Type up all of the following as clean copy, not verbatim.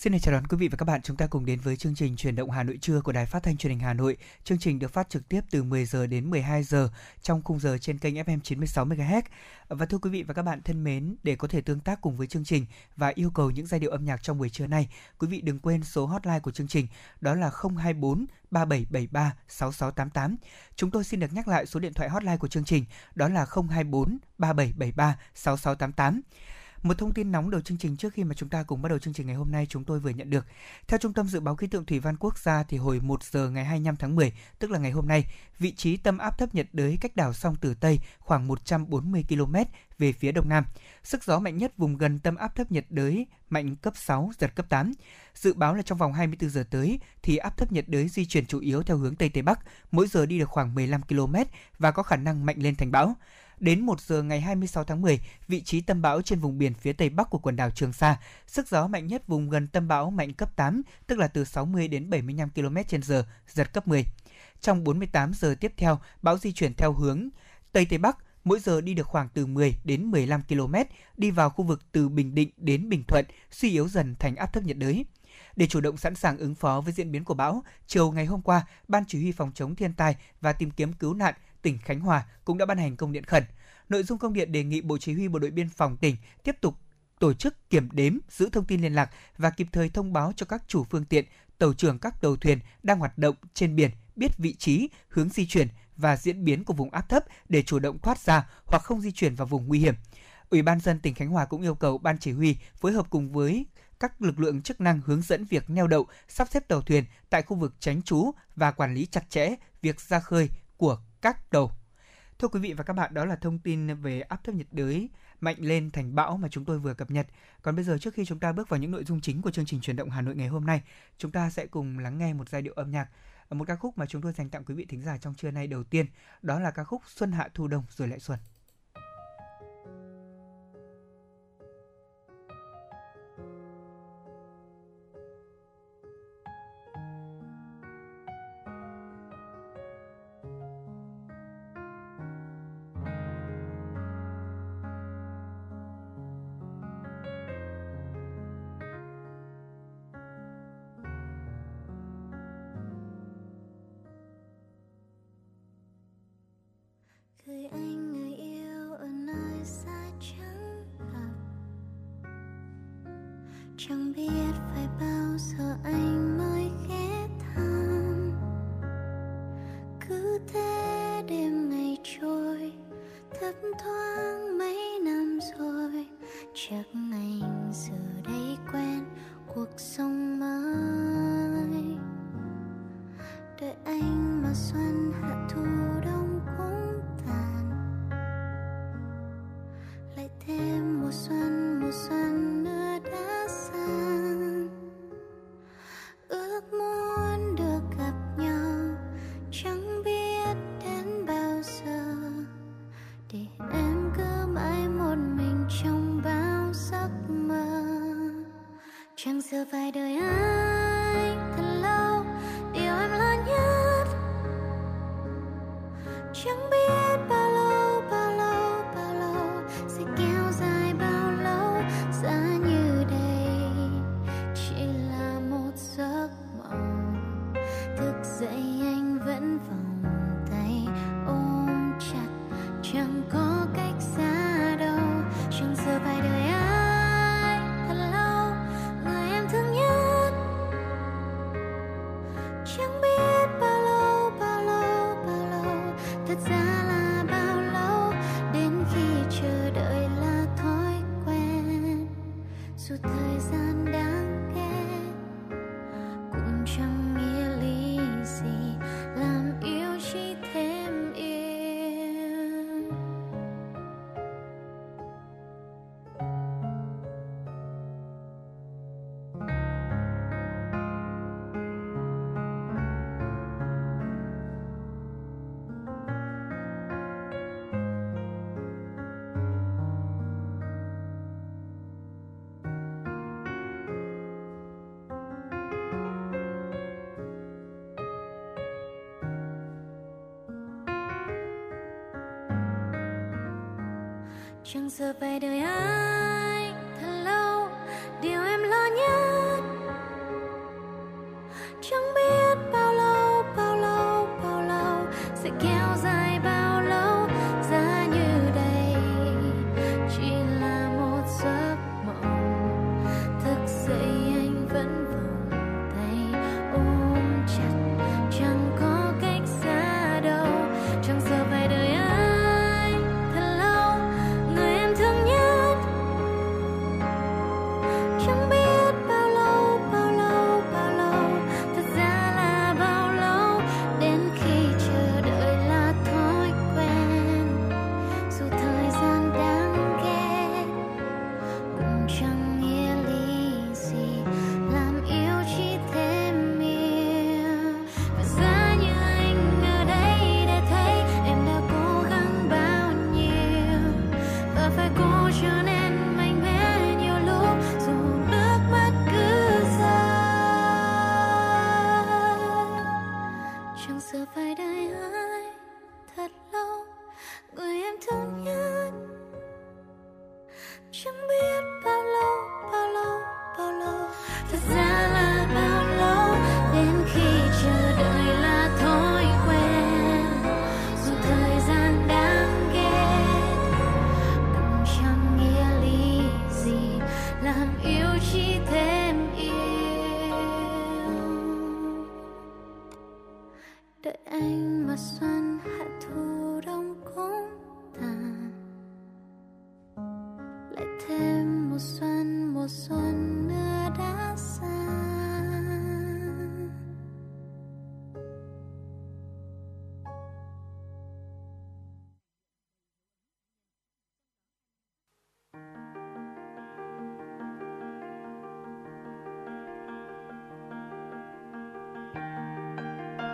Xin chào đón quý vị và các bạn, chúng ta cùng đến với chương trình Chuyển động Hà Nội trưa của Đài Phát thanh Truyền hình Hà Nội. Chương trình được phát trực tiếp từ 10 giờ đến 12 giờ trong khung giờ trên kênh FM 96 MHz. Và thưa quý vị và các bạn thân mến, để có thể tương tác cùng với chương trình và yêu cầu những giai điệu âm nhạc trong buổi trưa nay, quý vị đừng quên số hotline của chương trình, đó là 024 3773 6688. Chúng tôi xin được nhắc lại số điện thoại hotline của chương trình, đó là 024 3773 6688. Một thông tin nóng đầu chương trình trước khi mà chúng ta cùng bắt đầu chương trình ngày hôm nay chúng tôi vừa nhận được. Theo Trung tâm Dự báo Khí tượng Thủy văn Quốc gia thì hồi 1 giờ ngày 25 tháng 10, tức là ngày hôm nay, vị trí tâm áp thấp nhiệt đới cách đảo Song Tử Tây khoảng 140 km về phía đông nam. Sức gió mạnh nhất vùng gần tâm áp thấp nhiệt đới mạnh cấp 6, giật cấp 8. Dự báo là trong vòng 24 giờ tới thì áp thấp nhiệt đới di chuyển chủ yếu theo hướng Tây Tây Bắc, mỗi giờ đi được khoảng 15 km và có khả năng mạnh lên thành bão. Đến 1 giờ ngày 26 tháng 10, vị trí tâm bão trên vùng biển phía Tây Bắc của quần đảo Trường Sa, sức gió mạnh nhất vùng gần tâm bão mạnh cấp 8, tức là từ 60 đến 75 km/h, giật cấp 10. Trong 48 giờ tiếp theo, bão di chuyển theo hướng Tây Tây Bắc, mỗi giờ đi được khoảng từ 10 đến 15 km, đi vào khu vực từ Bình Định đến Bình Thuận, suy yếu dần thành áp thấp nhiệt đới. Để chủ động sẵn sàng ứng phó với diễn biến của bão, chiều ngày hôm qua, Ban Chỉ huy Phòng chống thiên tai và tìm kiếm cứu nạn tỉnh Khánh Hòa cũng đã ban hành công điện khẩn. Nội dung công điện đề nghị Bộ Chỉ huy Bộ đội Biên phòng tỉnh tiếp tục tổ chức kiểm đếm, giữ thông tin liên lạc và kịp thời thông báo cho các chủ phương tiện, tàu trưởng các tàu thuyền đang hoạt động trên biển biết vị trí, hướng di chuyển và diễn biến của vùng áp thấp để chủ động thoát ra hoặc không di chuyển vào vùng nguy hiểm. Ủy ban nhân dân tỉnh Khánh Hòa cũng yêu cầu Ban Chỉ huy phối hợp cùng với các lực lượng chức năng hướng dẫn việc neo đậu, sắp xếp tàu thuyền tại khu vực tránh trú và quản lý chặt chẽ việc ra khơi của các đầu. Thưa quý vị và các bạn, đó là thông tin về áp thấp nhiệt đới mạnh lên thành bão mà chúng tôi vừa cập nhật. Còn bây giờ trước khi chúng ta bước vào những nội dung chính của chương trình Chuyển động Hà Nội ngày hôm nay, chúng ta sẽ cùng lắng nghe một giai điệu âm nhạc, một ca khúc mà chúng tôi dành tặng quý vị thính giả trong trưa nay đầu tiên, đó là ca khúc Xuân Hạ Thu Đông Rồi Lại Xuân. Người anh, người yêu ở nơi xa chẳng gặp, chẳng biết phải bao giờ anh mới ghé thăm. Cứ thế đêm ngày trôi, thấp thoáng mấy năm rồi, chắc anh giờ đây quen cuộc sống mới. Đợi anh mà xuân hạ thu đông cũng tàn, lại thêm mùa xuân nữa đã sang. Ước muốn được gặp nhau, chẳng biết đến bao giờ, để em cứ mãi một mình trong bao giấc mơ. Chẳng giờ vài đời anh thật lâu, điều em lo nhất chẳng biết bao lâu sẽ kéo dài, bao lâu giá như đây chỉ là một giấc mộng. Thức dậy anh vẫn vòng tay ôm chặt, chẳng có cách xa đâu. Chẳng giờ vài đời anh thật lâu, người em thương nhất Chẳng giờ về đời anh thật lâu, điều em lo nhất chẳng biết bao lâu sẽ kéo dài, bao lâu giá như đây chỉ là một giấc mộng. Thức dậy anh vẫn vòng tay ôm chặt, chẳng có cách xa đâu. Chẳng giờ về đời anh thật lâu, người em thương nhất chẳng biết bao lâu. Thật ra là bao lâu đến khi chờ đợi là thói quen, dù thời gian đáng ghét cũng chẳng nghĩa lý gì làm yêu chỉ thêm yêu. Và giá như anh ở đây để thấy em đã cố gắng bao nhiêu, và phải cố trở nên mạnh mẽ nhiều lúc dù nước mắt cứ rơi. Chẳng giờ phải đợi ai thật lâu, người em thương nhất chẳng biết bao lâu. Thật ra là bao lâu đến khi chờ đợi là thói quen, dù thời gian đáng ghét cũng chẳng nghĩa lý gì làm yêu chỉ thêm yêu. Đợi anh mà xuân hạ thu đông cũng tàn, lại thêm một xuân nữa đã xa.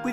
Quý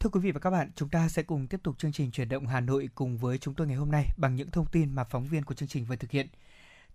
Thưa quý vị và các bạn, chúng ta sẽ cùng tiếp tục chương trình Chuyển động Hà Nội cùng với chúng tôi ngày hôm nay bằng những thông tin mà phóng viên của chương trình vừa thực hiện.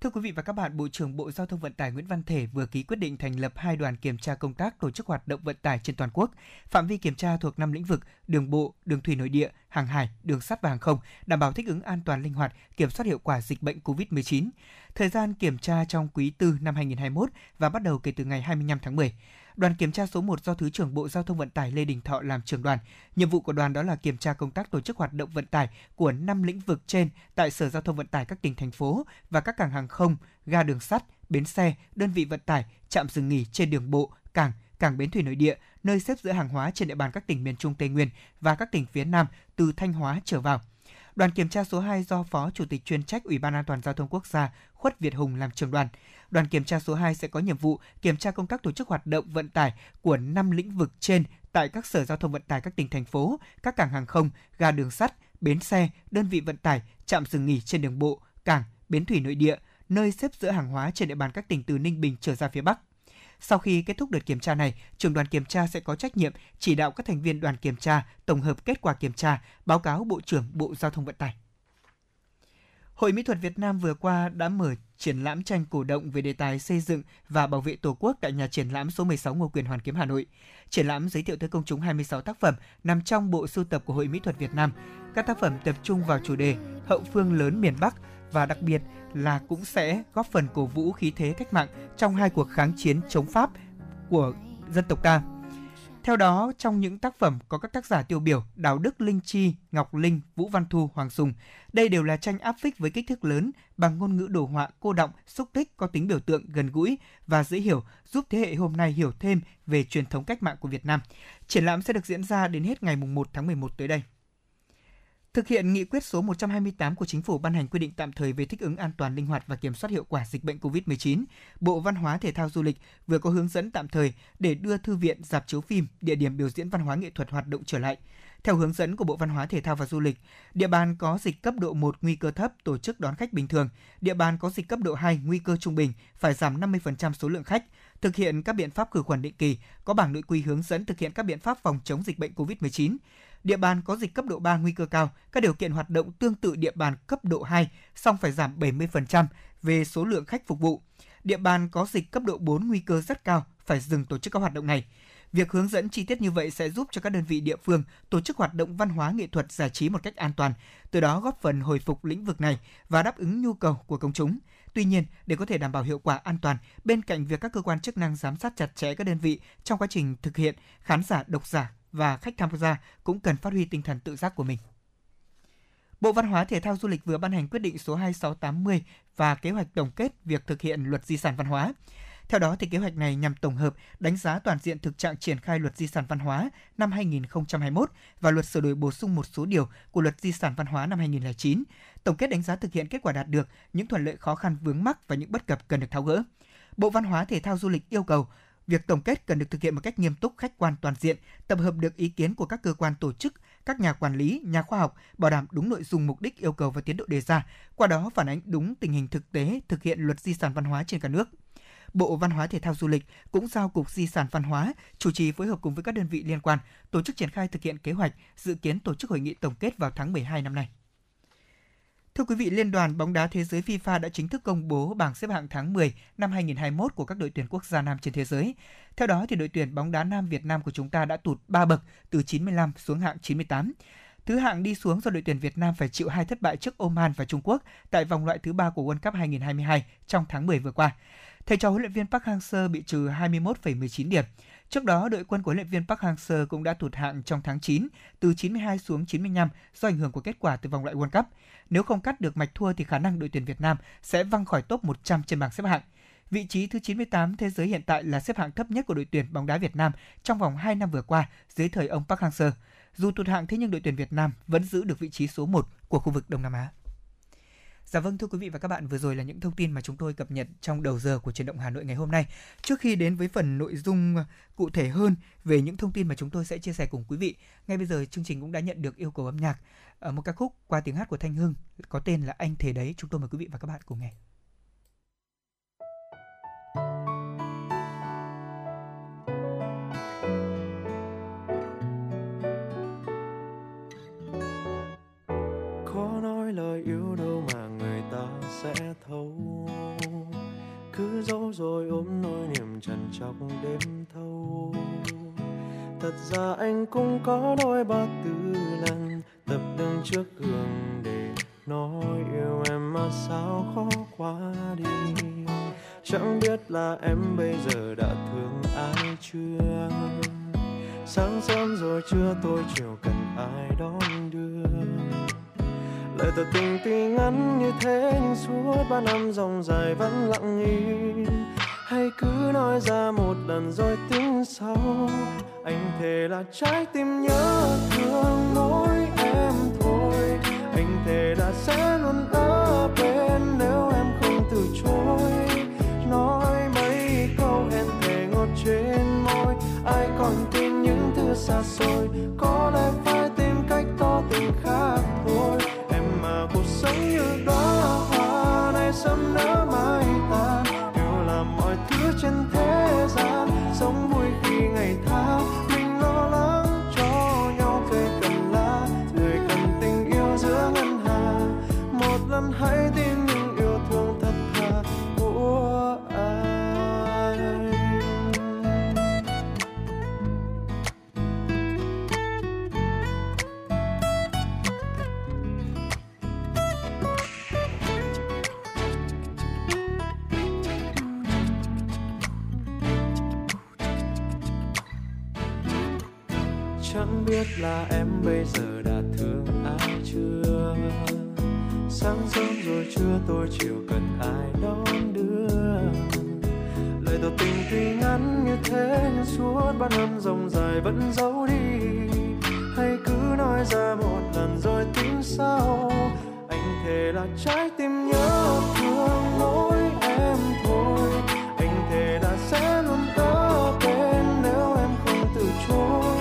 Thưa quý vị và các bạn, Bộ trưởng Bộ Giao thông Vận tải Nguyễn Văn Thể vừa ký quyết định thành lập 2 đoàn kiểm tra công tác tổ chức hoạt động vận tải trên toàn quốc. Phạm vi kiểm tra thuộc 5 lĩnh vực: đường bộ, đường thủy nội địa, hàng hải, đường sắt và hàng không, đảm bảo thích ứng an toàn, linh hoạt, kiểm soát hiệu quả dịch bệnh COVID-19. Thời gian kiểm tra trong quý 4 năm 2021 và bắt đầu kể từ ngày 25 tháng 10. Đoàn kiểm tra số 1 do Thứ trưởng Bộ Giao thông Vận tải Lê Đình Thọ làm trưởng đoàn. Nhiệm vụ của đoàn đó là kiểm tra công tác tổ chức hoạt động vận tải của 5 lĩnh vực trên tại Sở Giao thông Vận tải các tỉnh, thành phố và các cảng hàng không, ga đường sắt, bến xe, đơn vị vận tải, trạm dừng nghỉ trên đường bộ, cảng bến thủy nội địa, nơi xếp dỡ hàng hóa trên địa bàn các tỉnh miền Trung, Tây Nguyên và các tỉnh phía Nam từ Thanh Hóa trở vào. Đoàn kiểm tra số 2 do Phó Chủ tịch chuyên trách Ủy ban An toàn Giao thông Quốc gia Khuất Việt Hùng làm trưởng đoàn. Đoàn kiểm tra số 2 sẽ có nhiệm vụ kiểm tra công tác tổ chức hoạt động vận tải của 5 lĩnh vực trên tại các Sở Giao thông Vận tải các tỉnh, thành phố, các cảng hàng không, ga đường sắt, bến xe, đơn vị vận tải, trạm dừng nghỉ trên đường bộ, cảng, bến thủy nội địa, nơi xếp dỡ hàng hóa trên địa bàn các tỉnh từ Ninh Bình trở ra phía Bắc. Sau khi kết thúc đợt kiểm tra này, trưởng đoàn kiểm tra sẽ có trách nhiệm chỉ đạo các thành viên đoàn kiểm tra tổng hợp kết quả kiểm tra, báo cáo Bộ trưởng Bộ Giao thông Vận tải. Hội Mỹ thuật Việt Nam vừa qua đã mở triển lãm tranh cổ động về đề tài xây dựng và bảo vệ Tổ quốc tại nhà triển lãm số 16 Ngô Quyền, Hoàn Kiếm, Hà Nội. Triển lãm giới thiệu tới công chúng 26 tác phẩm nằm trong bộ sưu tập của Hội Mỹ thuật Việt Nam. Các tác phẩm tập trung vào chủ đề hậu phương lớn miền Bắc và đặc biệt là cũng sẽ góp phần cổ vũ khí thế cách mạng trong 2 cuộc kháng chiến chống Pháp của dân tộc ta. Theo đó, trong những tác phẩm có các tác giả tiêu biểu Đào Đức, Linh Chi, Ngọc Linh, Vũ Văn Thu, Hoàng Sùng. Đây đều là tranh áp phích với kích thước lớn bằng ngôn ngữ đồ họa cô đọng, xúc tích, có tính biểu tượng, gần gũi và dễ hiểu, giúp thế hệ hôm nay hiểu thêm về truyền thống cách mạng của Việt Nam. Triển lãm sẽ được diễn ra đến hết ngày 1 tháng 11 tới đây. Thực hiện nghị quyết số 128 của Chính phủ ban hành quy định tạm thời về thích ứng an toàn, linh hoạt và kiểm soát hiệu quả dịch bệnh COVID-19, Bộ Văn hóa, Thể thao, Du lịch vừa có hướng dẫn tạm thời để đưa thư viện, rạp chiếu phim, địa điểm biểu diễn văn hóa nghệ thuật hoạt động trở lại. Theo hướng dẫn của Bộ Văn hóa, Thể thao và Du lịch, địa bàn có dịch cấp độ 1 nguy cơ thấp tổ chức đón khách bình thường, địa bàn có dịch cấp độ 2 nguy cơ trung bình phải giảm 50% số lượng khách. thực hiện các biện pháp khử khuẩn định kỳ, có bảng nội quy hướng dẫn thực hiện các biện pháp phòng chống dịch bệnh COVID-19. Địa bàn có dịch cấp độ 3 nguy cơ cao, các điều kiện hoạt động tương tự địa bàn cấp độ 2, song phải giảm 70% về số lượng khách phục vụ. Địa bàn có dịch cấp độ 4 nguy cơ rất cao, phải dừng tổ chức các hoạt động này. Việc hướng dẫn chi tiết như vậy sẽ giúp cho các đơn vị địa phương tổ chức hoạt động văn hóa, nghệ thuật, giải trí một cách an toàn, từ đó góp phần hồi phục lĩnh vực này và đáp ứng nhu cầu của công chúng. Tuy nhiên, để có thể đảm bảo hiệu quả an toàn, bên cạnh việc các cơ quan chức năng giám sát chặt chẽ các đơn vị trong quá trình thực hiện, khán giả, độc giả và khách tham gia cũng cần phát huy tinh thần tự giác của mình. Bộ Văn hóa, Thể thao, Du lịch vừa ban hành quyết định số 2680 và kế hoạch tổng kết việc thực hiện Luật Di sản văn hóa. Theo đó, thì kế hoạch này nhằm tổng hợp, đánh giá toàn diện thực trạng triển khai Luật Di sản văn hóa năm 2021 và Luật sửa đổi bổ sung một số điều của Luật Di sản văn hóa năm 2009, tổng kết đánh giá thực hiện kết quả đạt được, những thuận lợi, khó khăn, vướng mắc và những bất cập cần được tháo gỡ. Bộ Văn hóa, Thể thao, Du lịch yêu cầu việc tổng kết cần được thực hiện một cách nghiêm túc, khách quan, toàn diện, tập hợp được ý kiến của các cơ quan, tổ chức, các nhà quản lý, nhà khoa học, bảo đảm đúng nội dung, mục đích, yêu cầu và tiến độ đề ra, qua đó phản ánh đúng tình hình thực tế thực hiện Luật Di sản văn hóa trên cả nước. Bộ Văn hóa, Thể thao, Du lịch cũng giao Cục Di sản văn hóa chủ trì phối hợp cùng với các đơn vị liên quan tổ chức triển khai thực hiện kế hoạch, dự kiến tổ chức hội nghị tổng kết vào tháng 12 năm nay. Thưa quý vị, Liên đoàn bóng đá thế giới FIFA đã chính thức công bố bảng xếp hạng tháng 10 năm 2021 của các đội tuyển quốc gia nam trên thế giới. Theo đó, thì đội tuyển bóng đá nam Việt Nam của chúng ta đã tụt 3 bậc, từ 95 xuống hạng 98. Thứ hạng đi xuống do đội tuyển Việt Nam phải chịu 2 thất bại trước Oman và Trung Quốc tại vòng loại thứ 3 của World Cup 2022 trong tháng 10 vừa qua. Thầy trò huấn luyện viên Park Hang-seo bị trừ 21,19 điểm. Trước đó, đội quân của huấn luyện viên Park Hang-seo cũng đã tụt hạng trong tháng 9, từ 92 xuống 95 do ảnh hưởng của kết quả từ vòng loại World Cup. Nếu không cắt được mạch thua thì khả năng đội tuyển Việt Nam sẽ văng khỏi top 100 trên bảng xếp hạng. Vị trí thứ 98 thế giới hiện tại là xếp hạng thấp nhất của đội tuyển bóng đá Việt Nam trong vòng 2 năm vừa qua dưới thời ông Park Hang-seo. Dù tụt hạng thế nhưng đội tuyển Việt Nam vẫn giữ được vị trí số 1 của khu vực Đông Nam Á. Dạ vâng, thưa quý vị và các bạn, vừa rồi là những thông tin mà chúng tôi cập nhật trong đầu giờ của Chuyển động Hà Nội ngày hôm nay. Trước khi đến với phần nội dung cụ thể hơn về những thông tin mà chúng tôi sẽ chia sẻ cùng quý vị, ngay bây giờ chương trình cũng đã nhận được yêu cầu âm nhạc, một ca khúc qua tiếng hát của Thanh Hưng có tên là Anh Thế Đấy. Chúng tôi mời quý vị và các bạn cùng nghe. Có nói lời yêu đâu mà người ta sẽ thấu, cứ giấu rồi ôm nỗi niềm trằn trọc đêm thâu. Thật ra anh cũng có đôi ba tư lần tập đứng trước gương để nói yêu em mà sao khó quá đi. Chẳng biết là em bây giờ đã thương ai chưa, sáng sớm rồi trưa tôi chiều cần ai đón đưa. Lời tỏ tình tuy ngắn như thế nhưng suốt 3 năm dòng dài vẫn lặng im. Hay cứ nói ra một lần rồi tính sau, anh thề là trái tim nhớ thương mỗi em thôi. Anh thề là sẽ luôn ở bên nếu em không từ chối. Nói mấy câu em thề ngọt trên môi, ai còn tin những thứ xa xôi. Có lẽ phải tìm cách tỏ tình khác thôi. Cuộc sống như đóa hoa nay sớm nở mai tàn, yêu làm mọi thứ trên thế gian. Sống vui khi ngày tháng mình lo lắng cho nhau. Người cần lá, người cần tình yêu giữa ngân hà. Một lần hãy tin những yêu thương thật thà của anh. Chẳng biết là em bây giờ đã thương ai chưa, sáng sớm rồi trưa tôi chiều cần ai đón đưa. Lời tỏ tình tuy ngắn như thế nhưng suốt 3 năm dòng dài vẫn giấu đi. Hay cứ nói ra một lần rồi tính sau, anh thề là trái tim nhớ thương mỗi em thôi. Anh thề là sẽ luôn ở bên nếu em không từ chối.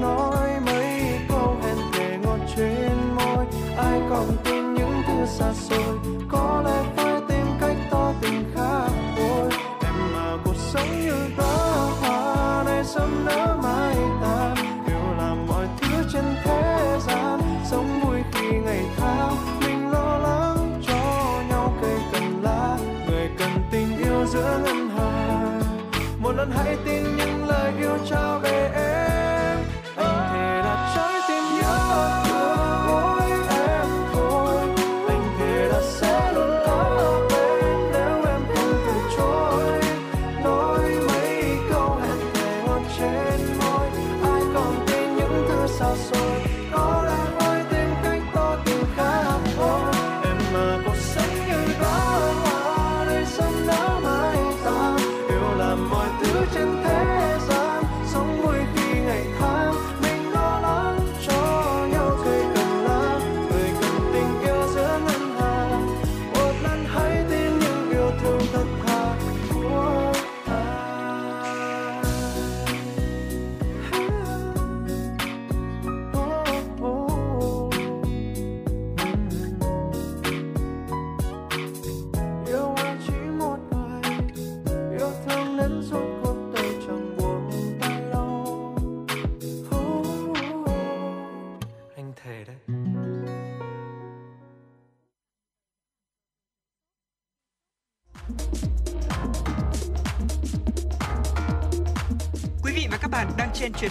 Nói mấy câu hẹn thề ngọt trên môi, ai còn tin những thứ xa xôi. Có lẽ phải tìm cách tỏ tình khác thôi. Em mà cuộc sống Bạn đang trên chuyến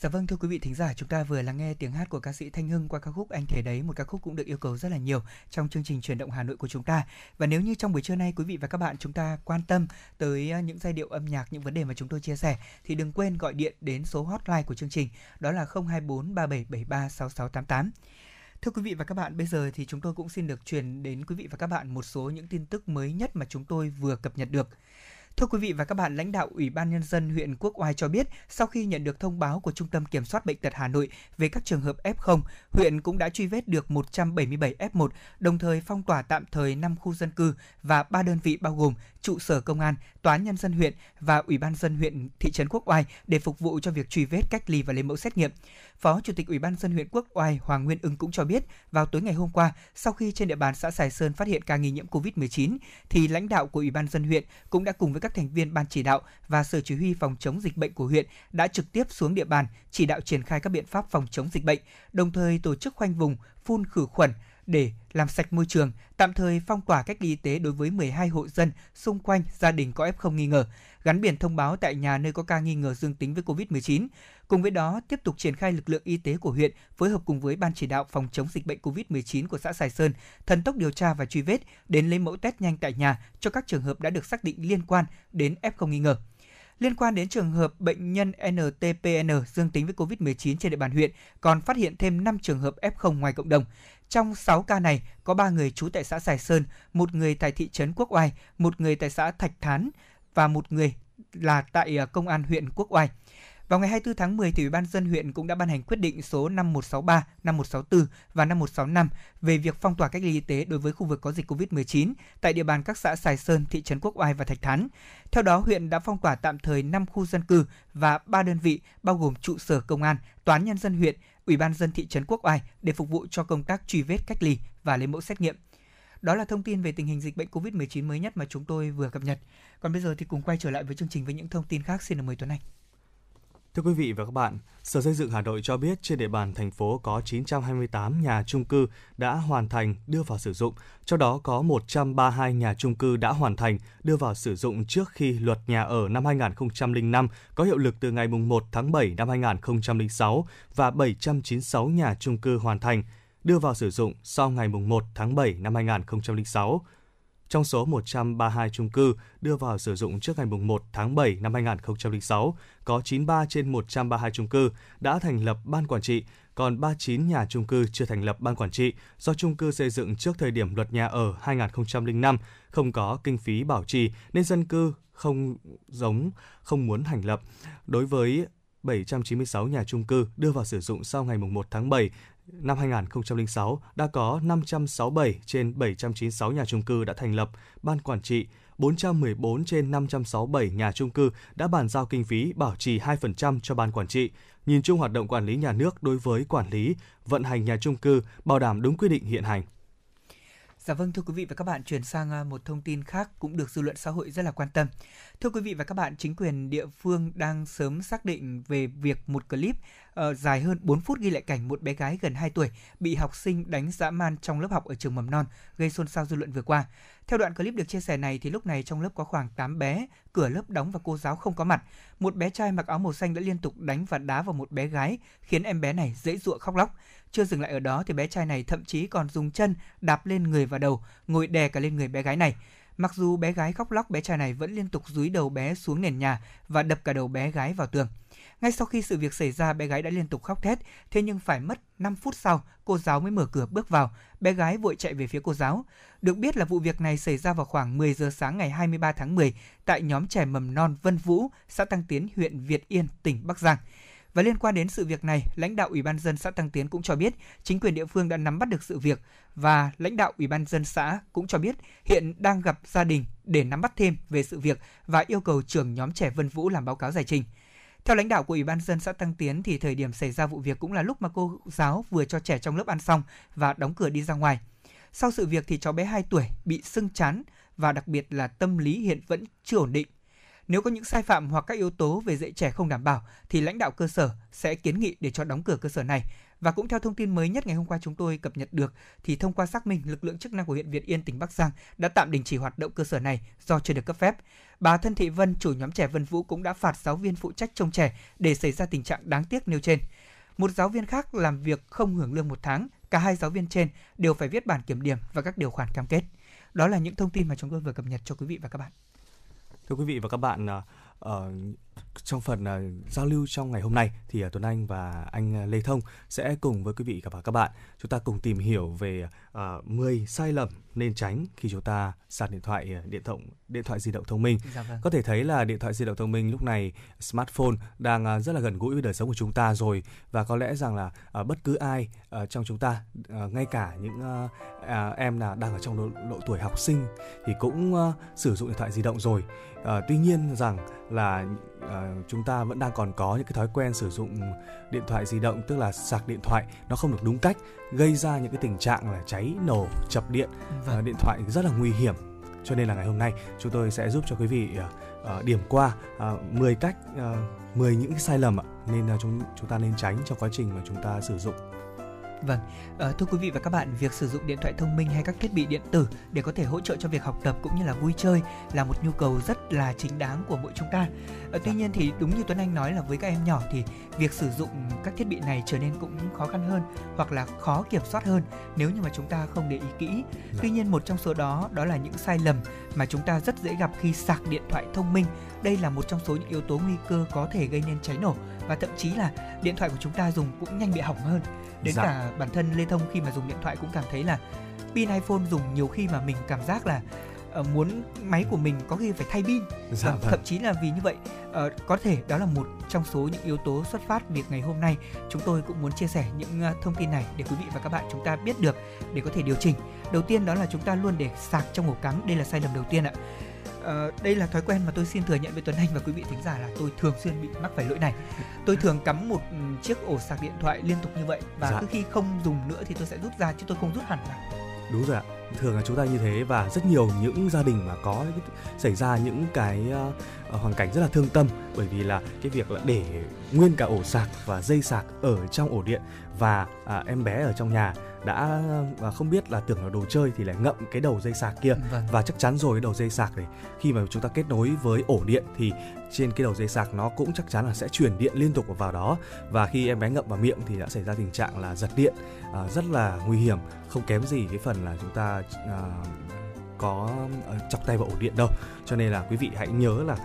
Dạ vâng, thưa quý vị thính giả, chúng ta vừa lắng nghe tiếng hát của ca sĩ Thanh Hưng qua ca khúc Anh Thể Đấy, một ca khúc cũng được yêu cầu rất là nhiều trong chương trình Chuyển động Hà Nội của chúng ta. Và nếu như trong buổi trưa nay quý vị và các bạn chúng ta quan tâm tới những giai điệu âm nhạc, những vấn đề mà chúng tôi chia sẻ, thì đừng quên gọi điện đến số hotline của chương trình, đó là 024 3773 6688. Thưa quý vị và các bạn, bây giờ thì chúng tôi cũng xin được truyền đến quý vị và các bạn một số những tin tức mới nhất mà chúng tôi vừa cập nhật được. Thưa quý vị và các bạn, lãnh đạo Ủy ban Nhân dân huyện Quốc Oai cho biết, sau khi nhận được thông báo của Trung tâm Kiểm soát Bệnh tật Hà Nội về các trường hợp F0, huyện cũng đã truy vết được 177 F1, đồng thời phong tỏa tạm thời 5 khu dân cư và 3 đơn vị bao gồm trụ sở công an, tòa án nhân dân huyện và Ủy ban nhân dân huyện thị trấn Quốc Oai để phục vụ cho việc truy vết, cách ly và lấy mẫu xét nghiệm. Phó Chủ tịch Ủy ban nhân dân huyện Quốc Oai Hoàng Nguyên Ưng cũng cho biết, vào tối ngày hôm qua, sau khi trên địa bàn xã Sài Sơn phát hiện ca nghi nhiễm COVID-19 thì lãnh đạo của Ủy ban nhân dân huyện cũng đã cùng với các thành viên ban chỉ đạo và sở chỉ huy phòng chống dịch bệnh của huyện đã trực tiếp xuống địa bàn chỉ đạo triển khai các biện pháp phòng chống dịch bệnh, đồng thời tổ chức khoanh vùng, phun khử khuẩn để làm sạch môi trường, tạm thời phong tỏa cách ly y tế đối với 12 hộ dân xung quanh gia đình có F0 nghi ngờ, gắn biển thông báo tại nhà nơi có ca nghi ngờ dương tính với COVID-19. Cùng với đó, tiếp tục triển khai lực lượng y tế của huyện phối hợp cùng với Ban chỉ đạo phòng chống dịch bệnh COVID-19 của xã Sài Sơn, thần tốc điều tra và truy vết, đến lấy mẫu test nhanh tại nhà cho các trường hợp đã được xác định liên quan đến F0 nghi ngờ. Liên quan đến trường hợp bệnh nhân NTPN dương tính với COVID-19 trên địa bàn huyện, còn phát hiện thêm 5 trường hợp F0 ngoài cộng đồng. Trong 6 ca này, có 3 người trú tại xã Sài Sơn, 1 người tại thị trấn Quốc Oai, 1 người tại xã Thạch Thán và 1 người là tại công an huyện Quốc Oai. Vào ngày 24 tháng 10, Ủy ban nhân dân huyện cũng đã ban hành quyết định số 5163, 5164 và 5165 về việc phong tỏa cách ly y tế đối với khu vực có dịch COVID-19 tại địa bàn các xã Sài Sơn, thị trấn Quốc Oai và Thạch Thán. Theo đó, huyện đã phong tỏa tạm thời 5 khu dân cư và 3 đơn vị bao gồm trụ sở công an, tòa án nhân dân huyện, Ủy ban nhân dân thị trấn Quốc Oai để phục vụ cho công tác truy vết, cách ly và lấy mẫu xét nghiệm. Đó là thông tin về tình hình dịch bệnh COVID-19 mới nhất mà chúng tôi vừa cập nhật. Còn bây giờ thì cùng quay trở lại với chương trình với những thông tin khác. Xin được mời Tuấn Anh. Thưa quý vị và các bạn, Sở Xây dựng Hà Nội cho biết trên địa bàn thành phố có 928 nhà chung cư đã hoàn thành đưa vào sử dụng, trong đó có 132 nhà chung cư đã hoàn thành đưa vào sử dụng trước khi Luật Nhà ở năm 2005 có hiệu lực từ ngày 1 tháng 7 năm 2006 và 796 nhà chung cư hoàn thành đưa vào sử dụng sau ngày 1 tháng 7 năm 2006. Trong số 132 chung cư đưa vào sử dụng trước ngày 1 tháng 7 năm 2006, có 93 trên 132 chung cư đã thành lập ban quản trị, còn 39 nhà chung cư chưa thành lập ban quản trị do chung cư xây dựng trước thời điểm Luật Nhà ở 2005 không có kinh phí bảo trì nên dân cư không muốn thành lập. Đối với 796 nhà chung cư đưa vào sử dụng sau ngày 1 tháng 7 năm 2006 đã có 567 trên 796 nhà chung cư đã thành lập ban quản trị, 414 trên 567 nhà chung cư đã bàn giao kinh phí bảo trì 2% cho ban quản trị. Nhìn chung hoạt động quản lý nhà nước đối với quản lý, vận hành nhà chung cư bảo đảm đúng quy định hiện hành. Dạ vâng, thưa quý vị và các bạn, chuyển sang một thông tin khác cũng được dư luận xã hội rất là quan tâm. Thưa quý vị và các bạn, chính quyền địa phương đang sớm xác định về việc một clip dài hơn 4 phút ghi lại cảnh một bé gái gần 2 tuổi bị học sinh đánh dã man trong lớp học ở trường mầm non, gây xôn xao dư luận vừa qua. Theo đoạn clip được chia sẻ này thì lúc này trong lớp có khoảng 8 bé, cửa lớp đóng và cô giáo không có mặt. Một bé trai mặc áo màu xanh đã liên tục đánh và đá vào một bé gái, khiến em bé này giãy giụa khóc lóc. Chưa dừng lại ở đó thì bé trai này thậm chí còn dùng chân đạp lên người và đầu, ngồi đè cả lên người bé gái này. Mặc dù bé gái khóc lóc, bé trai này vẫn liên tục dúi đầu bé xuống nền nhà và đập cả đầu bé gái vào tường. Ngay sau khi sự việc xảy ra, bé gái đã liên tục khóc thét, thế nhưng phải mất 5 phút sau, cô giáo mới mở cửa bước vào, bé gái vội chạy về phía cô giáo. Được biết là vụ việc này xảy ra vào khoảng 10 giờ sáng ngày 23 tháng 10 tại nhóm trẻ mầm non Vân Vũ, xã Tăng Tiến, huyện Việt Yên, tỉnh Bắc Giang. Và liên quan đến sự việc này, lãnh đạo Ủy ban nhân dân xã Tăng Tiến cũng cho biết chính quyền địa phương đã nắm bắt được sự việc và lãnh đạo Ủy ban nhân dân xã cũng cho biết hiện đang gặp gia đình để nắm bắt thêm về sự việc và yêu cầu trưởng nhóm trẻ Vân Vũ làm báo cáo giải trình. Theo lãnh đạo của Ủy ban nhân dân xã Tăng Tiến thì thời điểm xảy ra vụ việc cũng là lúc mà cô giáo vừa cho trẻ trong lớp ăn xong và đóng cửa đi ra ngoài. Sau sự việc thì cháu bé 2 tuổi bị sưng trán và đặc biệt là tâm lý hiện vẫn chưa ổn định. Nếu có những sai phạm hoặc các yếu tố về dạy trẻ không đảm bảo thì lãnh đạo cơ sở sẽ kiến nghị để cho đóng cửa cơ sở này. Và cũng theo thông tin mới nhất ngày hôm qua chúng tôi cập nhật được thì thông qua xác minh, lực lượng chức năng của huyện Việt Yên, tỉnh Bắc Giang đã tạm đình chỉ hoạt động cơ sở này do chưa được cấp phép. Bà Thân Thị Vân, chủ nhóm trẻ Vân Vũ cũng đã phạt giáo viên phụ trách trông trẻ để xảy ra tình trạng đáng tiếc nêu trên. Một giáo viên khác làm việc không hưởng lương 1 tháng, cả hai giáo viên trên đều phải viết bản kiểm điểm và các điều khoản cam kết. Đó là những thông tin mà chúng tôi vừa cập nhật cho quý vị và các bạn. Thưa quý vị và các bạn, trong phần giao lưu trong ngày hôm nay thì Tuấn Anh và anh Lê Thông sẽ cùng với quý vị và các bạn, chúng ta cùng tìm hiểu về 10 sai lầm nên tránh khi chúng ta sạc điện thoại di động thông minh. Dạ vâng. Có thể thấy là điện thoại di động thông minh lúc này, smartphone đang rất là gần gũi với đời sống của chúng ta rồi, và có lẽ rằng là bất cứ ai trong chúng ta, ngay cả những em là đang ở trong độ tuổi học sinh thì cũng sử dụng điện thoại di động rồi. Tuy nhiên rằng là chúng ta vẫn đang còn có những cái thói quen sử dụng điện thoại di động, tức là sạc điện thoại nó không được đúng cách, gây ra những cái tình trạng là cháy nổ, chập điện, điện thoại rất là nguy hiểm. Cho nên là ngày hôm nay chúng tôi sẽ giúp cho quý vị điểm qua 10 cách, 10 những cái sai lầm nên chúng ta nên tránh trong quá trình mà chúng ta sử dụng. Vâng, thưa quý vị và các bạn, việc sử dụng điện thoại thông minh hay các thiết bị điện tử để có thể hỗ trợ cho việc học tập cũng như là vui chơi là một nhu cầu rất là chính đáng của mỗi chúng ta. Tuy nhiên thì đúng như Tuấn Anh nói là với các em nhỏ thì việc sử dụng các thiết bị này trở nên cũng khó khăn hơn hoặc là khó kiểm soát hơn nếu như mà chúng ta không để ý kỹ. Tuy nhiên một trong số đó là những sai lầm mà chúng ta rất dễ gặp khi sạc điện thoại thông minh. Đây là một trong số những yếu tố nguy cơ có thể gây nên cháy nổ, và thậm chí là điện thoại của chúng ta dùng cũng nhanh bị hỏng hơn. Đến cả bản thân Lê Thông khi mà dùng điện thoại cũng cảm thấy là pin iPhone dùng nhiều khi mà mình cảm giác là muốn máy của mình có khi phải thay pin. Thậm chí là vì như vậy, có thể đó là một trong số những yếu tố xuất phát việc ngày hôm nay chúng tôi cũng muốn chia sẻ những thông tin này để quý vị và các bạn chúng ta biết được để có thể điều chỉnh. Đầu tiên đó là chúng ta luôn để sạc trong ổ cắm, đây là sai lầm đầu tiên ạ. Đây là thói quen mà tôi xin thừa nhận với Tuấn Anh và quý vị thính giả là tôi thường xuyên bị mắc phải lỗi này. Tôi thường cắm một chiếc ổ sạc điện thoại liên tục như vậy, và cứ khi không dùng nữa thì tôi sẽ rút ra chứ tôi không rút hẳn ra. Đúng rồi ạ, thường là chúng ta như thế, và rất nhiều những gia đình mà có xảy ra những cái hoàn cảnh rất là thương tâm, bởi vì là cái việc là để nguyên cả ổ sạc và dây sạc ở trong ổ điện, và em bé ở trong nhà đã không biết là tưởng là đồ chơi thì lại ngậm cái đầu dây sạc kia. Và chắc chắn rồi, đầu dây sạc này khi mà chúng ta kết nối với ổ điện thì trên cái đầu dây sạc nó cũng chắc chắn là sẽ truyền điện liên tục vào đó, và khi em bé ngậm vào miệng thì đã xảy ra tình trạng là giật điện, rất là nguy hiểm, không kém gì cái phần là chúng ta có chọc tay vào ổ điện đâu. Cho nên là quý vị hãy nhớ là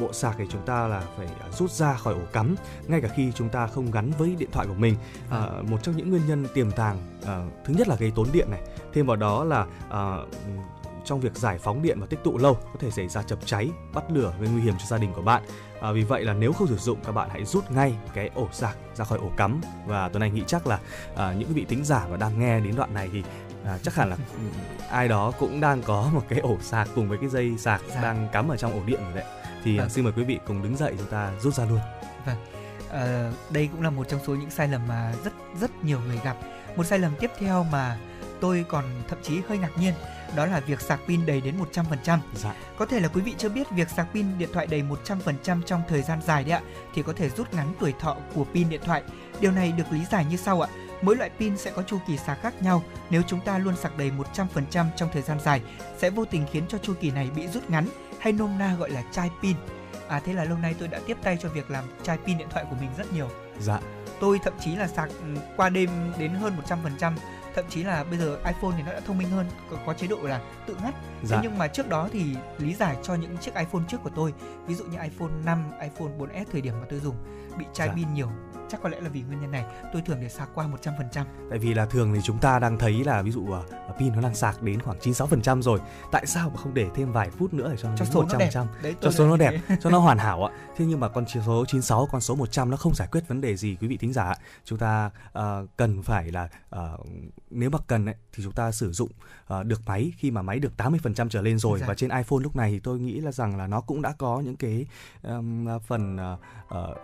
bộ sạc thì chúng ta là phải rút ra khỏi ổ cắm ngay cả khi chúng ta không gắn với điện thoại của mình. Một trong những nguyên nhân tiềm tàng thứ nhất là gây tốn điện này, thêm vào đó là trong việc giải phóng điện và tích tụ lâu có thể xảy ra chập cháy, bắt lửa, gây nguy hiểm cho gia đình của bạn. Vì vậy là nếu không sử dụng, các bạn hãy rút ngay cái ổ sạc ra khỏi ổ cắm. Và Tuấn Anh nghĩ chắc là những vị thính giả mà đang nghe đến đoạn này thì chắc hẳn là ai đó cũng đang có một cái ổ sạc cùng với cái dây sạc đang cắm ở trong ổ điện rồi đấy. Thì xin mời quý vị cùng đứng dậy, chúng ta rút ra luôn. Đây cũng là một trong số những sai lầm mà rất nhiều người gặp. Một sai lầm tiếp theo mà tôi còn thậm chí hơi ngạc nhiên, đó là việc sạc pin đầy đến 100%. Có thể là quý vị chưa biết việc sạc pin điện thoại đầy 100% trong thời gian dài đấy ạ, thì có thể rút ngắn tuổi thọ của pin điện thoại. Điều này được lý giải như sau ạ. Mỗi loại pin sẽ có chu kỳ sạc khác nhau. Nếu chúng ta luôn sạc đầy 100% trong thời gian dài, sẽ vô tình khiến cho chu kỳ này bị rút ngắn, hay nôm na gọi là chai pin. Thế là lâu nay tôi đã tiếp tay cho việc làm chai pin điện thoại của mình rất nhiều. Tôi thậm chí là sạc qua đêm đến hơn 100%. Thậm chí là bây giờ iPhone thì nó đã thông minh hơn, có chế độ là tự ngắt. Thế nhưng mà trước đó thì lý giải cho những chiếc iPhone trước của tôi, ví dụ như iPhone 5, iPhone 4S thời điểm mà tôi dùng bị chai pin nhiều. Chắc có lẽ là vì nguyên nhân này tôi thường để sạc qua 100%. Tại vì là thường thì chúng ta đang thấy là ví dụ pin nó đang sạc đến khoảng 96% rồi, tại sao mà không để thêm vài phút nữa để cho số 100%, cho số nó đẹp, cho nó hoàn hảo ạ. Thế nhưng mà con số 96, con số 100 nó không giải quyết vấn đề gì quý vị thính giả ạ. Chúng ta cần phải là nếu mà cần ấy, thì chúng ta sử dụng được máy khi mà máy được 80% trở lên rồi. Và trên iPhone lúc này thì tôi nghĩ là rằng là nó cũng đã có những cái phần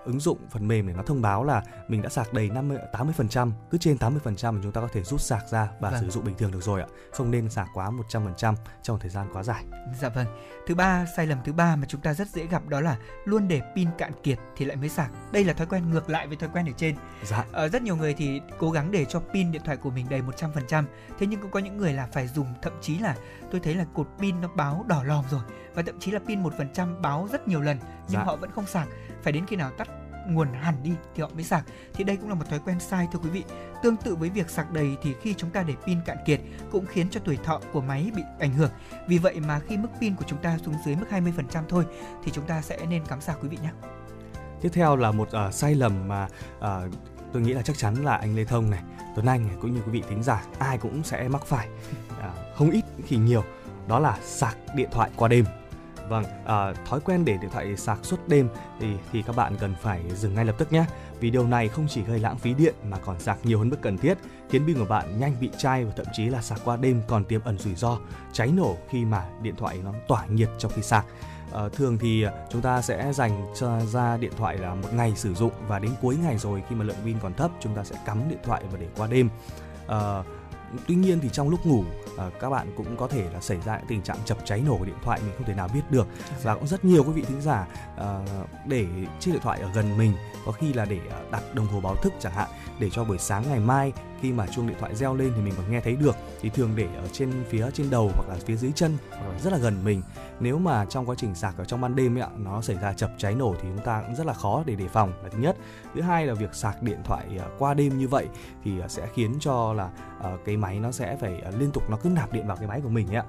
ứng dụng, phần mềm để nó thông báo là là mình đã sạc đầy 80%, cứ trên 80% mà chúng ta có thể rút sạc ra và sử dụng bình thường được rồi ạ. Không nên sạc quá 100% trong một thời gian quá dài. Dạ vâng. Thứ ba, sai lầm thứ ba mà chúng ta rất dễ gặp đó là luôn để pin cạn kiệt thì lại mới sạc. Đây là thói quen ngược lại với thói quen ở trên. Dạ. Rất nhiều người thì cố gắng để cho pin điện thoại của mình đầy 100%. Thế nhưng cũng có những người là phải dùng, thậm chí là tôi thấy là cột pin nó báo đỏ lòm rồi, và thậm chí là pin 1% báo rất nhiều lần nhưng họ vẫn không sạc. Phải đến khi nào tắt nguồn hẳn đi thì họ mới sạc. Thì đây cũng là một thói quen sai thưa quý vị. Tương tự với việc sạc đầy thì khi chúng ta để pin cạn kiệt cũng khiến cho tuổi thọ của máy bị ảnh hưởng. Vì vậy mà khi mức pin của chúng ta xuống dưới mức 20% thôi thì chúng ta sẽ nên cắm sạc quý vị nhé. Tiếp theo là một sai lầm mà tôi nghĩ là chắc chắn là anh Lê Thông này, Tuấn Anh này, cũng như quý vị thính giả ai cũng sẽ mắc phải, không ít thì nhiều, đó là sạc điện thoại qua đêm. Vâng, thói quen để điện thoại sạc suốt đêm thì các bạn cần phải dừng ngay lập tức nhé. Vì điều này không chỉ gây lãng phí điện mà còn sạc nhiều hơn mức cần thiết, khiến pin của bạn nhanh bị chai, và thậm chí là sạc qua đêm còn tiềm ẩn rủi ro cháy nổ khi mà điện thoại nó tỏa nhiệt trong khi sạc. Thường thì chúng ta sẽ dành cho ra điện thoại là một ngày sử dụng, và đến cuối ngày rồi khi mà lượng pin còn thấp chúng ta sẽ cắm điện thoại và để qua đêm. Tuy nhiên thì trong lúc ngủ các bạn cũng có thể là xảy ra tình trạng chập cháy nổ của điện thoại, mình không thể nào biết được. Và cũng rất nhiều quý vị thính giả để chiếc điện thoại ở gần mình, có khi là để đặt đồng hồ báo thức chẳng hạn, để cho buổi sáng ngày mai khi mà chuông điện thoại reo lên thì mình còn nghe thấy được, thì thường để ở trên phía trên đầu hoặc là phía dưới chân hoặc là rất là gần mình. Nếu mà trong quá trình sạc ở trong ban đêm ấy, nó xảy ra chập cháy nổ thì chúng ta cũng rất là khó để đề phòng là thứ nhất. Thứ hai là việc sạc điện thoại qua đêm như vậy thì sẽ khiến cho là cái máy nó sẽ phải liên tục, nó cứ nạp điện vào cái máy của mình ấy.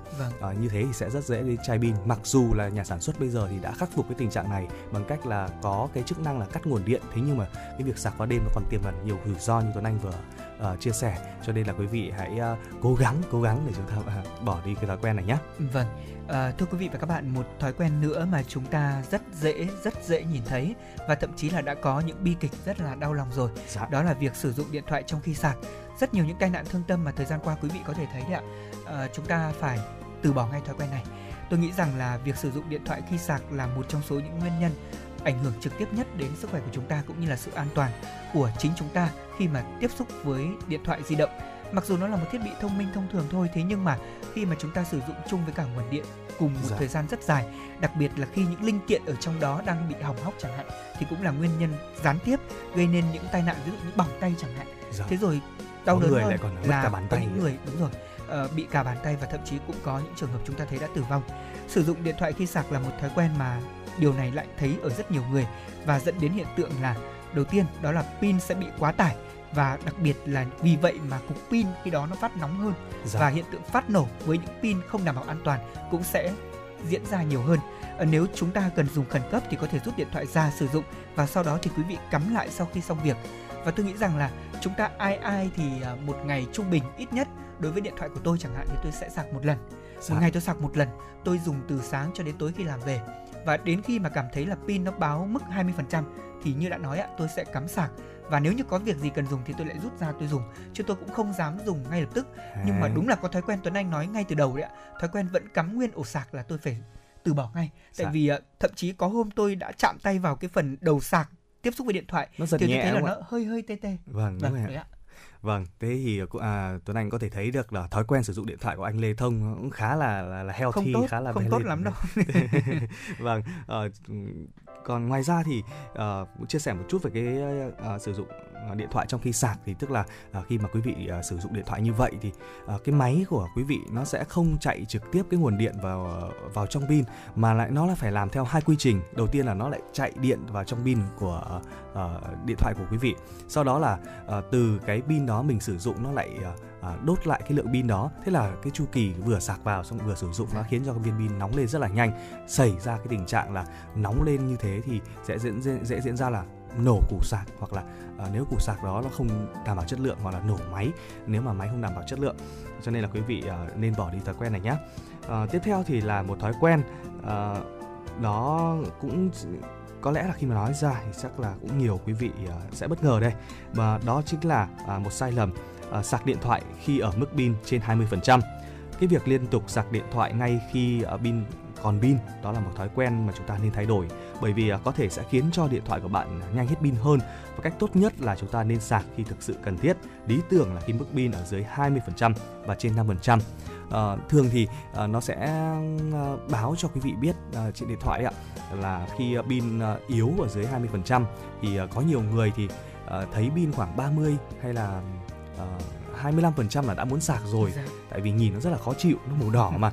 Như thế thì sẽ rất dễ gây chai pin. Mặc dù là nhà sản xuất bây giờ thì đã khắc phục cái tình trạng này bằng cách là có cái chức năng là cắt nguồn điện, thế nhưng mà cái việc sạc qua đêm nó còn tiềm ẩn nhiều rủi ro như Tuấn Anh vừa chia sẻ, cho nên là quý vị hãy cố gắng để chúng ta bỏ đi cái thói quen này nhé. Vâng, thưa quý vị và các bạn, một thói quen nữa mà chúng ta rất dễ nhìn thấy và thậm chí là đã có những bi kịch rất là đau lòng rồi. Dạ. Đó là việc sử dụng điện thoại trong khi sạc. Rất nhiều những tai nạn thương tâm mà thời gian qua quý vị có thể thấy đấy ạ. Chúng ta phải từ bỏ ngay thói quen này. Tôi nghĩ rằng là việc sử dụng điện thoại khi sạc là một trong số những nguyên nhân ảnh hưởng trực tiếp nhất đến sức khỏe của chúng ta cũng như là sự an toàn của chính chúng ta khi mà tiếp xúc với điện thoại di động. Mặc dù nó là một thiết bị thông minh thông thường thôi, thế nhưng mà khi mà chúng ta sử dụng chung với cả nguồn điện cùng một thời gian rất dài, đặc biệt là khi những linh kiện ở trong đó đang bị hỏng hóc chẳng hạn, thì cũng là nguyên nhân gián tiếp gây nên những tai nạn, ví dụ như bỏng tay chẳng hạn. Thế rồi đau đớn hơn là có những người bị cả bàn tay, và thậm chí cũng có những trường hợp chúng ta thấy đã tử vong. Sử dụng điện thoại khi sạc là một thói quen mà điều này lại thấy ở rất nhiều người và dẫn đến hiện tượng là, đầu tiên đó là pin sẽ bị quá tải, và đặc biệt là vì vậy mà cục pin khi đó nó phát nóng hơn. Và hiện tượng phát nổ với những pin không đảm bảo an toàn cũng sẽ diễn ra nhiều hơn. Nếu chúng ta cần dùng khẩn cấp thì có thể rút điện thoại ra sử dụng, và sau đó thì quý vị cắm lại sau khi xong việc. Và tôi nghĩ rằng là chúng ta ai thì một ngày trung bình ít nhất, đối với điện thoại của tôi chẳng hạn thì tôi sẽ sạc một lần. Một ngày tôi sạc một lần, tôi dùng từ sáng cho đến tối khi làm về. Và đến khi mà cảm thấy là pin nó báo mức 20% thì như đã nói ạ, tôi sẽ cắm sạc. Và nếu như có việc gì cần dùng thì tôi lại rút ra tôi dùng, chứ tôi cũng không dám dùng ngay lập tức. Nhưng mà đúng là có thói quen Tuấn Anh nói ngay từ đầu đấy ạ, thói quen vẫn cắm nguyên ổ sạc là tôi phải từ bỏ ngay. Tại vì thậm chí có hôm tôi đã chạm tay vào cái phần đầu sạc tiếp xúc với điện thoại thì tôi thấy là nó hơi tê. Vâng, đúng rồi ạ. Vâng, thế thì Tuấn Anh có thể thấy được là thói quen sử dụng điện thoại của anh Lê Thông cũng khá là healthy, không tốt lắm đâu. Vâng, còn ngoài ra thì chia sẻ một chút về cái sử dụng điện thoại trong khi sạc, thì tức là khi mà quý vị sử dụng điện thoại như vậy thì cái máy của quý vị nó sẽ không chạy trực tiếp cái nguồn điện vào trong pin, mà lại nó là phải làm theo hai quy trình. Đầu tiên là nó lại chạy điện vào trong pin của điện thoại của quý vị, sau đó là từ cái pin đó mình sử dụng nó lại đốt lại cái lượng pin đó. Thế là cái chu kỳ vừa sạc vào xong vừa sử dụng nó khiến cho viên pin nóng lên rất là nhanh. Xảy ra cái tình trạng là nóng lên như thế thì sẽ dễ diễn ra là nổ củ sạc, hoặc là nếu củ sạc đó nó không đảm bảo chất lượng, hoặc là nổ máy nếu mà máy không đảm bảo chất lượng. Cho nên là quý vị nên bỏ đi thói quen này nhé. Tiếp theo thì là một thói quen đó cũng có lẽ là khi mà nói ra thì chắc là cũng nhiều quý vị sẽ bất ngờ đây, và đó chính là một sai lầm sạc điện thoại khi ở mức pin trên 20%. Cái việc liên tục sạc điện thoại ngay khi pin còn pin, đó là một thói quen mà chúng ta nên thay đổi, bởi vì có thể sẽ khiến cho điện thoại của bạn nhanh hết pin hơn. Và cách tốt nhất là chúng ta nên sạc khi thực sự cần thiết. Lý tưởng là khi mức pin ở dưới 20% và trên 5%. Thường thì nó sẽ báo cho quý vị biết trên điện thoại ấy, là khi pin yếu ở dưới 20% thì có nhiều người thì thấy pin khoảng 30 hay là 25% là đã muốn sạc rồi. Tại vì nhìn nó rất là khó chịu, nó màu đỏ mà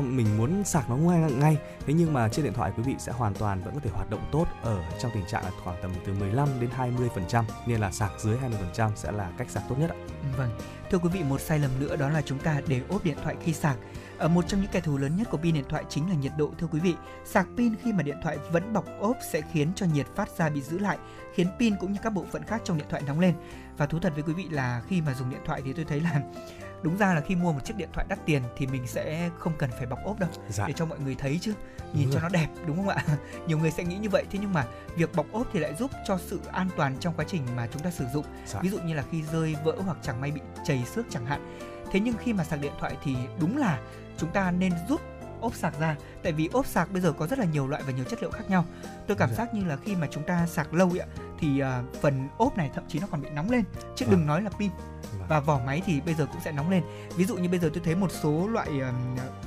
mình muốn sạc nó ngay. Thế nhưng mà trên điện thoại quý vị sẽ hoàn toàn vẫn có thể hoạt động tốt ở trong tình trạng là khoảng tầm từ 15 đến 20%, nên là sạc dưới 20% sẽ là cách sạc tốt nhất ạ. Vâng, thưa quý vị, một sai lầm nữa đó là chúng ta để ốp điện thoại khi sạc. Một trong những kẻ thù lớn nhất của pin điện thoại chính là nhiệt độ, thưa quý vị. Sạc pin khi mà điện thoại vẫn bọc ốp sẽ khiến cho nhiệt phát ra bị giữ lại, khiến pin cũng như các bộ phận khác trong điện thoại nóng lên. Và thú thật với quý vị là khi mà dùng điện thoại thì tôi thấy là đúng ra là khi mua một chiếc điện thoại đắt tiền thì mình sẽ không cần phải bọc ốp đâu, để cho mọi người thấy chứ, nhìn cho nó đẹp, đúng không ạ? Nhiều người sẽ nghĩ như vậy, thế nhưng mà việc bọc ốp thì lại giúp cho sự an toàn trong quá trình mà chúng ta sử dụng. Ví dụ như là khi rơi vỡ hoặc chẳng may bị trầy xước chẳng hạn. Thế nhưng khi mà sạc điện thoại thì đúng là chúng ta nên rút ốp sạc ra, tại vì ốp sạc bây giờ có rất là nhiều loại và nhiều chất liệu khác nhau. Tôi cảm giác như là khi mà chúng ta sạc lâu ấy, thì phần ốp này thậm chí nó còn bị nóng lên, chứ đừng nói là pin. Và vỏ máy thì bây giờ cũng sẽ nóng lên. Ví dụ như bây giờ tôi thấy một số loại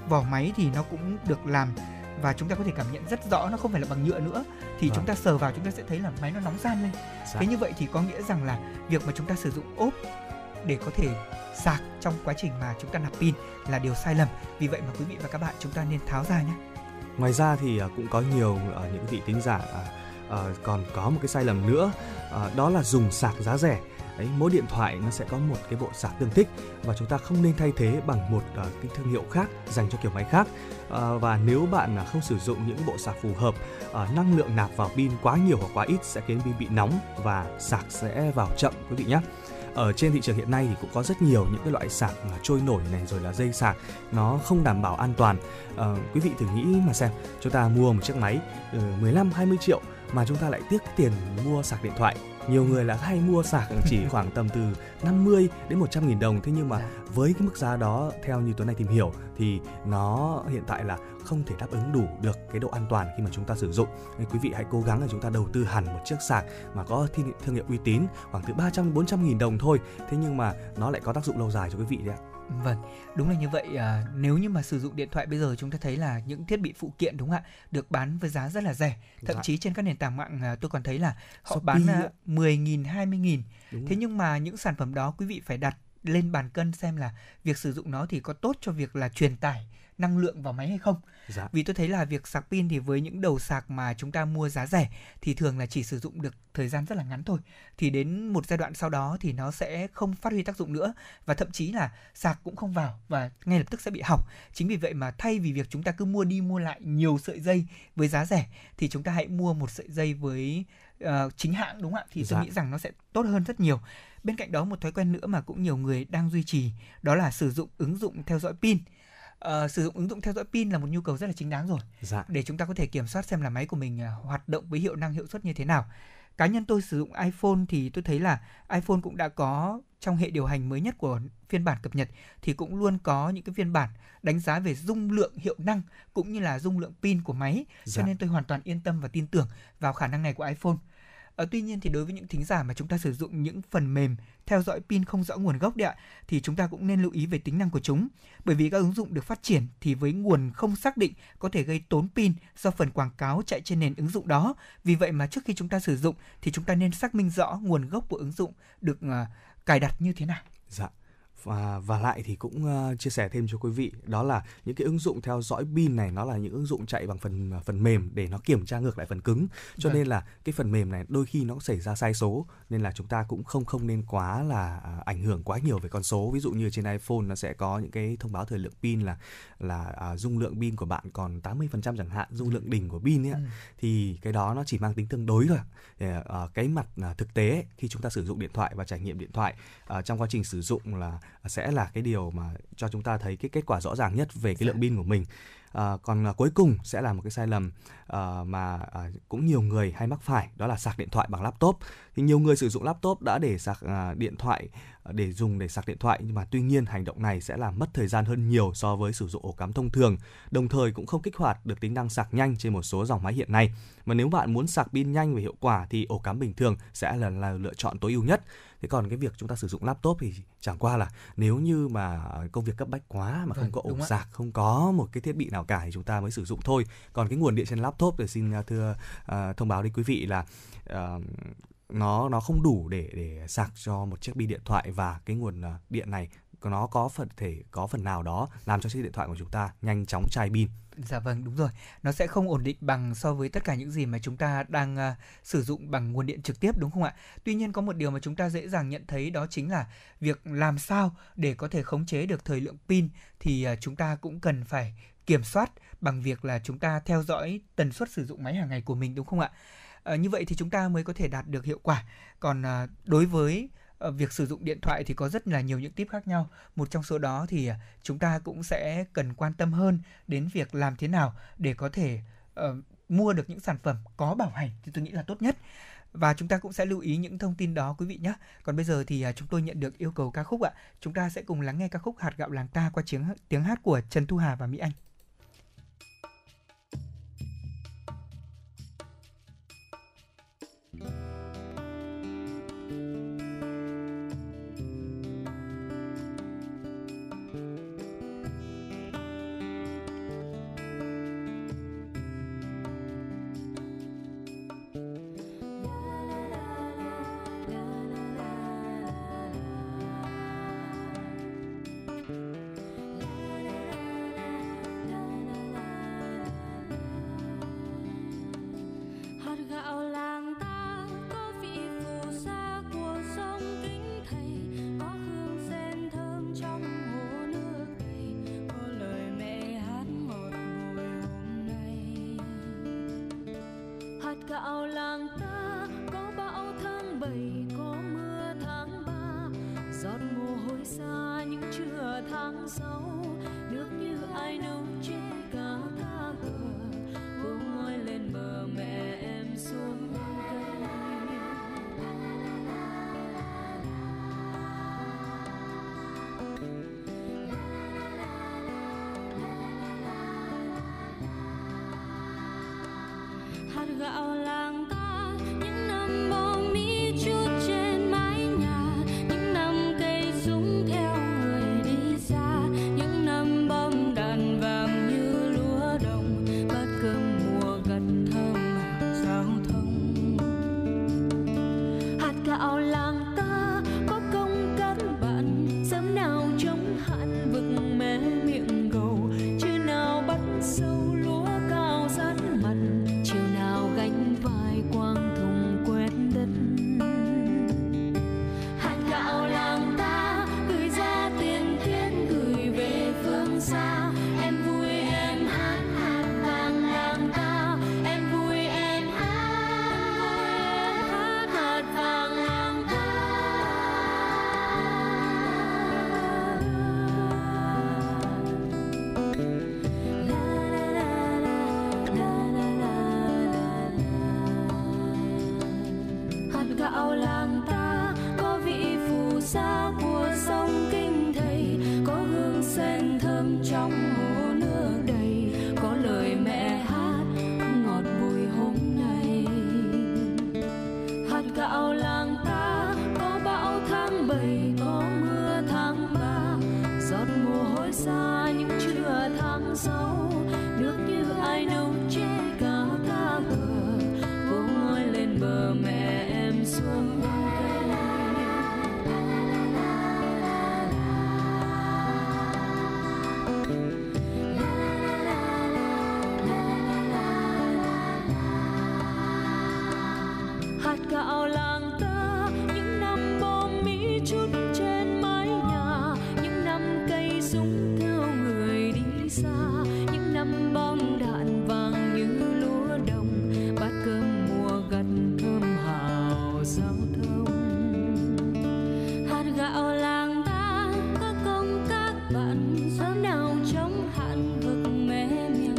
vỏ máy thì nó cũng được làm và chúng ta có thể cảm nhận rất rõ, nó không phải là bằng nhựa nữa, thì chúng ta sờ vào chúng ta sẽ thấy là máy nó nóng ran lên. Thế như vậy thì có nghĩa rằng là việc mà chúng ta sử dụng ốp để có thể sạc trong quá trình mà chúng ta nạp pin là điều sai lầm. Vì vậy mà quý vị và các bạn chúng ta nên tháo ra nhé. Ngoài ra thì cũng có nhiều những vị thính giả còn có một cái sai lầm nữa, đó là dùng sạc giá rẻ. Đấy, mỗi điện thoại nó sẽ có một cái bộ sạc tương thích và chúng ta không nên thay thế bằng một cái thương hiệu khác dành cho kiểu máy khác. Và nếu bạn không sử dụng những bộ sạc phù hợp, năng lượng nạp vào pin quá nhiều hoặc quá ít sẽ khiến pin bị nóng và sạc sẽ vào chậm quý vị nhé. Ở trên thị trường hiện nay thì cũng có rất nhiều những cái loại sạc trôi nổi này, rồi là dây sạc nó không đảm bảo an toàn. Quý vị thử nghĩ mà xem, chúng ta mua một chiếc máy 15-20 triệu mà chúng ta lại tiếc tiền mua sạc điện thoại. Nhiều người là hay mua sạc chỉ khoảng tầm từ 50 đến 100 nghìn đồng. Thế nhưng mà với cái mức giá đó, theo như tối nay tìm hiểu, thì nó hiện tại là không thể đáp ứng đủ được cái độ an toàn khi mà chúng ta sử dụng. Nên quý vị hãy cố gắng là chúng ta đầu tư hẳn một chiếc sạc mà có thương hiệu uy tín, khoảng từ 300-400 nghìn đồng thôi. Thế nhưng mà nó lại có tác dụng lâu dài cho quý vị đấy ạ. Vâng, đúng là như vậy. Nếu như mà sử dụng điện thoại bây giờ chúng ta thấy là những thiết bị phụ kiện, đúng không ạ, được bán với giá rất là rẻ. Thậm chí trên các nền tảng mạng tôi còn thấy là họ bán 10.000, 20.000. Thế nhưng mà những sản phẩm đó quý vị phải đặt lên bàn cân xem là việc sử dụng nó thì có tốt cho việc là truyền tải năng lượng vào máy hay không. Vì tôi thấy là việc sạc pin thì với những đầu sạc mà chúng ta mua giá rẻ thì thường là chỉ sử dụng được thời gian rất là ngắn thôi, thì đến một giai đoạn sau đó thì nó sẽ không phát huy tác dụng nữa và thậm chí là sạc cũng không vào và ngay lập tức sẽ bị hỏng. Chính vì vậy mà thay vì việc chúng ta cứ mua đi mua lại nhiều sợi dây với giá rẻ thì chúng ta hãy mua một sợi dây với chính hãng, đúng không ạ? Thì tôi nghĩ rằng nó sẽ tốt hơn rất nhiều. Bên cạnh đó, một thói quen nữa mà cũng nhiều người đang duy trì đó là sử dụng ứng dụng theo dõi pin. Sử dụng ứng dụng theo dõi pin là một nhu cầu rất là chính đáng rồi, để chúng ta có thể kiểm soát xem là máy của mình hoạt động với hiệu suất như thế nào. Cá nhân tôi sử dụng iPhone thì tôi thấy là iPhone cũng đã có trong hệ điều hành mới nhất của phiên bản cập nhật thì cũng luôn có những cái phiên bản đánh giá về dung lượng hiệu năng cũng như là dung lượng pin của máy, cho nên tôi hoàn toàn yên tâm và tin tưởng vào khả năng này của iPhone. Tuy nhiên thì đối với những thính giả mà chúng ta sử dụng những phần mềm theo dõi pin không rõ nguồn gốc đấy ạ, thì chúng ta cũng nên lưu ý về tính năng của chúng, bởi vì các ứng dụng được phát triển thì với nguồn không xác định có thể gây tốn pin do phần quảng cáo chạy trên nền ứng dụng đó. Vì vậy mà trước khi chúng ta sử dụng thì chúng ta nên xác minh rõ nguồn gốc của ứng dụng được cài đặt như thế nào. Và lại thì cũng chia sẻ thêm cho quý vị, đó là những cái ứng dụng theo dõi pin này nó là những ứng dụng chạy bằng phần mềm để nó kiểm tra ngược lại phần cứng, cho nên là cái phần mềm này đôi khi nó xảy ra sai số, nên là chúng ta cũng không nên quá là ảnh hưởng quá nhiều về con số. Ví dụ như trên iPhone nó sẽ có những cái thông báo thời lượng pin là dung lượng pin của bạn còn 80% chẳng hạn, dung lượng đỉnh của pin ấy, thì cái đó nó chỉ mang tính tương đối thôi. Cái mặt thực tế ấy, khi chúng ta sử dụng điện thoại và trải nghiệm điện thoại trong quá trình sử dụng là sẽ là cái điều mà cho chúng ta thấy cái kết quả rõ ràng nhất về cái lượng pin của mình. Còn cuối cùng sẽ là một cái sai lầm cũng nhiều người hay mắc phải, đó là sạc điện thoại bằng laptop. Thì nhiều người sử dụng laptop đã để sạc điện thoại, để dùng để sạc điện thoại, nhưng mà tuy nhiên hành động này sẽ làm mất thời gian hơn nhiều so với sử dụng ổ cắm thông thường, đồng thời cũng không kích hoạt được tính năng sạc nhanh trên một số dòng máy hiện nay. Mà nếu bạn muốn sạc pin nhanh và hiệu quả thì ổ cắm bình thường sẽ là lựa chọn tối ưu nhất. Thế còn cái việc chúng ta sử dụng laptop thì chẳng qua là nếu như mà công việc cấp bách quá mà không có ổ sạc, không có một cái thiết bị nào cả thì chúng ta mới sử dụng thôi. Còn cái nguồn điện trên laptop thì xin thưa thông báo đến quý vị là nó không đủ để sạc cho một chiếc pin điện thoại, và cái nguồn điện này nó có phần nào đó làm cho chiếc điện thoại của chúng ta nhanh chóng chai pin. Dạ vâng, đúng rồi. Nó sẽ không ổn định bằng so với tất cả những gì mà chúng ta đang sử dụng bằng nguồn điện trực tiếp, đúng không ạ? Tuy nhiên có một điều mà chúng ta dễ dàng nhận thấy, đó chính là việc làm sao để có thể khống chế được thời lượng pin thì chúng ta cũng cần phải kiểm soát bằng việc là chúng ta theo dõi tần suất sử dụng máy hàng ngày của mình, đúng không ạ? Như vậy thì chúng ta mới có thể đạt được hiệu quả. Còn đối với việc sử dụng điện thoại thì có rất là nhiều những tip khác nhau. Một trong số đó thì chúng ta cũng sẽ cần quan tâm hơn đến việc làm thế nào để có thể mua được những sản phẩm có bảo hành thì tôi nghĩ là tốt nhất. Và chúng ta cũng sẽ lưu ý những thông tin đó quý vị nhé. Còn bây giờ thì chúng tôi nhận được yêu cầu ca khúc ạ. Chúng ta sẽ cùng lắng nghe ca khúc Hạt gạo làng ta qua tiếng hát của Trần Thu Hà và Mỹ Anh. Bạn sớm nào chống hạn vực mẹ miệng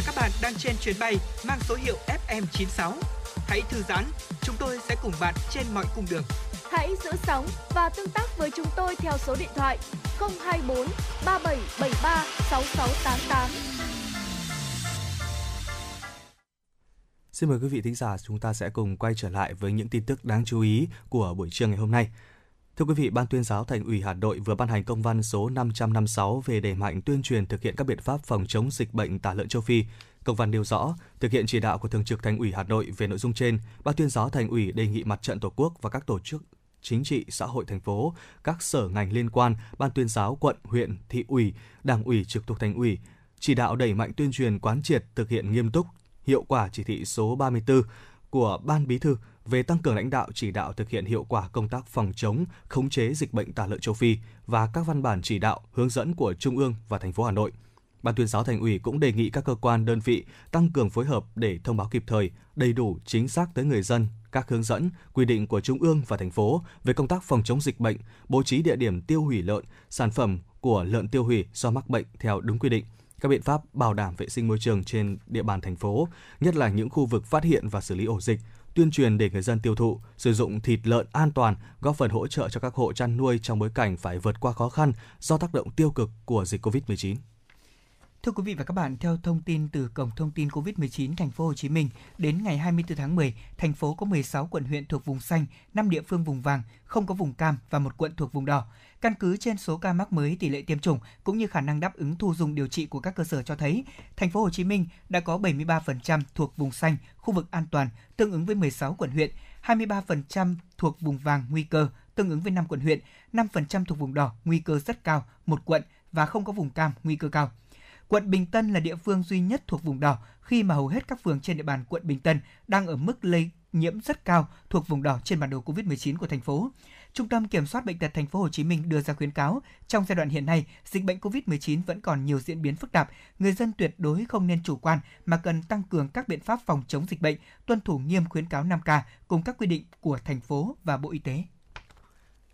và các bạn đang trên chuyến bay mang số hiệu FM96. Hãy thư giãn, chúng tôi sẽ cùng bạn trên mọi cung đường. Hãy giữ sóng và tương tác với chúng tôi theo số điện thoại 024 3773 6688. Xin mời quý vị thính giả, chúng ta sẽ cùng quay trở lại với những tin tức đáng chú ý của buổi trưa ngày hôm nay. Thưa quý vị, Ban Tuyên giáo Thành ủy Hà Nội vừa ban hành công văn số 556 về đẩy mạnh tuyên truyền thực hiện các biện pháp phòng chống dịch bệnh tả lợn châu Phi. Công văn nêu rõ, thực hiện chỉ đạo của Thường trực Thành ủy Hà Nội về nội dung trên, Ban Tuyên giáo Thành ủy đề nghị Mặt trận Tổ quốc và các tổ chức chính trị xã hội thành phố, các sở ngành liên quan, Ban Tuyên giáo quận, huyện, thị ủy, Đảng ủy trực thuộc Thành ủy chỉ đạo đẩy mạnh tuyên truyền quán triệt thực hiện nghiêm túc, hiệu quả chỉ thị số 34 của Ban Bí thư về tăng cường lãnh đạo chỉ đạo thực hiện hiệu quả công tác phòng chống, khống chế dịch bệnh tả lợn châu Phi và các văn bản chỉ đạo, hướng dẫn của Trung ương và thành phố Hà Nội. Ban Tuyên giáo Thành ủy cũng đề nghị các cơ quan, đơn vị tăng cường phối hợp để thông báo kịp thời, đầy đủ, chính xác tới người dân các hướng dẫn, quy định của Trung ương và thành phố về công tác phòng chống dịch bệnh, bố trí địa điểm tiêu hủy lợn, sản phẩm của lợn tiêu hủy do mắc bệnh theo đúng quy định, các biện pháp bảo đảm vệ sinh môi trường trên địa bàn thành phố, nhất là những khu vực phát hiện và xử lý ổ dịch, tuyên truyền để người dân tiêu thụ, sử dụng thịt lợn an toàn, góp phần hỗ trợ cho các hộ chăn nuôi trong bối cảnh phải vượt qua khó khăn do tác động tiêu cực của dịch Covid-19. Thưa quý vị và các bạn, theo thông tin từ Cổng Thông tin Covid-19 Thành phố Hồ Chí Minh, đến ngày 24 tháng 10, thành phố có 16 quận huyện thuộc vùng xanh, 5 địa phương vùng vàng, không có vùng cam và 1 quận thuộc vùng đỏ. Căn cứ trên số ca mắc mới, tỷ lệ tiêm chủng cũng như khả năng đáp ứng thu dung điều trị của các cơ sở cho thấy, thành phố Hồ Chí Minh đã có 73% thuộc vùng xanh, khu vực an toàn, tương ứng với 16 quận huyện, 23% thuộc vùng vàng nguy cơ, tương ứng với 5 quận huyện, 5% thuộc vùng đỏ nguy cơ rất cao, 1 quận và không có vùng cam nguy cơ cao. Quận Bình Tân là địa phương duy nhất thuộc vùng đỏ khi mà hầu hết các phường trên địa bàn quận Bình Tân đang ở mức lây nhiễm rất cao thuộc vùng đỏ trên bản đồ Covid-19 của thành phố. Trung tâm Kiểm soát Bệnh tật Thành phố Hồ Chí Minh đưa ra khuyến cáo, trong giai đoạn hiện nay, dịch bệnh Covid-19 vẫn còn nhiều diễn biến phức tạp, người dân tuyệt đối không nên chủ quan mà cần tăng cường các biện pháp phòng chống dịch bệnh, tuân thủ nghiêm khuyến cáo 5K cùng các quy định của thành phố và Bộ Y tế.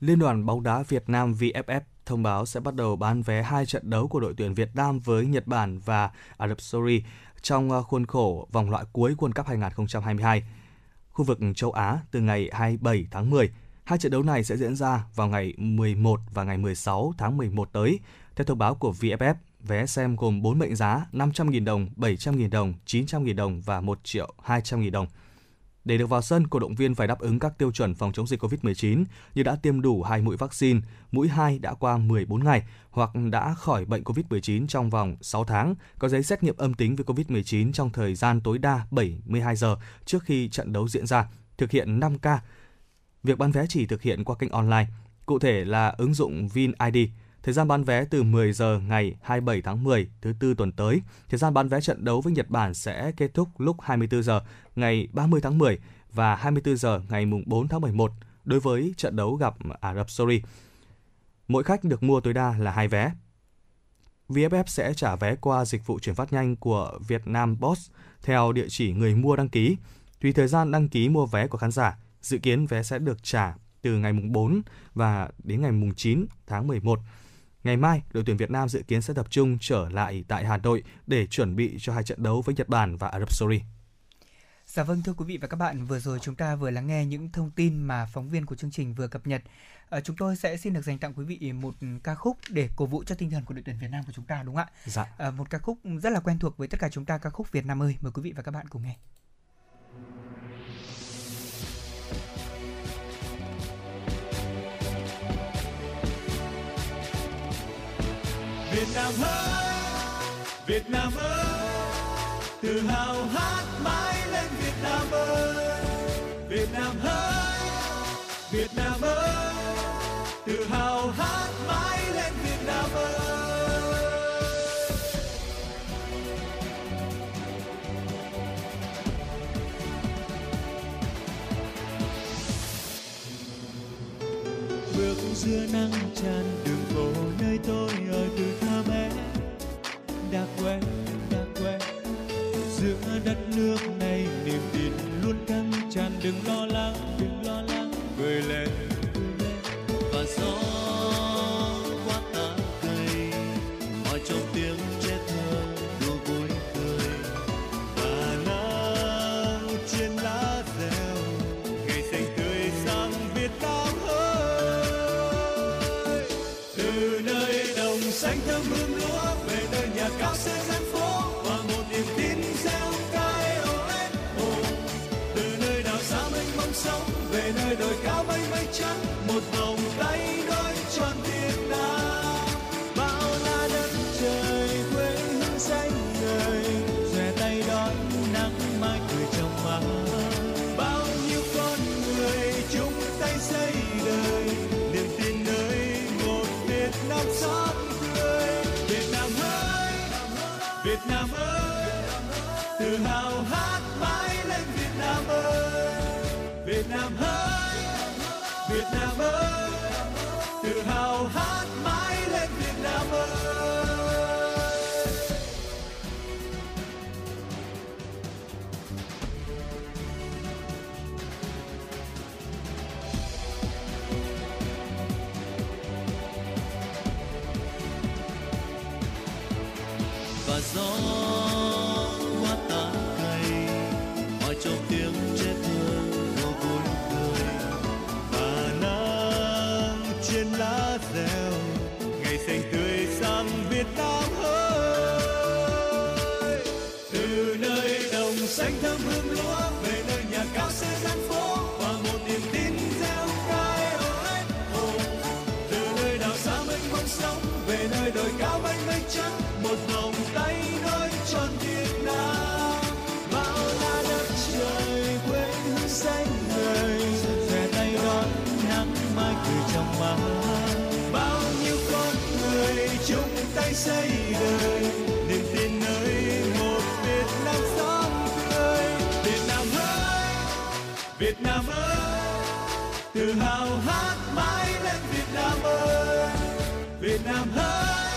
Liên đoàn bóng đá Việt Nam VFF thông báo sẽ bắt đầu bán vé 2 trận đấu của đội tuyển Việt Nam với Nhật Bản và Ả Rập Saudi trong khuôn khổ vòng loại cuối World Cup 2022. Khu vực châu Á từ ngày 27 tháng 10. Hai trận đấu này sẽ diễn ra vào ngày 11 và ngày 16 tháng 11 tới. Theo thông báo của VFF, vé xem gồm 4 mệnh giá 500.000 đồng, 700.000 đồng, 900.000 đồng và 1.200.000 đồng. Để được vào sân, cổ động viên phải đáp ứng các tiêu chuẩn phòng chống dịch COVID-19 như đã tiêm đủ 2 mũi vaccine, mũi 2 đã qua 14 ngày hoặc đã khỏi bệnh COVID-19 trong vòng 6 tháng, có giấy xét nghiệm âm tính với COVID-19 trong thời gian tối đa 72 giờ trước khi trận đấu diễn ra, thực hiện 5K. Việc bán vé chỉ thực hiện qua kênh online, cụ thể là ứng dụng VinID. Thời gian bán vé từ 10 giờ ngày 27 tháng 10 thứ Tư tuần tới. Thời gian bán vé trận đấu với Nhật Bản sẽ kết thúc lúc 24 giờ ngày 30 tháng 10 và 24 giờ ngày 4 tháng 11 đối với trận đấu gặp Ả Rập Saudi. Mỗi khách được mua tối đa là 2 vé. VFF sẽ trả vé qua dịch vụ chuyển phát nhanh của Vietnam Post theo địa chỉ người mua đăng ký. Tùy thời gian đăng ký mua vé của khán giả, dự kiến vé sẽ được trả từ ngày 4 và đến ngày 9 tháng 11. Ngày mai, đội tuyển Việt Nam dự kiến sẽ tập trung trở lại tại Hà Nội để chuẩn bị cho hai trận đấu với Nhật Bản và Ả Rập Saudi. Dạ vâng, thưa quý vị và các bạn, vừa rồi chúng ta vừa lắng nghe những thông tin mà phóng viên của chương trình vừa cập nhật. Chúng tôi sẽ xin được dành tặng quý vị một ca khúc để cổ vũ cho tinh thần của đội tuyển Việt Nam của chúng ta, đúng không ạ? Dạ. Một ca khúc rất là quen thuộc với tất cả chúng ta, ca khúc Việt Nam ơi. Mời quý vị và các bạn cùng nghe. Việt Nam ơi, tự hào hát mãi lên Việt Nam ơi, tự hào hát mãi lên Việt Nam ơi. Bước giữa nắng tràn đường phố nơi tôi ở từ thơ bé. Đã quen giữa đất nước này niềm tin luôn căng tràn, đừng lo lắng cười lên và gió qua tán cây hòa trong tiếng trẻ thơ đùa vui cười. nào hát mãi lên Việt Nam ơi, Việt Nam ơi, tự hào hát mãi lên Việt Nam ơi. Và gió xanh thơm hương lúa về nơi nhà cao xe gian phố và một niềm tin gieo cay ôi hồn từ nơi đảo xa mênh mông sóng về nơi đồi cao mênh mông trắng một vòng tay nối tròn Việt Nam bao la đất trời quê hương xanh người về tay đón nắng mai cười trong màn bao nhiêu con người chung tay xây đời niềm tin nơi một Việt Nam sáng. Việt Nam ơi, tự hào hát mãi lên Việt Nam ơi, Việt Nam ơi,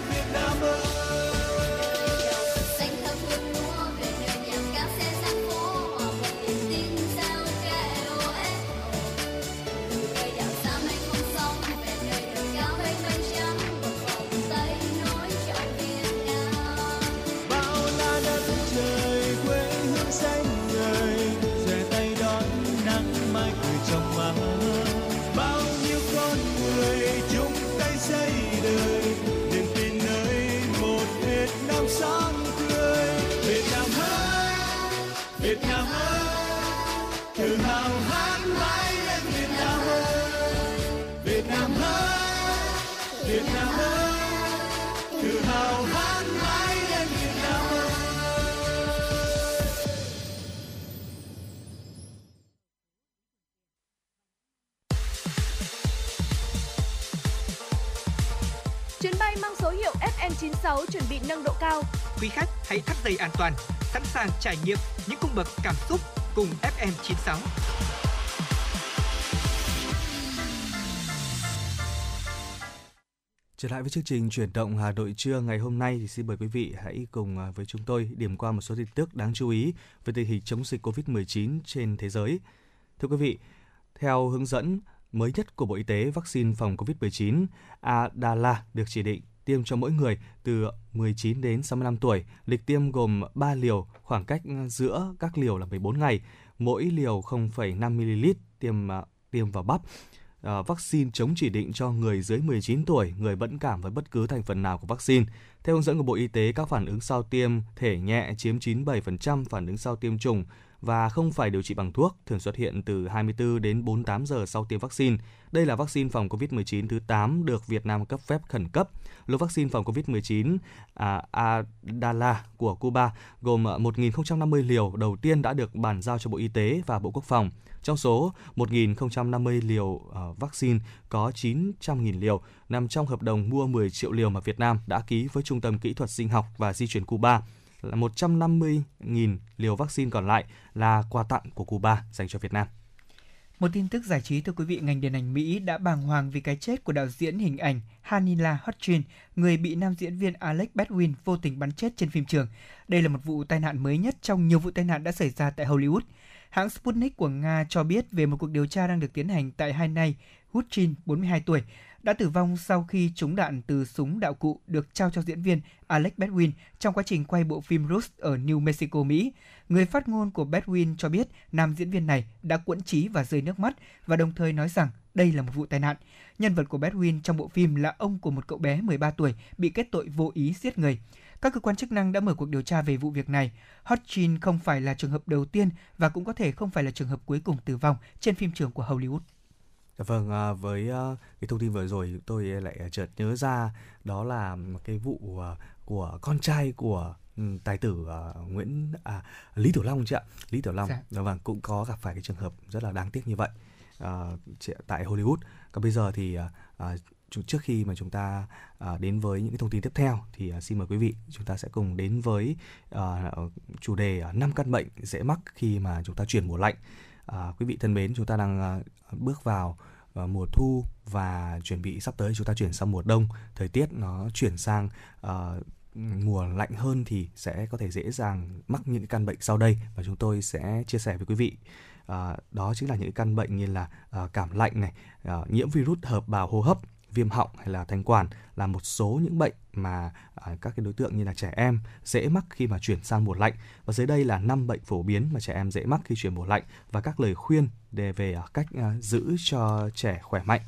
Việt Nam ơi. Xanh thắm hương lúa về nơi nhà cao xe gian phố hòa một niềm tin giao KOS. Từ nơi đảo xa mênh mông sông về nơi đồi cao mênh mông trắng một vòng tay nối trọn Việt Nam. Bao la đất trời quê hương xanh người rời tay đón nắng mai cười trong màn bao nhiêu con người chung tay xây đời niềm tin nơi một Việt Nam sáng tươi. Việt Nam ơi, Việt Nam ơi, tự hào hát mãi lên Việt Nam ơi, Việt Nam ơi, Việt Nam ơi, tự hào hát mãi lên Việt Nam ơi. Chuyến bay mang số hiệu FM96 chuẩn bị nâng độ cao. Quý khách hãy thắt dây an toàn, sẵn sàng trải nghiệm những cung bậc cảm xúc cùng FM96. Trở lại với chương trình Chuyển động Hà Nội trưa ngày hôm nay thì xin mời quý vị hãy cùng với chúng tôi điểm qua một số tin tức đáng chú ý về tình hình chống dịch COVID-19 trên thế giới. Thưa quý vị, theo hướng dẫn mới nhất của Bộ Y tế, vaccine phòng COVID-19 Adala được chỉ định tiêm cho mỗi người từ 19 đến 65 tuổi. Lịch tiêm gồm 3 liều, khoảng cách giữa các liều là 14 ngày, mỗi liều 0,5 ml tiêm vào bắp. Vaccine chống chỉ định cho người dưới 19 tuổi, người mẫn cảm với bất cứ thành phần nào của vaccine. Theo hướng dẫn của Bộ Y tế, các phản ứng sau tiêm thể nhẹ chiếm 97% phản ứng sau tiêm chủng và không phải điều trị bằng thuốc, thường xuất hiện từ 24 đến 48 giờ sau tiêm vaccine. Đây là vaccine phòng COVID-19 thứ 8 được Việt Nam cấp phép khẩn cấp. Lô vaccine phòng COVID-19 Adala của Cuba gồm 1.050 liều đầu tiên đã được bàn giao cho Bộ Y tế và Bộ Quốc phòng. Trong số 1.050 liều vaccine có 900.000 liều nằm trong hợp đồng mua 10 triệu liều mà Việt Nam đã ký với Trung tâm Kỹ thuật Sinh học và Di chuyển Cuba. 150.000 liều vaccine còn lại là quà tặng của Cuba dành cho Việt Nam. Một tin tức giải trí thưa quý vị, ngành điện ảnh Mỹ đã bàng hoàng vì cái chết của đạo diễn hình ảnh Halyna Hutchins, người bị nam diễn viên Alec Baldwin vô tình bắn chết trên phim trường. Đây là một vụ tai nạn mới nhất trong nhiều vụ tai nạn đã xảy ra tại Hollywood. Hãng Sputnik của Nga cho biết về một cuộc điều tra đang được tiến hành tại hai nay, Hutchins, 42 tuổi, đã tử vong sau khi trúng đạn từ súng đạo cụ được trao cho diễn viên Alec Baldwin trong quá trình quay bộ phim Rust ở New Mexico, Mỹ. Người phát ngôn của Baldwin cho biết nam diễn viên này đã uất chí và rơi nước mắt và đồng thời nói rằng đây là một vụ tai nạn. Nhân vật của Baldwin trong bộ phim là ông của một cậu bé 13 tuổi bị kết tội vô ý giết người. Các cơ quan chức năng đã mở cuộc điều tra về vụ việc này. Hutchins không phải là trường hợp đầu tiên và cũng có thể không phải là trường hợp cuối cùng tử vong trên phim trường của Hollywood. Vâng, với cái thông tin vừa rồi tôi lại chợt nhớ ra đó là cái vụ của con trai của tài tử Lý Tiểu Long chị ạ. Lý Tiểu Long, dạ. Vâng, cũng có gặp phải cái trường hợp rất là đáng tiếc như vậy tại Hollywood. Còn bây giờ thì Trước khi mà chúng ta đến với những cái thông tin tiếp theo thì xin mời quý vị, chúng ta sẽ cùng đến với chủ đề 5 căn bệnh dễ mắc khi mà chúng ta chuyển mùa lạnh. Quý vị thân mến, chúng ta đang bước vào mùa thu và chuẩn bị sắp tới chúng ta chuyển sang mùa đông. Thời tiết nó chuyển sang mùa lạnh hơn thì sẽ có thể dễ dàng mắc những căn bệnh sau đây và chúng tôi sẽ chia sẻ với quý vị. Đó chính là những căn bệnh như là cảm lạnh này, nhiễm virus hợp bào hô hấp, viêm họng hay là thanh quản, là một số những bệnh mà các cái đối tượng như là trẻ em dễ mắc khi mà chuyển sang mùa lạnh. Và dưới đây là 5 bệnh phổ biến mà trẻ em dễ mắc khi chuyển mùa lạnh và các lời khuyên về cách giữ cho trẻ khỏe mạnh.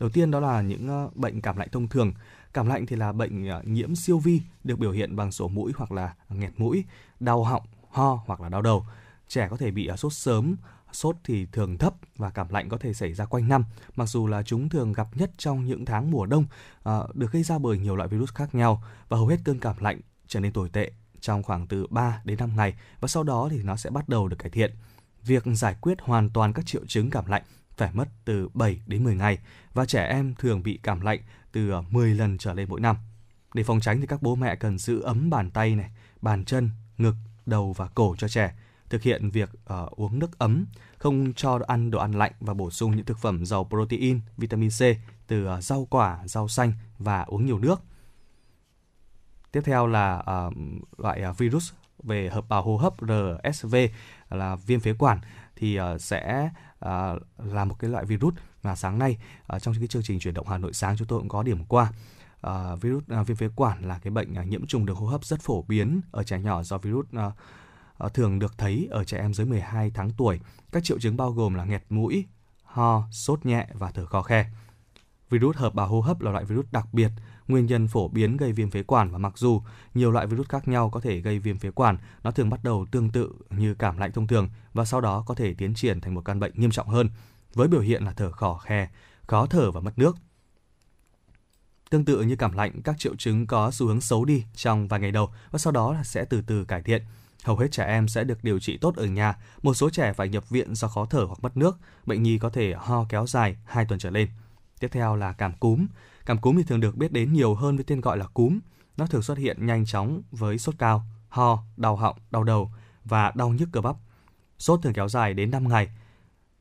Đầu tiên đó là những bệnh cảm lạnh thông thường. Cảm lạnh thì là bệnh nhiễm siêu vi, được biểu hiện bằng sổ mũi hoặc là nghẹt mũi, đau họng, ho hoặc là đau đầu. Trẻ có thể bị sốt sớm, sốt thì thường thấp và cảm lạnh có thể xảy ra quanh năm, mặc dù là chúng thường gặp nhất trong những tháng mùa đông, được gây ra bởi nhiều loại virus khác nhau và hầu hết cơn cảm lạnh trở nên tồi tệ trong khoảng từ 3 đến 5 ngày và sau đó thì nó sẽ bắt đầu được cải thiện. Việc giải quyết hoàn toàn các triệu chứng cảm lạnh phải mất từ 7 đến 10 ngày và trẻ em thường bị cảm lạnh từ 10 lần trở lên mỗi năm. Để phòng tránh thì các bố mẹ cần giữ ấm bàn tay này, bàn chân, ngực, đầu và cổ cho trẻ. Thực hiện việc uống nước ấm, không cho ăn đồ ăn lạnh và bổ sung những thực phẩm giàu protein, vitamin C từ rau quả, rau xanh và uống nhiều nước. Tiếp theo là loại virus về hợp bào hô hấp RSV là viêm phế quản thì sẽ là một cái loại virus mà sáng nay trong cái chương trình Chuyển động Hà Nội sáng chúng tôi cũng có điểm qua. Virus viêm phế quản là cái bệnh nhiễm trùng đường hô hấp rất phổ biến ở trẻ nhỏ do virus thường được thấy ở trẻ em dưới 12 tháng tuổi. Các triệu chứng bao gồm là nghẹt mũi, ho, sốt nhẹ và thở khò khè. Virus hợp bào hô hấp là loại virus đặc biệt, nguyên nhân phổ biến gây viêm phế quản và mặc dù nhiều loại virus khác nhau có thể gây viêm phế quản, nó thường bắt đầu tương tự như cảm lạnh thông thường và sau đó có thể tiến triển thành một căn bệnh nghiêm trọng hơn với biểu hiện là thở khò khè, khó thở và mất nước. Tương tự như cảm lạnh, các triệu chứng có xu hướng xấu đi trong vài ngày đầu và sau đó là sẽ từ từ cải thiện. Hầu hết trẻ em sẽ được điều trị tốt ở nhà, một số trẻ phải nhập viện do khó thở hoặc mất nước, bệnh nhi có thể ho kéo dài 2 tuần trở lên. Tiếp theo là cảm cúm. Cảm cúm thì thường được biết đến nhiều hơn với tên gọi là cúm. Nó thường xuất hiện nhanh chóng với sốt cao, ho, đau họng, đau đầu và đau nhức cơ bắp. Sốt thường kéo dài đến 5 ngày.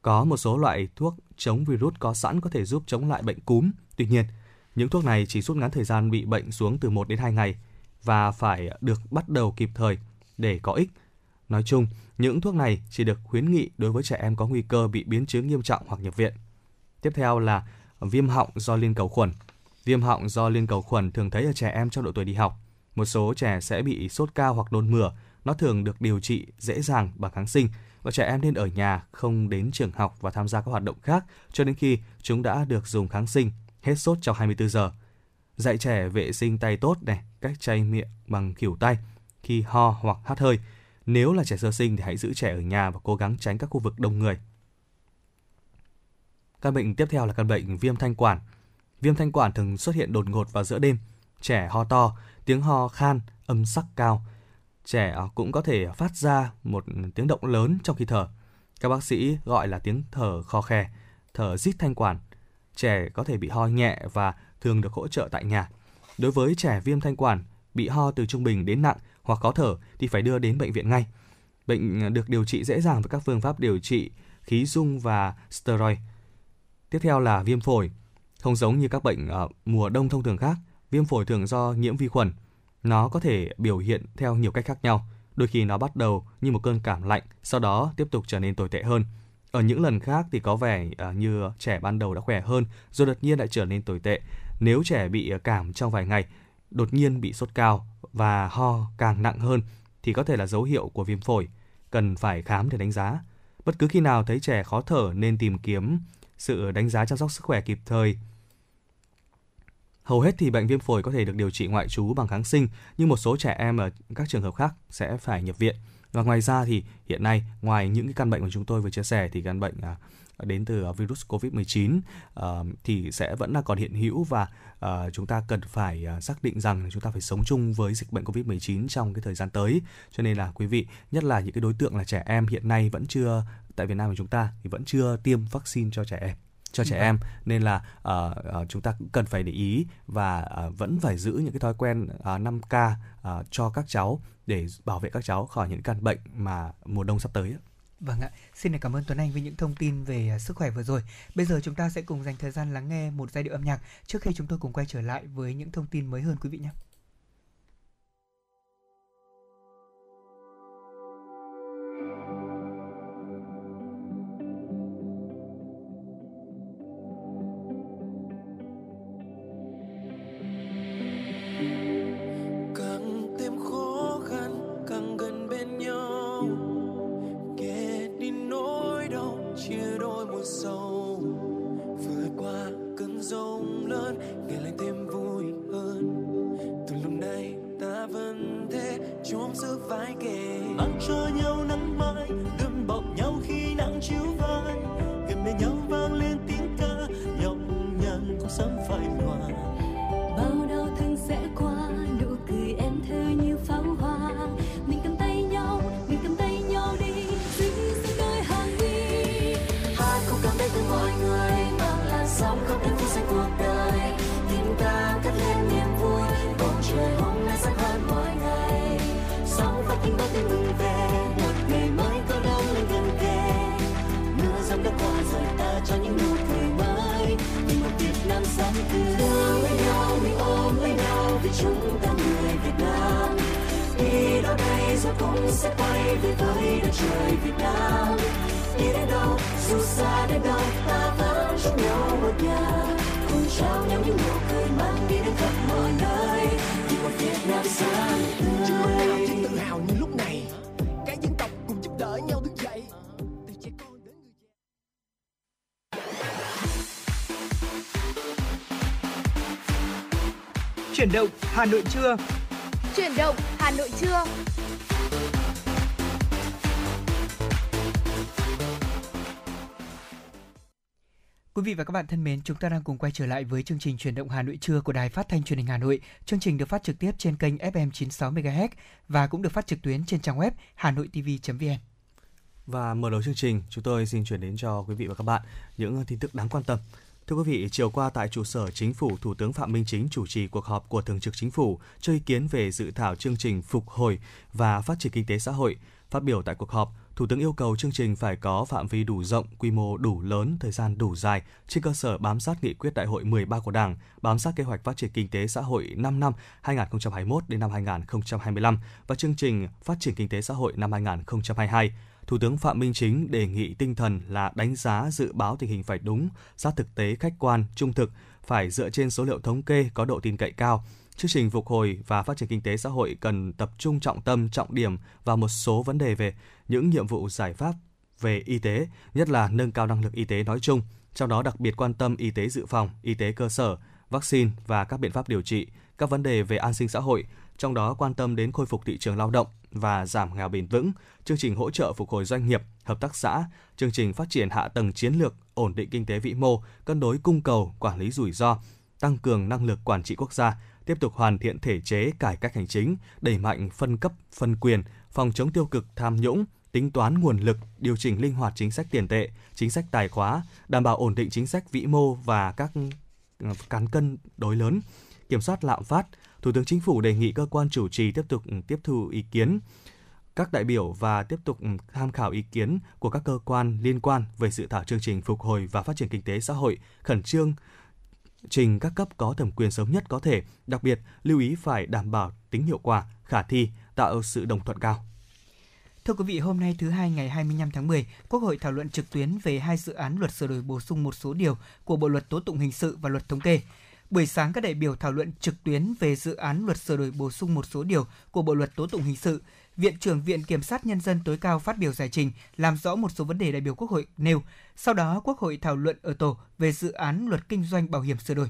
Có một số loại thuốc chống virus có sẵn có thể giúp chống lại bệnh cúm. Tuy nhiên, những thuốc này chỉ rút ngắn thời gian bị bệnh xuống từ 1 đến 2 ngày và phải được bắt đầu kịp thời để có ích. Nói chung, những thuốc này chỉ được khuyến nghị đối với trẻ em có nguy cơ bị biến chứng nghiêm trọng hoặc nhập viện. Tiếp theo là viêm họng do liên cầu khuẩn. Viêm họng do liên cầu khuẩn thường thấy ở trẻ em trong độ tuổi đi học. Một số trẻ sẽ bị sốt cao hoặc nôn mửa. Nó thường được điều trị dễ dàng bằng kháng sinh và trẻ em nên ở nhà, không đến trường học và tham gia các hoạt động khác cho đến khi chúng đã được dùng kháng sinh, hết sốt trong 24 giờ. Dạy trẻ vệ sinh tay tốt này, cách chai miệng bằng khỉu tay khi ho hoặc hắt hơi. Nếu là trẻ sơ sinh thì hãy giữ trẻ ở nhà và cố gắng tránh các khu vực đông người. Căn bệnh tiếp theo là căn bệnh viêm thanh quản. Viêm thanh quản thường xuất hiện đột ngột vào giữa đêm. Trẻ ho to, tiếng ho khan, âm sắc cao. Trẻ cũng có thể phát ra một tiếng động lớn trong khi thở. Các bác sĩ gọi là tiếng thở khò khè, thở rít thanh quản. Trẻ có thể bị ho nhẹ và thường được hỗ trợ tại nhà. Đối với trẻ viêm thanh quản bị ho từ trung bình đến nặng hoặc khó thở thì phải đưa đến bệnh viện ngay. Bệnh được điều trị dễ dàng với các phương pháp điều trị khí dung và steroid. Tiếp theo là viêm phổi. Không giống như các bệnh mùa đông thông thường khác, viêm phổi thường do nhiễm vi khuẩn. Nó có thể biểu hiện theo nhiều cách khác nhau. Đôi khi nó bắt đầu như một cơn cảm lạnh, sau đó tiếp tục trở nên tồi tệ hơn. Ở những lần khác thì có vẻ như trẻ ban đầu đã khỏe hơn, rồi đột nhiên lại trở nên tồi tệ. Nếu trẻ bị cảm trong vài ngày, đột nhiên bị sốt cao và ho càng nặng hơn thì có thể là dấu hiệu của viêm phổi, cần phải khám để đánh giá. Bất cứ khi nào thấy trẻ khó thở nên tìm kiếm sự đánh giá chăm sóc sức khỏe kịp thời. Hầu hết thì bệnh viêm phổi có thể được điều trị ngoại trú bằng kháng sinh, nhưng một số trẻ em ở các trường hợp khác sẽ phải nhập viện. Và ngoài ra thì hiện nay, ngoài những cái căn bệnh mà chúng tôi vừa chia sẻ thì căn bệnh đến từ virus COVID-19 thì sẽ vẫn là còn hiện hữu và chúng ta cần phải xác định rằng chúng ta phải sống chung với dịch bệnh COVID-19 trong cái thời gian tới. Cho nên là quý vị, nhất là những cái đối tượng là trẻ em hiện nay vẫn chưa, tại Việt Nam của chúng ta thì vẫn chưa tiêm vaccine cho trẻ em. cho trẻ em, nên là chúng ta cũng cần phải để ý và vẫn phải giữ những cái thói quen 5K cho các cháu để bảo vệ các cháu khỏi những căn bệnh mà mùa đông sắp tới. Vâng ạ, xin cảm ơn Tuấn Anh với những thông tin về sức khỏe vừa rồi. Bây giờ chúng ta sẽ cùng dành thời gian lắng nghe một giai điệu âm nhạc trước khi chúng tôi cùng quay trở lại với những thông tin mới hơn quý vị nhé. Chuyển động Hà Nội trưa. Quý vị và các bạn thân mến, chúng ta đang cùng quay trở lại với chương trình Chuyển động Hà Nội trưa của Đài Phát thanh Truyền hình Hà Nội. Chương trình được phát trực tiếp trên kênh FM 96 MHz và cũng được phát trực tuyến trên trang web hanoitv.vn. Và mở đầu chương trình, chúng tôi xin chuyển đến cho quý vị và các bạn những tin tức đáng quan tâm. Thưa quý vị, chiều qua tại trụ sở Chính phủ, Thủ tướng Phạm Minh Chính chủ trì cuộc họp của Thường trực Chính phủ cho ý kiến về dự thảo chương trình phục hồi và phát triển kinh tế xã hội. Phát biểu tại cuộc họp, Thủ tướng yêu cầu chương trình phải có phạm vi đủ rộng, quy mô đủ lớn, thời gian đủ dài trên cơ sở bám sát nghị quyết Đại hội 13 của Đảng, bám sát kế hoạch phát triển kinh tế xã hội 5 năm 2021 đến năm 2025 và chương trình phát triển kinh tế xã hội năm 2022. Thủ tướng Phạm Minh Chính đề nghị tinh thần là đánh giá dự báo tình hình phải đúng, sát thực tế, khách quan, trung thực, phải dựa trên số liệu thống kê có độ tin cậy cao. Chương trình phục hồi và phát triển kinh tế xã hội cần tập trung trọng tâm, trọng điểm vào một số vấn đề về những nhiệm vụ giải pháp về y tế, nhất là nâng cao năng lực y tế nói chung, trong đó đặc biệt quan tâm y tế dự phòng, y tế cơ sở, vaccine và các biện pháp điều trị, các vấn đề về an sinh xã hội, trong đó quan tâm đến khôi phục thị trường lao động và giảm nghèo bền vững, chương trình hỗ trợ phục hồi doanh nghiệp, hợp tác xã, chương trình phát triển hạ tầng chiến lược, ổn định kinh tế vĩ mô, cân đối cung cầu, quản lý rủi ro, tăng cường năng lực quản trị quốc gia, tiếp tục hoàn thiện thể chế, cải cách hành chính, đẩy mạnh phân cấp, phân quyền, phòng chống tiêu cực, tham nhũng, tính toán nguồn lực, điều chỉnh linh hoạt chính sách tiền tệ, chính sách tài khóa, đảm bảo ổn định chính sách vĩ mô và các cán cân đối lớn, kiểm soát lạm phát. Thủ tướng Chính phủ đề nghị cơ quan chủ trì tiếp tục tiếp thu ý kiến các đại biểu và tiếp tục tham khảo ý kiến của các cơ quan liên quan về dự thảo chương trình phục hồi và phát triển kinh tế xã hội, khẩn trương trình các cấp có thẩm quyền sớm nhất có thể, đặc biệt lưu ý phải đảm bảo tính hiệu quả, khả thi, tạo sự đồng thuận cao. Thưa quý vị, hôm nay thứ Hai ngày 25 tháng 10, Quốc hội thảo luận trực tuyến về hai dự án luật sửa đổi bổ sung một số điều của Bộ Luật Tố tụng Hình sự và Luật Thống kê. Buổi sáng, các đại biểu thảo luận trực tuyến về dự án luật sửa đổi bổ sung một số điều của Bộ Luật Tố tụng Hình sự. Viện trưởng Viện Kiểm sát Nhân dân tối cao phát biểu giải trình, làm rõ một số vấn đề đại biểu Quốc hội nêu. Sau đó, Quốc hội thảo luận ở tổ về dự án luật kinh doanh bảo hiểm sửa đổi.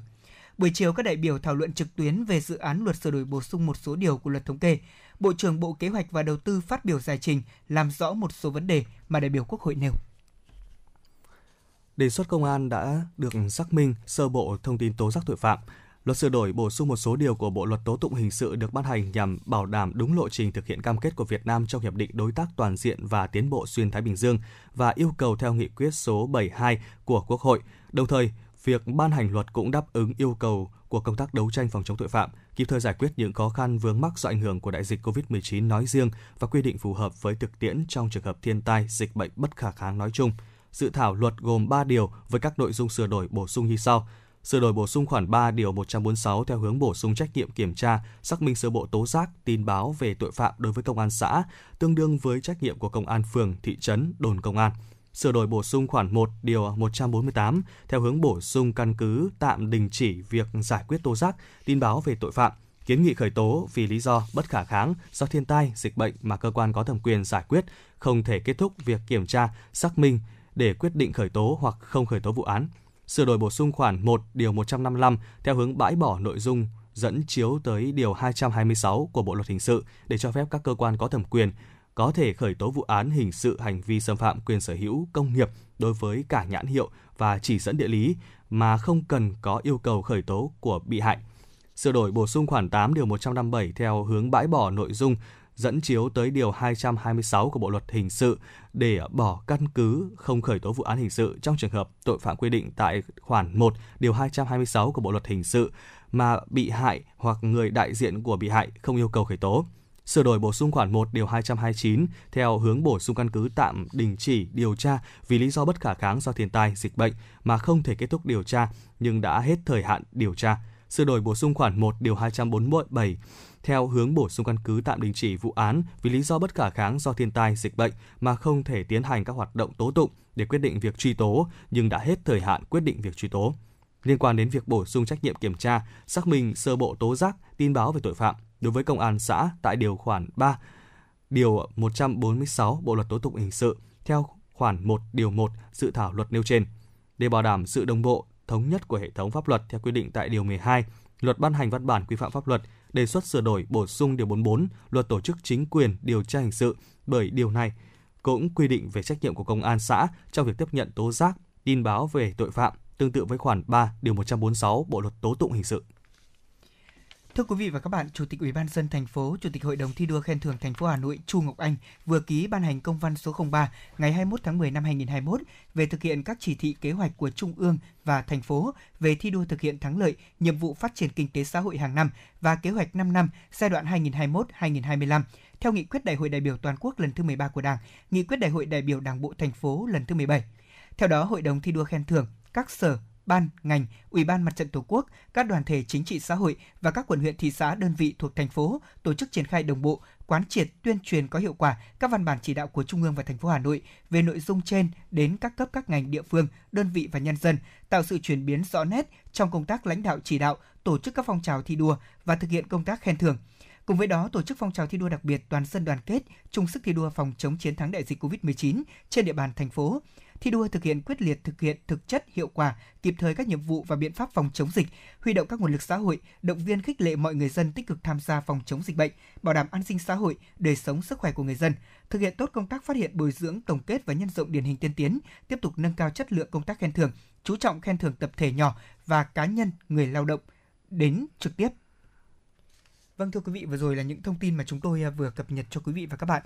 Buổi chiều, các đại biểu thảo luận trực tuyến về dự án luật sửa đổi bổ sung một số điều của Luật Thống kê. Bộ trưởng Bộ Kế hoạch và Đầu tư phát biểu giải trình, làm rõ một số vấn đề mà đại biểu Quốc hội nêu. Đề xuất công an đã được xác minh sơ bộ thông tin tố giác tội phạm. Luật sửa đổi bổ sung một số điều của Bộ luật tố tụng hình sự được ban hành nhằm bảo đảm đúng lộ trình thực hiện cam kết của Việt Nam trong Hiệp định Đối tác toàn diện và tiến bộ xuyên Thái Bình Dương và yêu cầu theo nghị quyết số 72 của Quốc hội. Đồng thời, việc ban hành luật cũng đáp ứng yêu cầu của công tác đấu tranh phòng chống tội phạm, kịp thời giải quyết những khó khăn vướng mắc do ảnh hưởng của đại dịch COVID-19 nói riêng và quy định phù hợp với thực tiễn trong trường hợp thiên tai, dịch bệnh bất khả kháng nói chung. Dự thảo luật gồm 3 điều với các nội dung sửa đổi bổ sung như sau. Sửa đổi bổ sung khoản 3 điều 146 theo hướng bổ sung trách nhiệm kiểm tra, xác minh sơ bộ tố giác, tin báo về tội phạm đối với công an xã, tương đương với trách nhiệm của công an phường, thị trấn, đồn công an. Sửa đổi bổ sung khoản 1 điều 148 theo hướng bổ sung căn cứ tạm đình chỉ việc giải quyết tố giác, tin báo về tội phạm, kiến nghị khởi tố vì lý do bất khả kháng do thiên tai, dịch bệnh mà cơ quan có thẩm quyền giải quyết không thể kết thúc việc kiểm tra, xác minh để quyết định khởi tố hoặc không khởi tố vụ án. Sửa đổi bổ sung khoản 1 điều 155 theo hướng bãi bỏ nội dung dẫn chiếu tới điều 226 của Bộ luật hình sự để cho phép các cơ quan có thẩm quyền có thể khởi tố vụ án hình sự hành vi xâm phạm quyền sở hữu công nghiệp đối với cả nhãn hiệu và chỉ dẫn địa lý mà không cần có yêu cầu khởi tố của bị hại. Sửa đổi bổ sung khoản 8 điều 157 theo hướng bãi bỏ nội dung dẫn chiếu tới điều 226 của Bộ luật hình sự để bỏ căn cứ không khởi tố vụ án hình sự trong trường hợp tội phạm quy định tại khoản 1 điều 226 của Bộ luật hình sự mà bị hại hoặc người đại diện của bị hại không yêu cầu khởi tố. Sửa đổi bổ sung khoản 1 điều 229 theo hướng bổ sung căn cứ tạm đình chỉ điều tra vì lý do bất khả kháng do thiên tai, dịch bệnh mà không thể kết thúc điều tra nhưng đã hết thời hạn điều tra. Sửa đổi bổ sung khoản 1 điều 247 theo hướng bổ sung căn cứ tạm đình chỉ vụ án vì lý do bất khả kháng do thiên tai, dịch bệnh mà không thể tiến hành các hoạt động tố tụng để quyết định việc truy tố nhưng đã hết thời hạn quyết định việc truy tố. Liên quan đến việc bổ sung trách nhiệm kiểm tra, xác minh sơ bộ tố giác, tin báo về tội phạm đối với công an xã tại điều khoản 3, điều 146 Bộ luật tố tụng hình sự theo khoản 1 điều 1 dự thảo luật nêu trên. Để bảo đảm sự đồng bộ, thống nhất của hệ thống pháp luật theo quy định tại điều 12, luật ban hành văn bản quy phạm pháp luật, đề xuất sửa đổi bổ sung điều 44 luật tổ chức chính quyền điều tra hình sự bởi điều này cũng quy định về trách nhiệm của công an xã trong việc tiếp nhận tố giác, tin báo về tội phạm, tương tự với khoản 3 điều 146 Bộ luật tố tụng hình sự. Thưa quý vị và các bạn, Chủ tịch Ủy ban nhân dân thành phố, Chủ tịch Hội đồng thi đua khen thưởng thành phố Hà Nội Chu Ngọc Anh vừa ký ban hành công văn số 03 ngày 21 tháng 10 năm 2021 về thực hiện các chỉ thị kế hoạch của Trung ương và thành phố về thi đua thực hiện thắng lợi nhiệm vụ phát triển kinh tế xã hội hàng năm và kế hoạch 5 năm giai đoạn 2021-2025. Theo nghị quyết Đại hội đại biểu toàn quốc lần thứ 13 của Đảng, nghị quyết Đại hội đại biểu Đảng bộ thành phố lần thứ 17. Theo đó, Hội đồng thi đua khen thưởng các sở, ban, ngành, Ủy ban Mặt trận Tổ quốc, các đoàn thể chính trị xã hội và các quận huyện thị xã đơn vị thuộc thành phố tổ chức triển khai đồng bộ, quán triệt, tuyên truyền có hiệu quả các văn bản chỉ đạo của Trung ương và thành phố Hà Nội về nội dung trên đến các cấp các ngành địa phương, đơn vị và nhân dân, tạo sự chuyển biến rõ nét trong công tác lãnh đạo chỉ đạo, tổ chức các phong trào thi đua và thực hiện công tác khen thưởng. Cùng với đó, tổ chức phong trào thi đua đặc biệt toàn dân đoàn kết, chung sức thi đua phòng chống chiến thắng đại dịch COVID-19 trên địa bàn thành phố. Thi đua thực hiện quyết liệt, thực hiện thực chất, hiệu quả, kịp thời các nhiệm vụ và biện pháp phòng chống dịch, huy động các nguồn lực xã hội, động viên khích lệ mọi người dân tích cực tham gia phòng chống dịch bệnh, bảo đảm an sinh xã hội, đời sống sức khỏe của người dân, thực hiện tốt công tác phát hiện, bồi dưỡng, tổng kết và nhân rộng điển hình tiên tiến, tiếp tục nâng cao chất lượng công tác khen thưởng, chú trọng khen thưởng tập thể nhỏ và cá nhân người lao động đến trực tiếp. Vâng, thưa quý vị, vừa rồi là những thông tin mà chúng tôi vừa cập nhật cho quý vị và các bạn.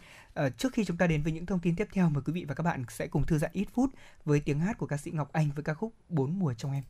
Trước khi chúng ta đến với những thông tin tiếp theo, mời quý vị và các bạn sẽ cùng thư giãn ít phút với tiếng hát của ca sĩ Ngọc Anh với ca khúc Bốn mùa trong em.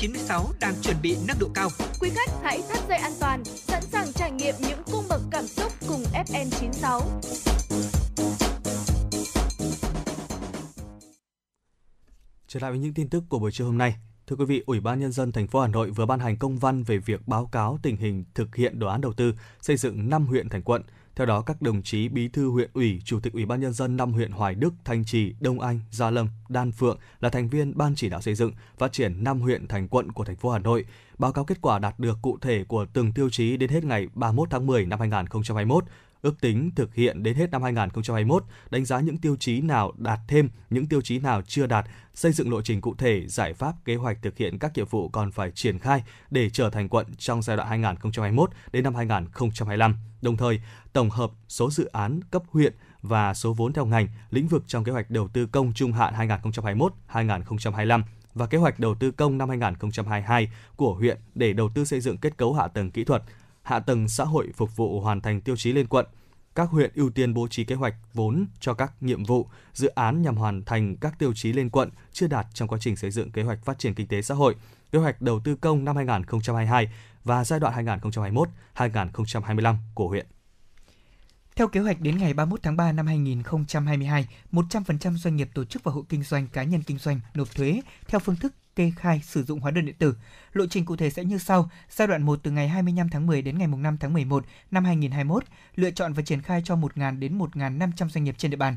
96 đang chuẩn bị nâng độ cao. Quý khách hãy thắt dây an toàn, sẵn sàng trải nghiệm những cung bậc cảm xúc cùng FM 96. Trở lại với những tin tức của buổi trưa hôm nay. Thưa quý vị, Ủy ban Nhân dân thành phố Hà Nội vừa ban hành công văn về việc báo cáo tình hình thực hiện đồ án đầu tư xây dựng 5 huyện thành quận. Theo đó, các đồng chí Bí thư huyện ủy, Chủ tịch Ủy ban Nhân dân 5 huyện Hoài Đức, Thanh Trì, Đông Anh, Gia Lâm, Đan Phượng là thành viên Ban chỉ đạo xây dựng, phát triển 5 huyện thành quận của thành phố Hà Nội, báo cáo kết quả đạt được cụ thể của từng tiêu chí đến hết ngày 31 tháng 10 năm 2021, ước tính thực hiện đến hết năm 2021, đánh giá những tiêu chí nào đạt thêm, những tiêu chí nào chưa đạt, xây dựng lộ trình cụ thể, giải pháp, kế hoạch thực hiện các nhiệm vụ còn phải triển khai để trở thành quận trong giai đoạn 2021 đến năm 2025. Đồng thời, tổng hợp số dự án cấp huyện và số vốn theo ngành, lĩnh vực trong kế hoạch đầu tư công trung hạn 2021-2025 và kế hoạch đầu tư công năm 2022 của huyện để đầu tư xây dựng kết cấu hạ tầng kỹ thuật, hạ tầng xã hội phục vụ hoàn thành tiêu chí lên quận. Các huyện ưu tiên bố trí kế hoạch vốn cho các nhiệm vụ, dự án nhằm hoàn thành các tiêu chí lên quận chưa đạt trong quá trình xây dựng kế hoạch phát triển kinh tế xã hội, kế hoạch đầu tư công năm 2022 và giai đoạn 2021-2025 của huyện. Theo kế hoạch, đến ngày 31 tháng 3 năm 2022, 100% doanh nghiệp, tổ chức và hộ kinh doanh, cá nhân kinh doanh nộp thuế theo phương thức kê khai sử dụng hóa đơn điện tử. Lộ trình cụ thể sẽ như sau: giai đoạn 1 từ ngày 25 tháng 10 đến ngày 5 tháng 11 năm 2021, lựa chọn và triển khai cho 1.000 đến 1.500 doanh nghiệp trên địa bàn.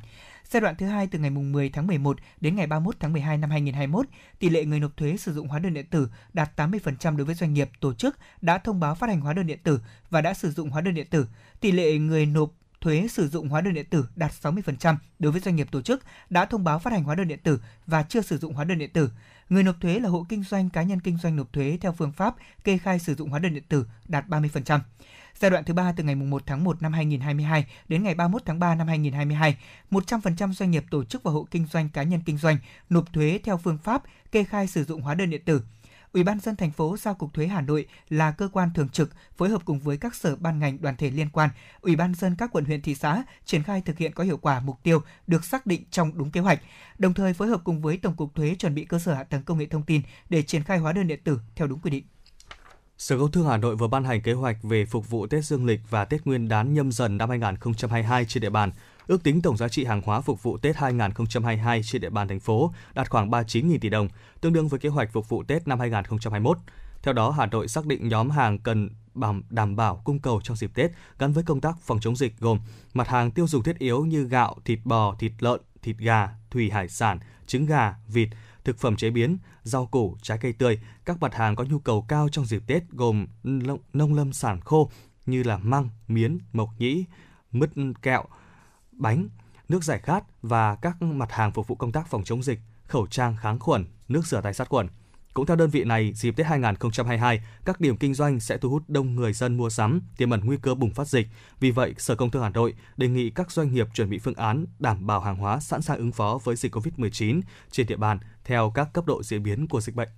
Giai đoạn thứ 2 từ ngày 10 tháng 11 đến ngày 31 tháng 12 năm 2021, tỷ lệ người nộp thuế sử dụng hóa đơn điện tử đạt 80% đối với doanh nghiệp, tổ chức đã thông báo phát hành hóa đơn điện tử và đã sử dụng hóa đơn điện tử. Tỷ lệ người nộp thuế sử dụng hóa đơn điện tử đạt 60% đối với doanh nghiệp, tổ chức đã thông báo phát hành hóa đơn điện tử và chưa sử dụng hóa đơn điện tử. Người nộp thuế là hộ kinh doanh, cá nhân kinh doanh nộp thuế theo phương pháp kê khai sử dụng hóa đơn điện tử đạt 30%. Giai đoạn thứ 3 từ ngày 1 tháng 1 năm 2022 đến ngày 31 tháng 3 năm 2022, 100% doanh nghiệp, tổ chức và hộ kinh doanh, cá nhân kinh doanh nộp thuế theo phương pháp kê khai sử dụng hóa đơn điện tử. Ủy ban nhân dân thành phố giao Cục Thuế Hà Nội là cơ quan thường trực phối hợp cùng với các sở, ban, ngành, đoàn thể liên quan, Ủy ban nhân dân các quận, huyện, thị xã triển khai thực hiện có hiệu quả mục tiêu được xác định trong đúng kế hoạch. Đồng thời phối hợp cùng với Tổng cục Thuế chuẩn bị cơ sở hạ tầng công nghệ thông tin để triển khai hóa đơn điện tử theo đúng quy định. Sở Công Thương Hà Nội vừa ban hành kế hoạch về phục vụ Tết Dương lịch và Tết Nguyên đán Nhâm Dần năm 2022 trên địa bàn. Ước tính tổng giá trị hàng hóa phục vụ Tết 2022 trên địa bàn thành phố đạt khoảng 39.000 tỷ đồng, tương đương với kế hoạch phục vụ Tết năm 2021. Theo đó, Hà Nội xác định nhóm hàng cần đảm bảo cung cầu trong dịp Tết gắn với công tác phòng chống dịch gồm mặt hàng tiêu dùng thiết yếu như gạo, thịt bò, thịt lợn, thịt gà, thủy hải sản, trứng gà, vịt, thực phẩm chế biến, rau củ, trái cây tươi, các mặt hàng có nhu cầu cao trong dịp Tết gồm nông lâm sản khô như là măng, miến, mộc nhĩ, mứt kẹo, bánh, nước giải khát và các mặt hàng phục vụ công tác phòng chống dịch, khẩu trang kháng khuẩn, nước rửa tay sát khuẩn. Cũng theo đơn vị này, dịp Tết 2022, các điểm kinh doanh sẽ thu hút đông người dân mua sắm, tiềm ẩn nguy cơ bùng phát dịch. Vì vậy, Sở Công Thương Hà Nội đề nghị các doanh nghiệp chuẩn bị phương án đảm bảo hàng hóa sẵn sàng ứng phó với dịch COVID-19 trên địa bàn theo các cấp độ diễn biến của dịch bệnh.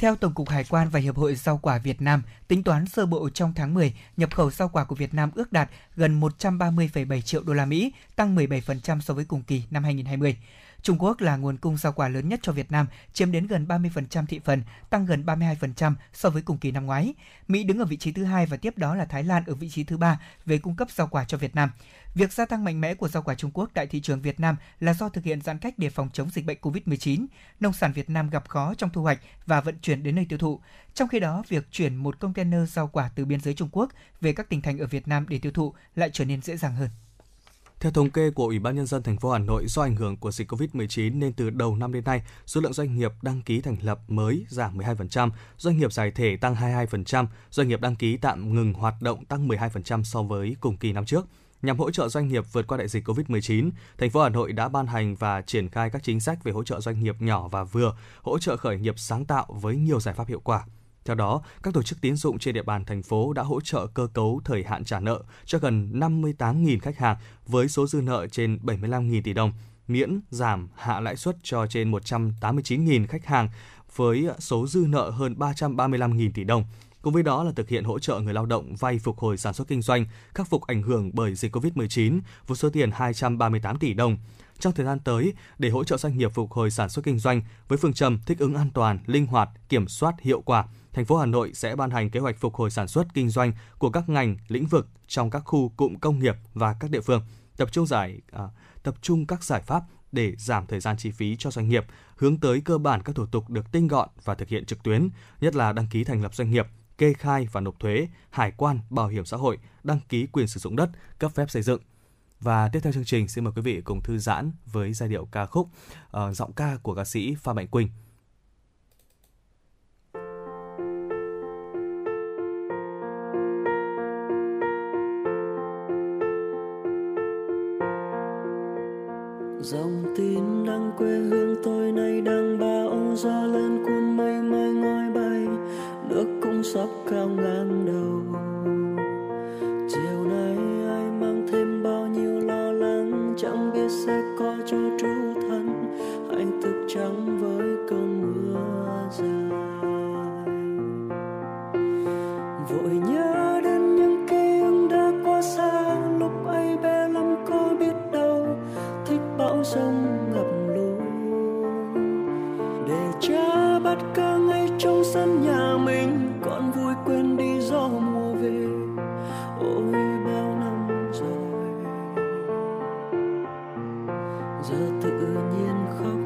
Theo Tổng cục Hải quan và Hiệp hội Rau quả Việt Nam, tính toán sơ bộ trong tháng 10, nhập khẩu rau quả của Việt Nam ước đạt gần 130,7 triệu đô la Mỹ, tăng 17% so với cùng kỳ năm 2020. Trung Quốc là nguồn cung rau quả lớn nhất cho Việt Nam, chiếm đến gần 30% thị phần, tăng gần 32% so với cùng kỳ năm ngoái. Mỹ đứng ở vị trí thứ 2 và tiếp đó là Thái Lan ở vị trí thứ 3 về cung cấp rau quả cho Việt Nam. Việc gia tăng mạnh mẽ của rau quả Trung Quốc tại thị trường Việt Nam là do thực hiện giãn cách để phòng chống dịch bệnh COVID-19. Nông sản Việt Nam gặp khó trong thu hoạch và vận chuyển đến nơi tiêu thụ. Trong khi đó, việc chuyển một container rau quả từ biên giới Trung Quốc về các tỉnh thành ở Việt Nam để tiêu thụ lại trở nên dễ dàng hơn. Theo thống kê của Ủy ban Nhân dân thành phố Hà Nội, do ảnh hưởng của dịch Covid-19 nên từ đầu năm đến nay, số lượng doanh nghiệp đăng ký thành lập mới giảm 12%, doanh nghiệp giải thể tăng 22%, doanh nghiệp đăng ký tạm ngừng hoạt động tăng 12% so với cùng kỳ năm trước. Nhằm hỗ trợ doanh nghiệp vượt qua đại dịch Covid-19, thành phố Hà Nội đã ban hành và triển khai các chính sách về hỗ trợ doanh nghiệp nhỏ và vừa, hỗ trợ khởi nghiệp sáng tạo với nhiều giải pháp hiệu quả. Theo đó, các tổ chức tín dụng trên địa bàn thành phố đã hỗ trợ cơ cấu thời hạn trả nợ cho gần 58.000 khách hàng với số dư nợ trên 75.000 tỷ đồng, miễn giảm hạ lãi suất cho trên 189.000 khách hàng với số dư nợ hơn 335.000 tỷ đồng. Cùng với đó là thực hiện hỗ trợ người lao động vay phục hồi sản xuất kinh doanh, khắc phục ảnh hưởng bởi dịch Covid-19 với số tiền 238 tỷ đồng. Trong thời gian tới, để hỗ trợ doanh nghiệp phục hồi sản xuất kinh doanh với phương châm thích ứng an toàn, linh hoạt, kiểm soát hiệu quả, thành phố Hà Nội sẽ ban hành kế hoạch phục hồi sản xuất kinh doanh của các ngành, lĩnh vực trong các khu cụm công nghiệp và các địa phương, tập trung các giải pháp để giảm thời gian chi phí cho doanh nghiệp, hướng tới cơ bản các thủ tục được tinh gọn và thực hiện trực tuyến, nhất là đăng ký thành lập doanh nghiệp, kê khai và nộp thuế, hải quan, bảo hiểm xã hội, đăng ký quyền sử dụng đất, cấp phép xây dựng. Và tiếp theo chương trình, xin mời quý vị cùng thư giãn với giai điệu ca khúc giọng ca của ca sĩ Phan Mạnh Quỳnh. Dòng tin đang quê hương tôi nay đang bão gió lên cuốn mây mây ngói bay, nước cũng sắp cao ngang đầu. Chiều nay ai mang thêm bao nhiêu lo lắng, chẳng biết sẽ có cho trú thân, hạnh thức trắng với cơn mưa dài. Vội nhớ đến những ký ức đã qua xa, lúc ấy bé lắm có biết đâu, thích bão sông ngập lũ, để cha bắt cá ngay trong sân nhà mình. Con vui quên đi gió mùa về, ôi bao năm rồi. Giờ tự nhiên khóc,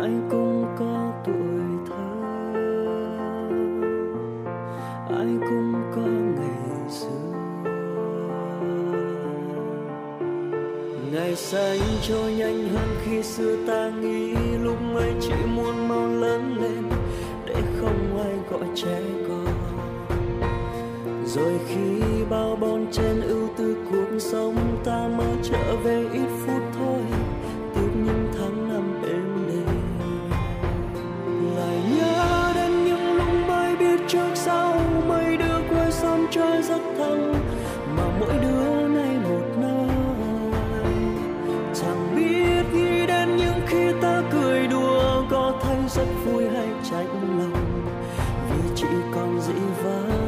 ai cũng có tuổi thơ, ai cũng có ngày xưa. Ngày xanh trôi nhanh hơn khi xưa ta nghĩ, lúc ấy chỉ muốn mau lớn lên để không ai gọi trẻ con. Rồi khi bao bon chen ưu tư cuộc sống, ta mơ trở về ít phút thôi, tiếc những tháng năm êm đềm. Lại nhớ đến những lúc mới biết trước sau, mấy đứa quê xóm chơi rất thăng, mà mỗi đứa nay một rất vui hay trách lòng vì chỉ còn dĩ vãng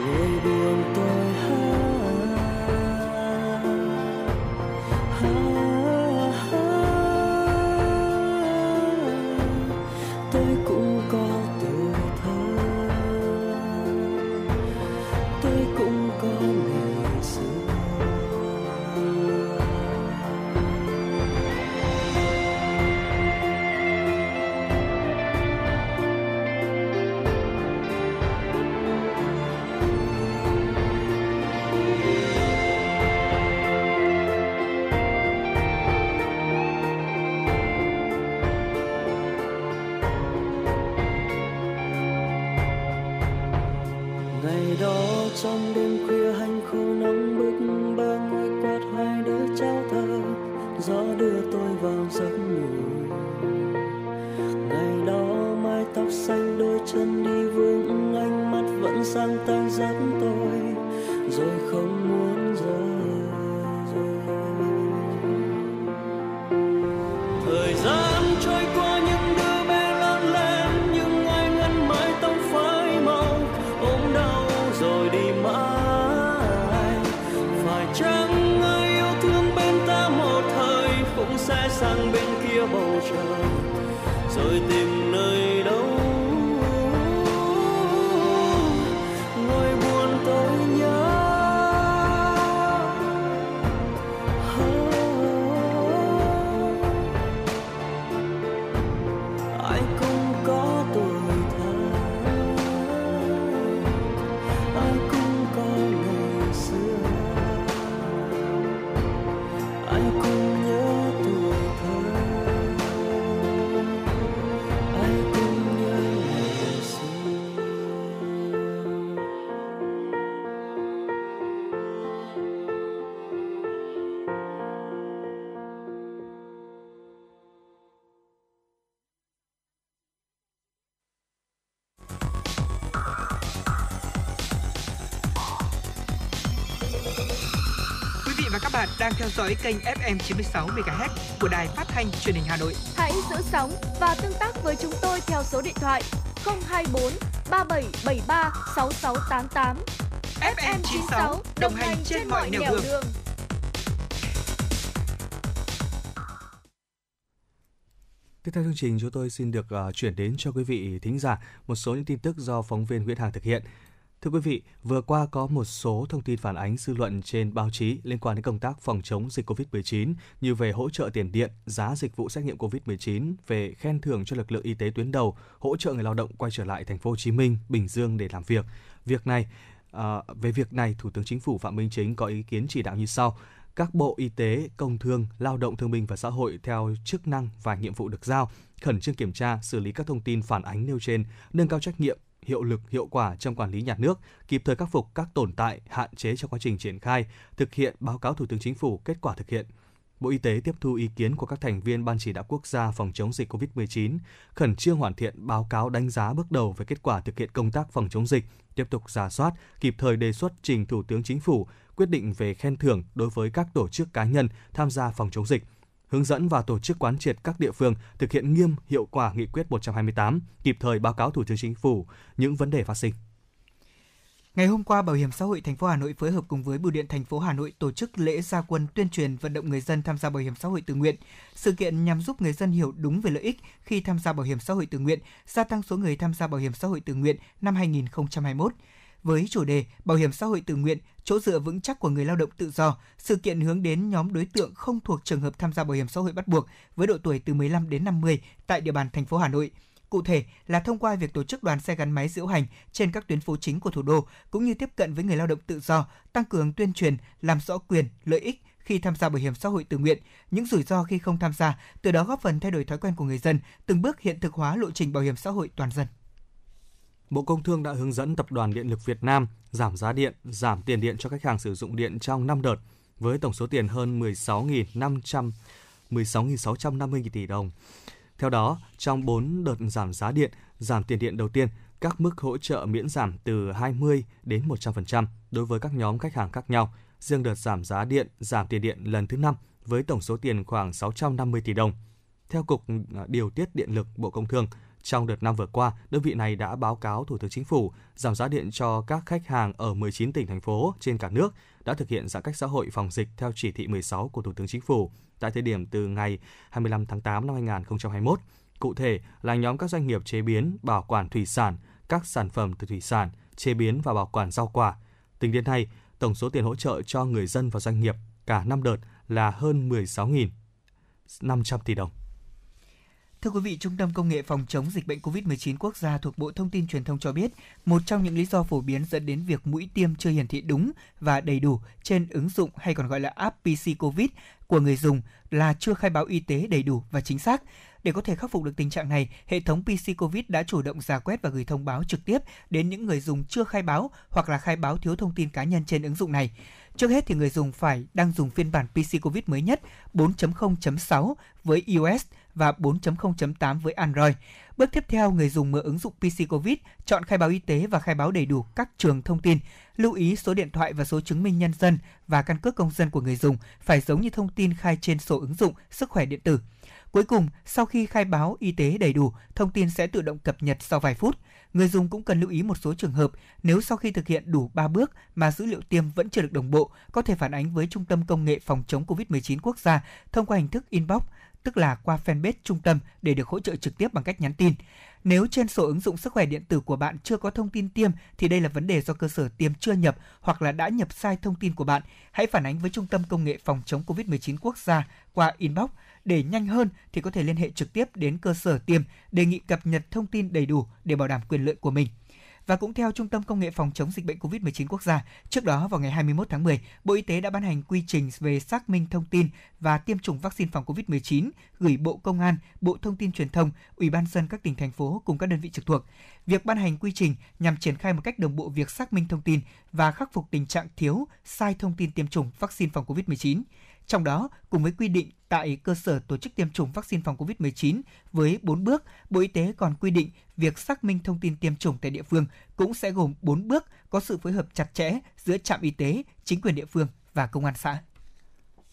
người buồn tôi tôi cũng có tuổi thơ, tôi cũng có ngày xưa. Trong đêm khuya hành khô nóng bức, ba người quạt hai đứa cháu thơ, gió đưa tôi vào giấc ngủ. Ngày đó mái tóc xanh đôi chân đi vững, ánh mắt vẫn sang tay dẫn tôi rồi. sang bên kia bầu trời rồi tìm nơi đâu. Ngồi buồn tôi nhớ ai cũng có tuổi thơ, ai cũng có ngày xưa, ai cũng đang theo dõi kênh FM 96 MHz của Đài Phát thanh Truyền hình Hà Nội. Hãy giữ sóng và tương tác với chúng tôi theo số điện thoại 024 3773 6688. FM 96 đồng hành trên mọi nẻo đường. Tiếp theo chương trình, chúng tôi xin được chuyển đến cho quý vị thính giả một số những tin tức do phóng viên Nguyễn Hằng thực hiện. Thưa quý vị, vừa qua có một số thông tin phản ánh dư luận trên báo chí liên quan đến công tác phòng chống dịch COVID-19 như về hỗ trợ tiền điện, giá dịch vụ xét nghiệm COVID-19, về khen thưởng cho lực lượng y tế tuyến đầu, hỗ trợ người lao động quay trở lại Thành phố Hồ Chí Minh, Bình Dương để làm việc. Về việc này, Thủ tướng Chính phủ Phạm Minh Chính có ý kiến chỉ đạo như sau. Các bộ Y tế, Công thương, Lao động Thương binh và Xã hội theo chức năng và nhiệm vụ được giao, khẩn trương kiểm tra, xử lý các thông tin phản ánh nêu trên, nâng cao trách nhiệm, hiệu lực, hiệu quả trong quản lý nhà nước, kịp thời khắc phục các tồn tại, hạn chế trong quá trình triển khai, thực hiện báo cáo Thủ tướng Chính phủ kết quả thực hiện. Bộ Y tế tiếp thu ý kiến của các thành viên Ban Chỉ đạo Quốc gia phòng chống dịch COVID-19, khẩn trương hoàn thiện báo cáo đánh giá bước đầu về kết quả thực hiện công tác phòng chống dịch, tiếp tục rà soát, kịp thời đề xuất trình Thủ tướng Chính phủ quyết định về khen thưởng đối với các tổ chức cá nhân tham gia phòng chống dịch, hướng dẫn và tổ chức quán triệt các địa phương thực hiện nghiêm hiệu quả nghị quyết 128, kịp thời báo cáo Thủ tướng Chính phủ những vấn đề phát sinh. Ngày hôm qua, Bảo hiểm xã hội thành phố Hà Nội phối hợp cùng với Bưu điện thành phố Hà Nội tổ chức lễ ra quân tuyên truyền vận động người dân tham gia bảo hiểm xã hội tự nguyện. Sự kiện nhằm giúp người dân hiểu đúng về lợi ích khi tham gia bảo hiểm xã hội tự nguyện, gia tăng số người tham gia bảo hiểm xã hội tự nguyện năm 2021. Với chủ đề Bảo hiểm xã hội tự nguyện, chỗ dựa vững chắc của người lao động tự do, sự kiện hướng đến nhóm đối tượng không thuộc trường hợp tham gia bảo hiểm xã hội bắt buộc với độ tuổi từ 15 đến 50 tại địa bàn thành phố Hà Nội. Cụ thể là thông qua việc tổ chức đoàn xe gắn máy diễu hành trên các tuyến phố chính của thủ đô, cũng như tiếp cận với người lao động tự do, tăng cường tuyên truyền, làm rõ quyền, lợi ích khi tham gia bảo hiểm xã hội tự nguyện, những rủi ro khi không tham gia, từ đó góp phần thay đổi thói quen của người dân, từng bước hiện thực hóa lộ trình bảo hiểm xã hội toàn dân. Bộ Công Thương đã hướng dẫn Tập đoàn Điện lực Việt Nam giảm giá điện, giảm tiền điện cho khách hàng sử dụng điện trong 5 đợt, với tổng số tiền hơn 16.650 tỷ đồng. Theo đó, trong 4 đợt giảm giá điện, giảm tiền điện đầu tiên, các mức hỗ trợ miễn giảm từ 20 đến 100% đối với các nhóm khách hàng khác nhau. Riêng đợt giảm giá điện, giảm tiền điện lần thứ 5 với tổng số tiền khoảng 650 tỷ đồng. Theo Cục Điều tiết Điện lực Bộ Công Thương, trong đợt năm vừa qua, đơn vị này đã báo cáo Thủ tướng Chính phủ giảm giá điện cho các khách hàng ở 19 tỉnh, thành phố trên cả nước đã thực hiện giãn cách xã hội phòng dịch theo chỉ thị 16 của Thủ tướng Chính phủ tại thời điểm từ ngày 25 tháng 8 năm 2021. Cụ thể là nhóm các doanh nghiệp chế biến, bảo quản thủy sản, các sản phẩm từ thủy sản, chế biến và bảo quản rau quả. Tính đến nay, tổng số tiền hỗ trợ cho người dân và doanh nghiệp cả 5 đợt là hơn 16.500 tỷ đồng. Thưa quý vị, Trung tâm Công nghệ phòng chống dịch bệnh COVID-19 quốc gia thuộc Bộ Thông tin Truyền thông cho biết, một trong những lý do phổ biến dẫn đến việc mũi tiêm chưa hiển thị đúng và đầy đủ trên ứng dụng hay còn gọi là app PC COVID của người dùng là chưa khai báo y tế đầy đủ và chính xác. Để có thể khắc phục được tình trạng này, hệ thống PC COVID đã chủ động rà quét và gửi thông báo trực tiếp đến những người dùng chưa khai báo hoặc là khai báo thiếu thông tin cá nhân trên ứng dụng này. Trước hết thì người dùng phải đang dùng phiên bản PC COVID mới nhất 4.0.6 với iOS và 4.0.8 với Android. Bước tiếp theo, người dùng mở ứng dụng PC COVID, chọn khai báo y tế và khai báo đầy đủ các trường thông tin. Lưu ý số điện thoại và số chứng minh nhân dân và căn cước công dân của người dùng phải giống như thông tin khai trên sổ ứng dụng sức khỏe điện tử. Cuối cùng, sau khi khai báo y tế đầy đủ, thông tin sẽ tự động cập nhật sau vài phút. Người dùng cũng cần lưu ý một số trường hợp, nếu sau khi thực hiện đủ 3 bước mà dữ liệu tiêm vẫn chưa được đồng bộ, có thể phản ánh với Trung tâm Công nghệ phòng chống COVID-19 quốc gia thông qua hình thức inbox, tức là qua fanpage trung tâm để được hỗ trợ trực tiếp bằng cách nhắn tin. Nếu trên sổ ứng dụng sức khỏe điện tử của bạn chưa có thông tin tiêm thì đây là vấn đề do cơ sở tiêm chưa nhập hoặc là đã nhập sai thông tin của bạn. Hãy phản ánh với Trung tâm Công nghệ phòng chống COVID-19 quốc gia qua inbox. Để nhanh hơn thì có thể liên hệ trực tiếp đến cơ sở tiêm, đề nghị cập nhật thông tin đầy đủ để bảo đảm quyền lợi của mình. Và cũng theo Trung tâm Công nghệ phòng chống dịch bệnh COVID-19 quốc gia, trước đó vào ngày 21 tháng 10, Bộ Y tế đã ban hành quy trình về xác minh thông tin và tiêm chủng vaccine phòng COVID-19 gửi Bộ Công an, Bộ Thông tin Truyền thông, Ủy ban nhân dân các tỉnh, thành phố cùng các đơn vị trực thuộc. Việc ban hành quy trình nhằm triển khai một cách đồng bộ việc xác minh thông tin và khắc phục tình trạng thiếu, sai thông tin tiêm chủng vaccine phòng COVID-19. Trong đó, cùng với quy định tại cơ sở tổ chức tiêm chủng vaccine phòng COVID-19 với 4 bước, Bộ Y tế còn quy định việc xác minh thông tin tiêm chủng tại địa phương cũng sẽ gồm 4 bước có sự phối hợp chặt chẽ giữa trạm y tế, chính quyền địa phương và công an xã.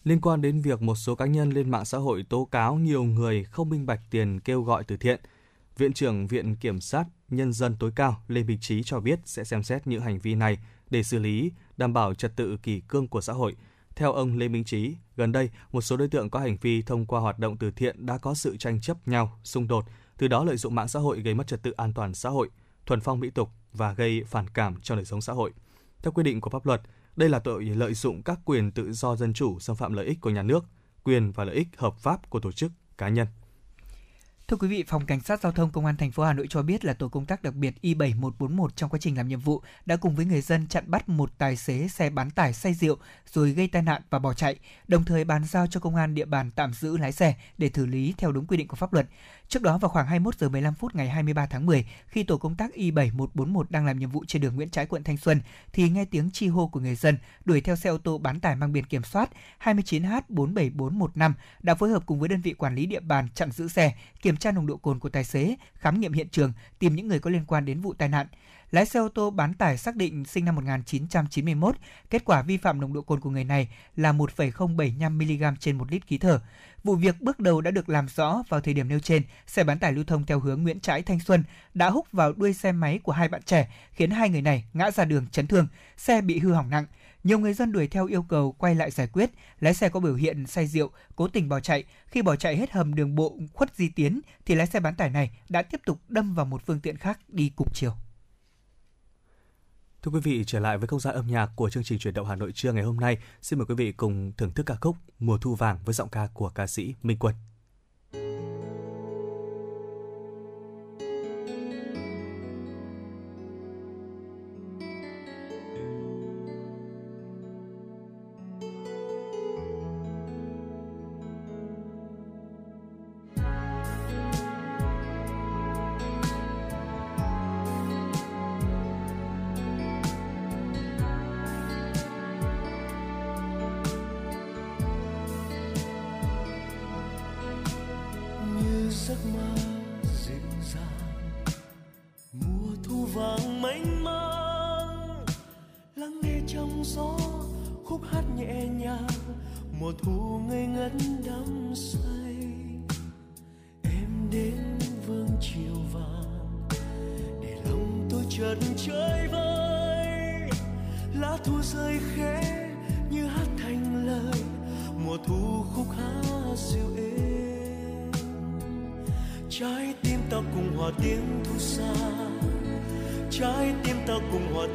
Liên quan đến việc một số cá nhân lên mạng xã hội tố cáo nhiều người không minh bạch tiền kêu gọi từ thiện, Viện trưởng Viện Kiểm sát Nhân dân tối cao Lê Bình Trí cho biết sẽ xem xét những hành vi này để xử lý, đảm bảo trật tự kỷ cương của xã hội. Theo ông Lê Minh Trí, gần đây, một số đối tượng có hành vi thông qua hoạt động từ thiện đã có sự tranh chấp nhau, xung đột, từ đó lợi dụng mạng xã hội gây mất trật tự an toàn xã hội, thuần phong mỹ tục và gây phản cảm trong đời sống xã hội. Theo quy định của pháp luật, đây là tội lợi dụng các quyền tự do dân chủ xâm phạm lợi ích của nhà nước, quyền và lợi ích hợp pháp của tổ chức, cá nhân. Thưa quý vị, Phòng Cảnh sát Giao thông Công an thành phố Hà Nội cho biết là tổ công tác đặc biệt I-7141 trong quá trình làm nhiệm vụ đã cùng với người dân chặn bắt một tài xế xe bán tải say rượu rồi gây tai nạn và bỏ chạy, đồng thời bàn giao cho công an địa bàn tạm giữ lái xe để xử lý theo đúng quy định của pháp luật. Trước đó vào khoảng 21 giờ 15 phút ngày 23 tháng 10, khi tổ công tác I-7141 đang làm nhiệm vụ trên đường Nguyễn Trãi, quận Thanh Xuân thì nghe tiếng chi hô của người dân đuổi theo xe ô tô bán tải mang biển kiểm soát 29H47415 đã phối hợp cùng với đơn vị quản lý địa bàn chặn giữ xe, kiểm tra nồng độ cồn của tài xế, khám nghiệm hiện trường, tìm những người có liên quan đến vụ tai nạn. Lái xe ô tô bán tải xác định sinh năm 1991, kết quả vi phạm nồng độ cồn của người này là 1,075 mg trên 1 lít khí thở. Vụ việc bước đầu đã được làm rõ. Vào thời điểm nêu trên, xe bán tải lưu thông theo hướng Nguyễn Trãi Thanh Xuân đã húc vào đuôi xe máy của hai bạn trẻ, khiến hai người này ngã ra đường chấn thương, xe bị hư hỏng nặng. Nhiều người dân đuổi theo yêu cầu quay lại giải quyết, lái xe có biểu hiện say rượu, cố tình bỏ chạy. Khi bỏ chạy hết hầm đường bộ Khuất Di Tiến thì lái xe bán tải này đã tiếp tục đâm vào một phương tiện khác đi cùng chiều. Thưa quý vị, trở lại với không gian âm nhạc của chương trình Chuyển động Hà Nội trưa ngày hôm nay. Xin mời quý vị cùng thưởng thức ca khúc Mùa thu vàng với giọng ca của ca sĩ Minh Quân. Trái tim ta cùng hòa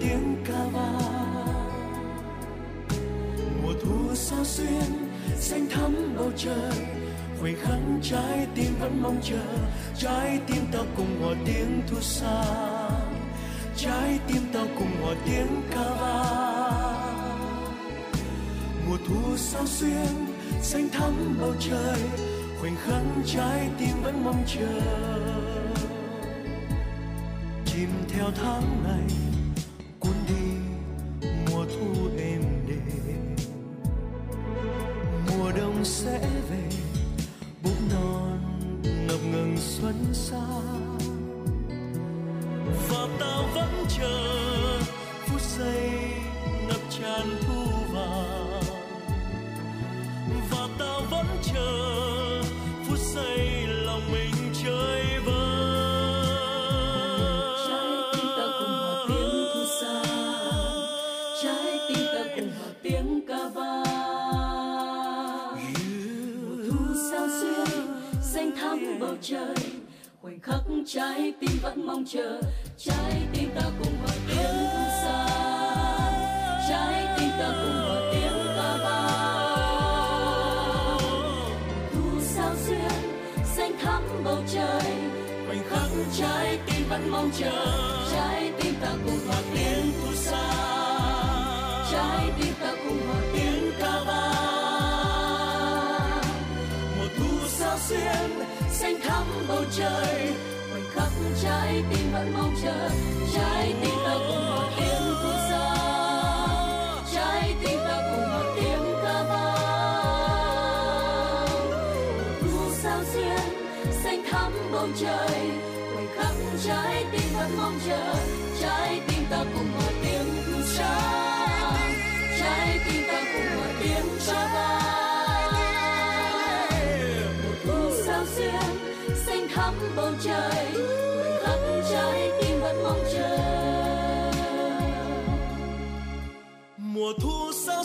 tiếng ca vang, những sao xuyên xanh thắm bầu trời, khoảnh khắc trái tim vẫn mong chờ, trái tim tao cùng hòa tiếng thu xa, trái tim tao cùng hòa tiếng ca vang. Mùa thu sao xuyên xanh thắm bầu trời, khoảnh khắc trái tim vẫn mong chờ, chìm theo tháng ngày cuốn đi mùa thu êm đềm. Mùa đông sẽ về búp non ngập ngừng xuân xa, và tao vẫn chờ phút giây ngập tràn thu vàng, và tao vẫn chờ phút giây lòng mình chơi vơi. Trái tim ta cùng hòa tiếng thu xa, trái tim ta cùng hòa tiếng ca vang. Mùa thu sao xuyên xanh thắm bầu trời, khoảnh khắc trái tim vẫn mong chờ, trái tim ta cùng hòa tiếng thu xa, trái tim ta cùng hòa tiếng ca vang. Bầu trời khoảnh khắc trái tim vẫn mong chờ, trái tim ta cùng hòa tiếng thu xa, trái tim ta cùng hòa tiếng ca vang. Mùa thu sao xuyên xanh thắm bầu trời, khoảnh khắc trái tim vẫn mong chờ, trái tim ta cùng hòa tiếng thu xa, trái tim ta cùng hòa tiếng ca vang. Mùa thu sao xuyên xanh thắm bầu trời, khoảnh khắc trái tim vẫn mong chờ, trái tim ta cùng hòa tiếng thu xa, trái tim ta cùng hòa tiếng ca vang. Mùa thu sao xuyên xanh thắm bầu trời, khoảnh khắc trái tim vẫn mong chờ. Mùa thu sao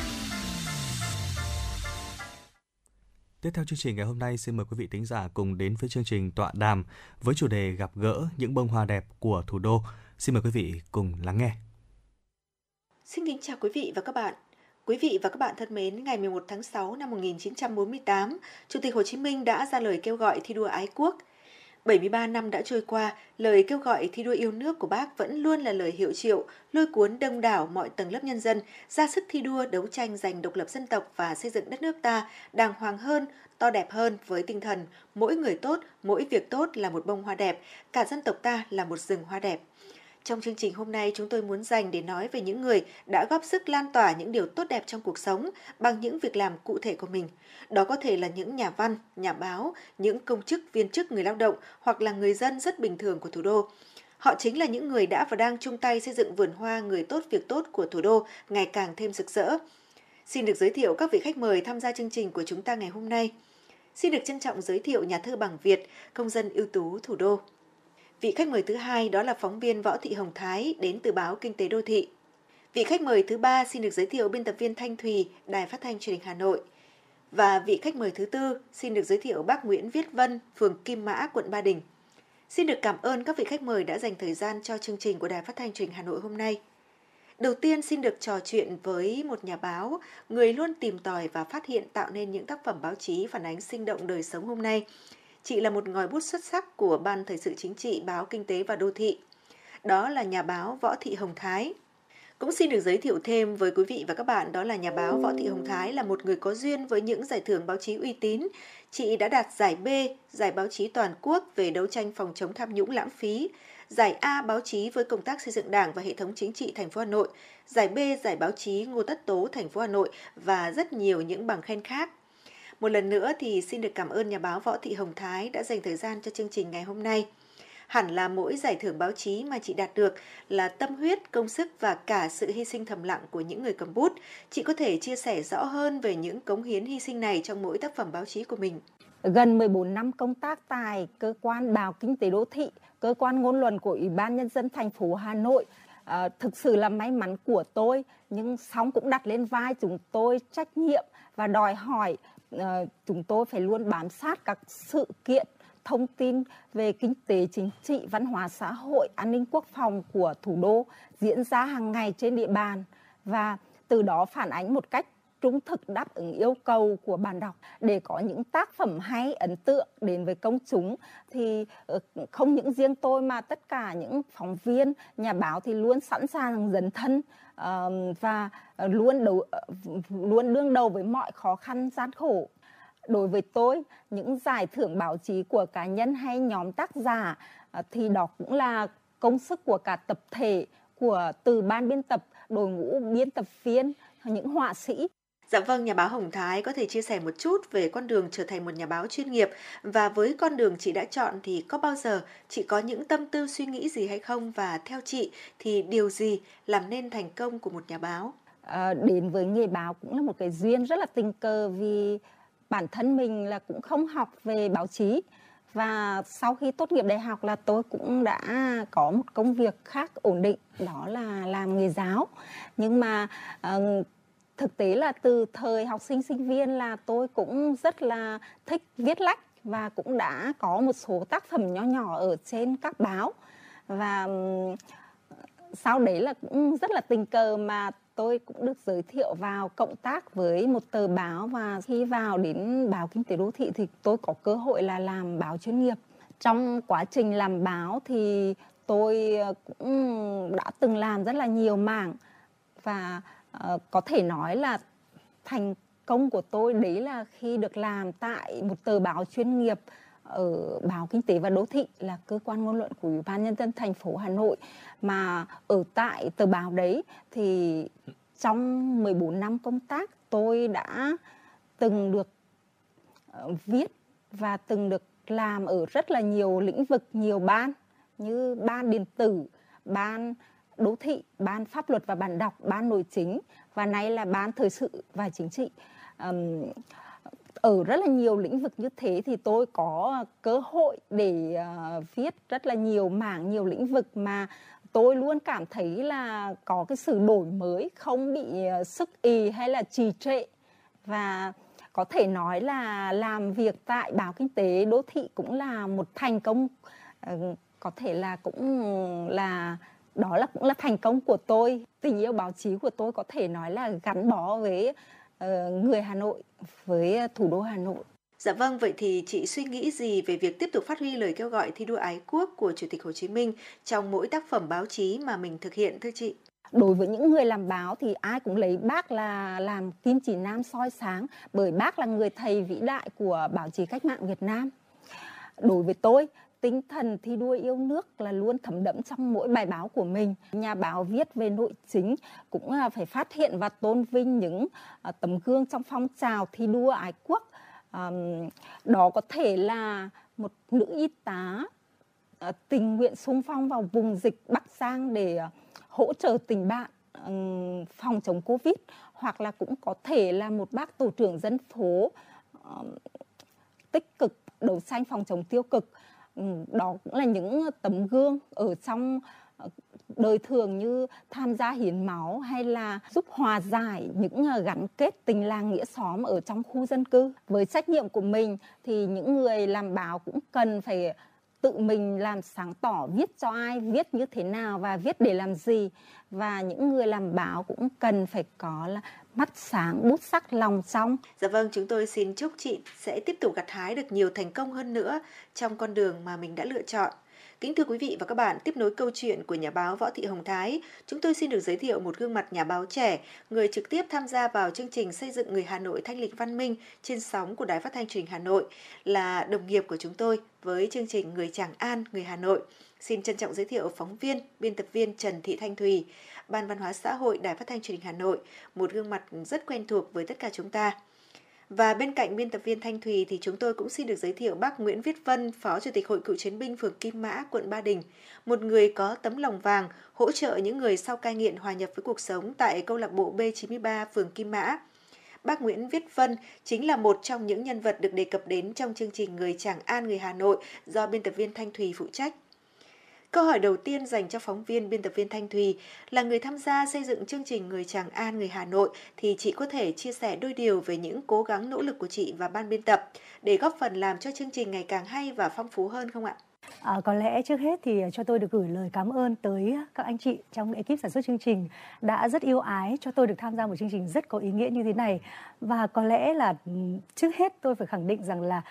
Tiếp theo chương trình ngày hôm nay, xin mời quý vị thính giả cùng đến với chương trình tọa đàm với chủ đề gặp gỡ những bông hoa đẹp của thủ đô. Xin mời quý vị cùng lắng nghe. Xin kính chào quý vị và các bạn. Quý vị và các bạn thân mến, ngày 11 tháng 6 năm 1948, Chủ tịch Hồ Chí Minh đã ra lời kêu gọi thi đua ái quốc. 73 năm đã trôi qua, lời kêu gọi thi đua yêu nước của Bác vẫn luôn là lời hiệu triệu, lôi cuốn đông đảo mọi tầng lớp nhân dân ra sức thi đua đấu tranh giành độc lập dân tộc và xây dựng đất nước ta đàng hoàng hơn, to đẹp hơn với tinh thần mỗi người tốt, mỗi việc tốt là một bông hoa đẹp, cả dân tộc ta là một rừng hoa đẹp. Trong chương trình hôm nay, chúng tôi muốn dành để nói về những người đã góp sức lan tỏa những điều tốt đẹp trong cuộc sống bằng những việc làm cụ thể của mình. Đó có thể là những nhà văn, nhà báo, những công chức, viên chức, người lao động hoặc là người dân rất bình thường của thủ đô. Họ chính là những người đã và đang chung tay xây dựng vườn hoa người tốt việc tốt của thủ đô ngày càng thêm rực rỡ. Xin được giới thiệu các vị khách mời tham gia chương trình của chúng ta ngày hôm nay. Xin được trân trọng giới thiệu nhà thơ Bằng Việt, công dân ưu tú thủ đô. Vị khách mời thứ hai đó là phóng viên Võ Thị Hồng Thái đến từ báo Kinh tế Đô thị. Vị khách mời thứ ba xin được giới thiệu biên tập viên Thanh Thùy, Đài Phát thanh Truyền hình Hà Nội. Và vị khách mời thứ tư xin được giới thiệu bác Nguyễn Viết Vân, phường Kim Mã, quận Ba Đình. Xin được cảm ơn các vị khách mời đã dành thời gian cho chương trình của Đài Phát thanh Truyền hình Hà Nội hôm nay. Đầu tiên xin được trò chuyện với một nhà báo, người luôn tìm tòi và phát hiện tạo nên những tác phẩm báo chí phản ánh sinh động đời sống hôm nay. Chị là một ngòi bút xuất sắc của Ban Thời sự Chính trị báo Kinh tế và Đô thị. Đó là nhà báo Võ Thị Hồng Thái. Cũng xin được giới thiệu thêm với quý vị và các bạn, đó là nhà báo Võ Thị Hồng Thái là một người có duyên với những giải thưởng báo chí uy tín. Chị đã đạt giải B, giải báo chí toàn quốc về đấu tranh phòng chống tham nhũng lãng phí, giải A báo chí với công tác xây dựng Đảng và hệ thống chính trị thành phố Hà Nội, giải B giải báo chí Ngô Tất Tố thành phố Hà Nội và rất nhiều những bằng khen khác. Một lần nữa thì xin được cảm ơn nhà báo Võ Thị Hồng Thái đã dành thời gian cho chương trình ngày hôm nay. Hẳn là mỗi giải thưởng báo chí mà chị đạt được là tâm huyết, công sức và cả sự hy sinh thầm lặng của những người cầm bút. Chị có thể chia sẻ rõ hơn về những cống hiến hy sinh này trong mỗi tác phẩm báo chí của mình. Gần 14 năm công tác tại cơ quan Báo Kinh tế Đô thị, cơ quan ngôn luận của Ủy ban Nhân dân thành phố Hà Nội, thực sự là may mắn của tôi, nhưng song cũng đặt lên vai chúng tôi trách nhiệm và đòi hỏi chúng tôi phải luôn bám sát các sự kiện, thông tin về kinh tế, chính trị, văn hóa xã hội, an ninh quốc phòng của thủ đô diễn ra hàng ngày trên địa bàn, và từ đó phản ánh một cách trung thực, đáp ứng yêu cầu của bạn đọc để có những tác phẩm hay, ấn tượng đến với công chúng. Thì không những riêng tôi mà tất cả những phóng viên, nhà báo thì luôn sẵn sàng dấn thân và luôn đương đầu với mọi khó khăn, gian khổ. Đối với tôi, những giải thưởng báo chí của cá nhân hay nhóm tác giả thì đó cũng là công sức của cả tập thể, của từ ban biên tập, đội ngũ biên tập viên, những họa sĩ. Dạ vâng, nhà báo Hồng Thái có thể chia sẻ một chút về con đường trở thành một nhà báo chuyên nghiệp, và với con đường chị đã chọn thì có bao giờ chị có những tâm tư suy nghĩ gì hay không, và theo chị thì điều gì làm nên thành công của một nhà báo? Đến với nghề báo cũng là một cái duyên rất là tình cờ, vì bản thân mình là cũng không học về báo chí, và sau khi tốt nghiệp đại học là tôi cũng đã có một công việc khác ổn định, đó là làm nghề giáo. Nhưng mà thực tế là từ thời học sinh sinh viên là tôi cũng rất là thích viết lách, và cũng đã có một số tác phẩm nhỏ nhỏ ở trên các báo. Và sau đấy là cũng rất là tình cờ mà tôi cũng được giới thiệu vào cộng tác với một tờ báo, và khi vào đến Báo Kinh tế Đô thị thì tôi có cơ hội là làm báo chuyên nghiệp. Trong quá trình làm báo thì tôi cũng đã từng làm rất là nhiều mảng, và có thể nói là thành công của tôi đấy là khi được làm tại một tờ báo chuyên nghiệp ở Báo Kinh tế và Đô thị, là cơ quan ngôn luận của Ủy ban Nhân dân thành phố Hà Nội. Mà ở tại tờ báo đấy thì trong 14 năm công tác, tôi đã từng được viết và từng được làm ở rất là nhiều lĩnh vực, nhiều ban, như ban điện tử, ban đô thị, ban pháp luật và bản đọc, ban nội chính, và nay là ban thời sự và chính trị. Ở rất là nhiều lĩnh vực như thế thì tôi có cơ hội để viết rất là nhiều mảng, nhiều lĩnh vực, mà tôi luôn cảm thấy là có cái sự đổi mới, không bị sức ì hay là trì trệ. Và có thể nói là làm việc tại Báo Kinh tế Đô thị cũng là một thành công, có thể là cũng là đó là cũng là thành công của tôi. Tình yêu báo chí của tôi có thể nói là gắn bó với người Hà Nội, với thủ đô Hà Nội. Dạ vâng, vậy thì chị suy nghĩ gì về việc tiếp tục phát huy lời kêu gọi thi đua ái quốc của Chủ tịch Hồ Chí Minh trong mỗi tác phẩm báo chí mà mình thực hiện, thưa chị? Đối với những người làm báo thì ai cũng lấy Bác là làm kim chỉ nam soi sáng, bởi Bác là người thầy vĩ đại của báo chí cách mạng Việt Nam. Đối với tôi, tinh thần thi đua yêu nước là luôn thấm đẫm trong mỗi bài báo của mình. Nhà báo viết về nội chính cũng phải phát hiện và tôn vinh những tấm gương trong phong trào thi đua ái quốc. Đó có thể là một nữ y tá tình nguyện xung phong vào vùng dịch Bắc Giang để hỗ trợ tình bạn phòng chống Covid, hoặc là cũng có thể là một bác tổ trưởng dân phố tích cực đấu tranh phòng chống tiêu cực. Đó cũng là những tấm gương ở trong đời thường, như tham gia hiến máu hay là giúp hòa giải những gắn kết tình làng nghĩa xóm ở trong khu dân cư. Với trách nhiệm của mình thì những người làm báo cũng cần phải tự mình làm sáng tỏ viết cho ai, viết như thế nào và viết để làm gì. Và những người làm báo cũng cần phải có là mắt sáng, bút sắc, lòng trong. Dạ vâng, chúng tôi xin chúc chị sẽ tiếp tục gặt hái được nhiều thành công hơn nữa trong con đường mà mình đã lựa chọn. Kính thưa quý vị và các bạn, tiếp nối câu chuyện của nhà báo Võ Thị Hồng Thái, chúng tôi xin được giới thiệu một gương mặt nhà báo trẻ, người trực tiếp tham gia vào chương trình xây dựng người Hà Nội thanh lịch văn minh trên sóng của Đài Phát thanh Truyền hình Hà Nội, là đồng nghiệp của chúng tôi với chương trình Người Tràng An, Người Hà Nội. Xin trân trọng giới thiệu phóng viên, biên tập viên Trần Thị Thanh Thùy, Ban Văn hóa Xã hội Đài Phát thanh Truyền hình Hà Nội, một gương mặt rất quen thuộc với tất cả chúng ta. Và bên cạnh biên tập viên Thanh Thùy thì chúng tôi cũng xin được giới thiệu bác Nguyễn Viết Vân, Phó Chủ tịch Hội Cựu Chiến binh phường Kim Mã, quận Ba Đình, một người có tấm lòng vàng hỗ trợ những người sau cai nghiện hòa nhập với cuộc sống tại câu lạc bộ B93 phường Kim Mã. Bác Nguyễn Viết Vân chính là một trong những nhân vật được đề cập đến trong chương trình Người Tràng An Người Hà Nội do biên tập viên Thanh Thùy phụ trách. Câu hỏi đầu tiên dành cho phóng viên biên tập viên Thanh Thùy là người tham gia xây dựng chương trình Người Tràng An Người Hà Nội thì chị có thể chia sẻ đôi điều về những cố gắng nỗ lực của chị và ban biên tập để góp phần làm cho chương trình ngày càng hay và phong phú hơn không ạ? Có lẽ trước hết thì cho tôi được gửi lời cảm ơn tới các anh chị trong ekip sản xuất chương trình đã rất yêu ái cho tôi được tham gia một chương trình rất có ý nghĩa như thế này. Và có lẽ là trước hết tôi phải khẳng định rằng là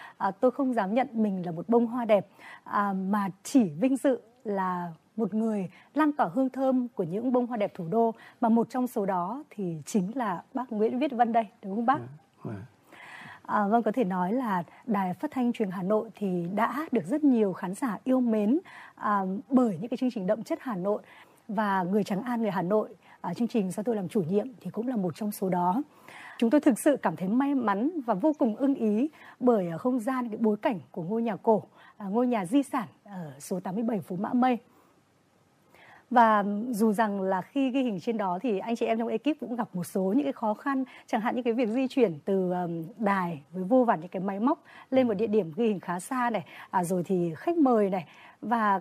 tôi không dám nhận mình là một bông hoa đẹp mà chỉ vinh dự là một người lan tỏa hương thơm của những bông hoa đẹp thủ đô, mà một trong số đó thì chính là bác Nguyễn Viết Vân đây, đúng không bác? Vâng, có thể nói là Đài Phát thanh Truyền hình Hà Nội thì đã được rất nhiều khán giả yêu mến bởi những cái chương trình đậm chất Hà Nội, và Người Tràng An Người Hà Nội, chương trình do tôi làm chủ nhiệm thì cũng là một trong số đó. Chúng tôi thực sự cảm thấy may mắn và vô cùng ưng ý bởi không gian, cái bối cảnh của ngôi nhà cổ, ngôi nhà di sản ở số 87 phố Mã Mây. Và dù rằng là khi ghi hình trên đó thì anh chị em trong ekip cũng gặp một số những cái khó khăn, chẳng hạn như cái việc di chuyển từ đài với vô vàn những cái máy móc lên một địa điểm ghi hình khá xa này, rồi thì khách mời này. Và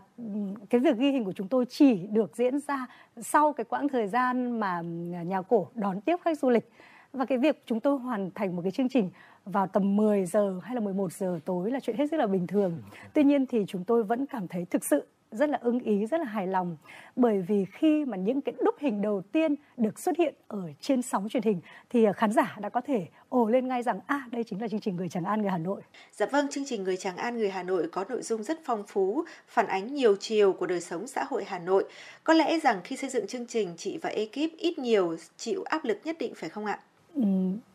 cái việc ghi hình của chúng tôi chỉ được diễn ra sau cái quãng thời gian mà nhà cổ đón tiếp khách du lịch. Và cái việc chúng tôi hoàn thành một cái chương trình vào tầm 10 giờ hay là 11 giờ tối là chuyện hết sức là bình thường. Tuy nhiên thì chúng tôi vẫn cảm thấy thực sự rất là ưng ý, rất là hài lòng, bởi vì khi mà những cái đúc hình đầu tiên được xuất hiện ở trên sóng truyền hình thì khán giả đã có thể ồ lên ngay rằng đây chính là chương trình Người Tràng An Người Hà Nội. Dạ vâng, chương trình Người Tràng An Người Hà Nội có nội dung rất phong phú, phản ánh nhiều chiều của đời sống xã hội Hà Nội. Có lẽ rằng khi xây dựng chương trình, chị và ekip ít nhiều chịu áp lực nhất định phải không ạ?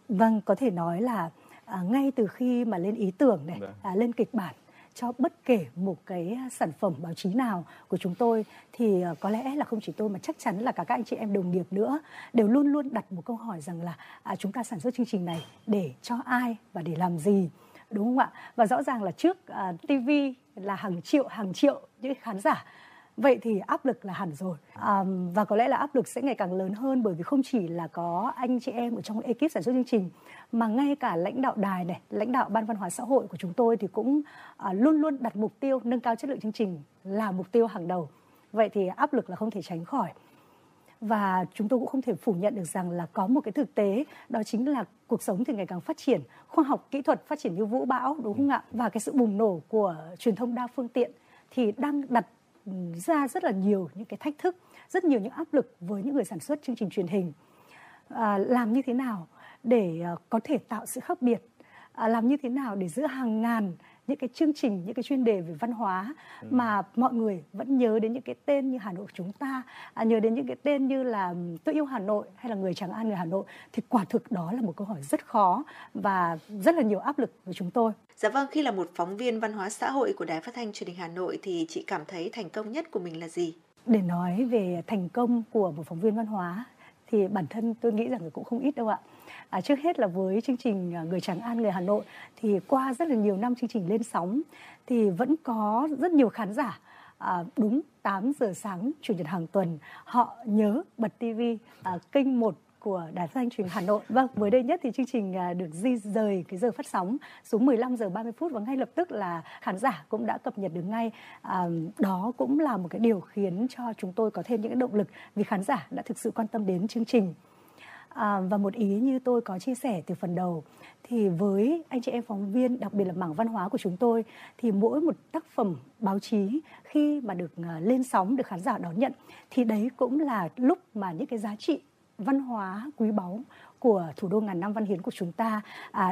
Vâng, có thể nói là ngay từ khi mà lên ý tưởng này, lên kịch bản cho bất kể một cái sản phẩm báo chí nào của chúng tôi thì có lẽ là không chỉ tôi mà chắc chắn là cả các anh chị em đồng nghiệp nữa đều luôn luôn đặt một câu hỏi rằng là chúng ta sản xuất chương trình này để cho ai và để làm gì, đúng không ạ? Và rõ ràng là trước TV là hàng triệu những khán giả, vậy thì áp lực là hẳn rồi. Và có lẽ là áp lực sẽ ngày càng lớn hơn, bởi vì không chỉ là có anh chị em ở trong ekip sản xuất chương trình mà ngay cả lãnh đạo đài này, lãnh đạo ban văn hóa xã hội của chúng tôi thì cũng luôn luôn đặt mục tiêu nâng cao chất lượng chương trình là mục tiêu hàng đầu. Vậy thì áp lực là không thể tránh khỏi. Và chúng tôi cũng không thể phủ nhận được rằng là có một cái thực tế, đó chính là cuộc sống thì ngày càng phát triển, khoa học kỹ thuật phát triển như vũ bão, đúng không ạ? Và cái sự bùng nổ của truyền thông đa phương tiện thì đang đặt ra rất là nhiều những cái thách thức, rất nhiều những áp lực với những người sản xuất chương trình truyền hình. Làm như thế nào để có thể tạo sự khác biệt, làm như thế nào để giữa hàng ngàn những cái chương trình, những cái chuyên đề về văn hóa mà mọi người vẫn nhớ đến những cái tên như Hà Nội của chúng ta, nhớ đến những cái tên như là Tôi Yêu Hà Nội hay là Người Tràng An Người Hà Nội, thì quả thực đó là một câu hỏi rất khó và rất là nhiều áp lực với chúng tôi. Dạ vâng, khi là một phóng viên văn hóa xã hội của Đài Phát thanh Truyền hình Hà Nội thì chị cảm thấy thành công nhất của mình là gì? Để nói về thành công của một phóng viên văn hóa thì bản thân tôi nghĩ rằng cũng không ít đâu ạ. Trước hết là với chương trình Người Tràng An Người Hà Nội thì qua rất là nhiều năm chương trình lên sóng thì vẫn có rất nhiều khán giả đúng 8 giờ sáng chủ nhật hàng tuần họ nhớ bật TV kênh 1 của Đài Phát thanh Truyền hình Hà Nội. Vâng, mới đây nhất thì chương trình được di dời cái giờ phát sóng xuống 15 giờ 30 phút, và ngay lập tức là khán giả cũng đã cập nhật được ngay. Đó cũng là một cái điều khiến cho chúng tôi có thêm những cái động lực, vì khán giả đã thực sự quan tâm đến chương trình. Và một ý như tôi có chia sẻ từ phần đầu thì với anh chị em phóng viên, đặc biệt là mảng văn hóa của chúng tôi, thì mỗi một tác phẩm báo chí khi mà được lên sóng, được khán giả đón nhận thì đấy cũng là lúc mà những cái giá trị văn hóa quý báu của thủ đô ngàn năm văn hiến của chúng ta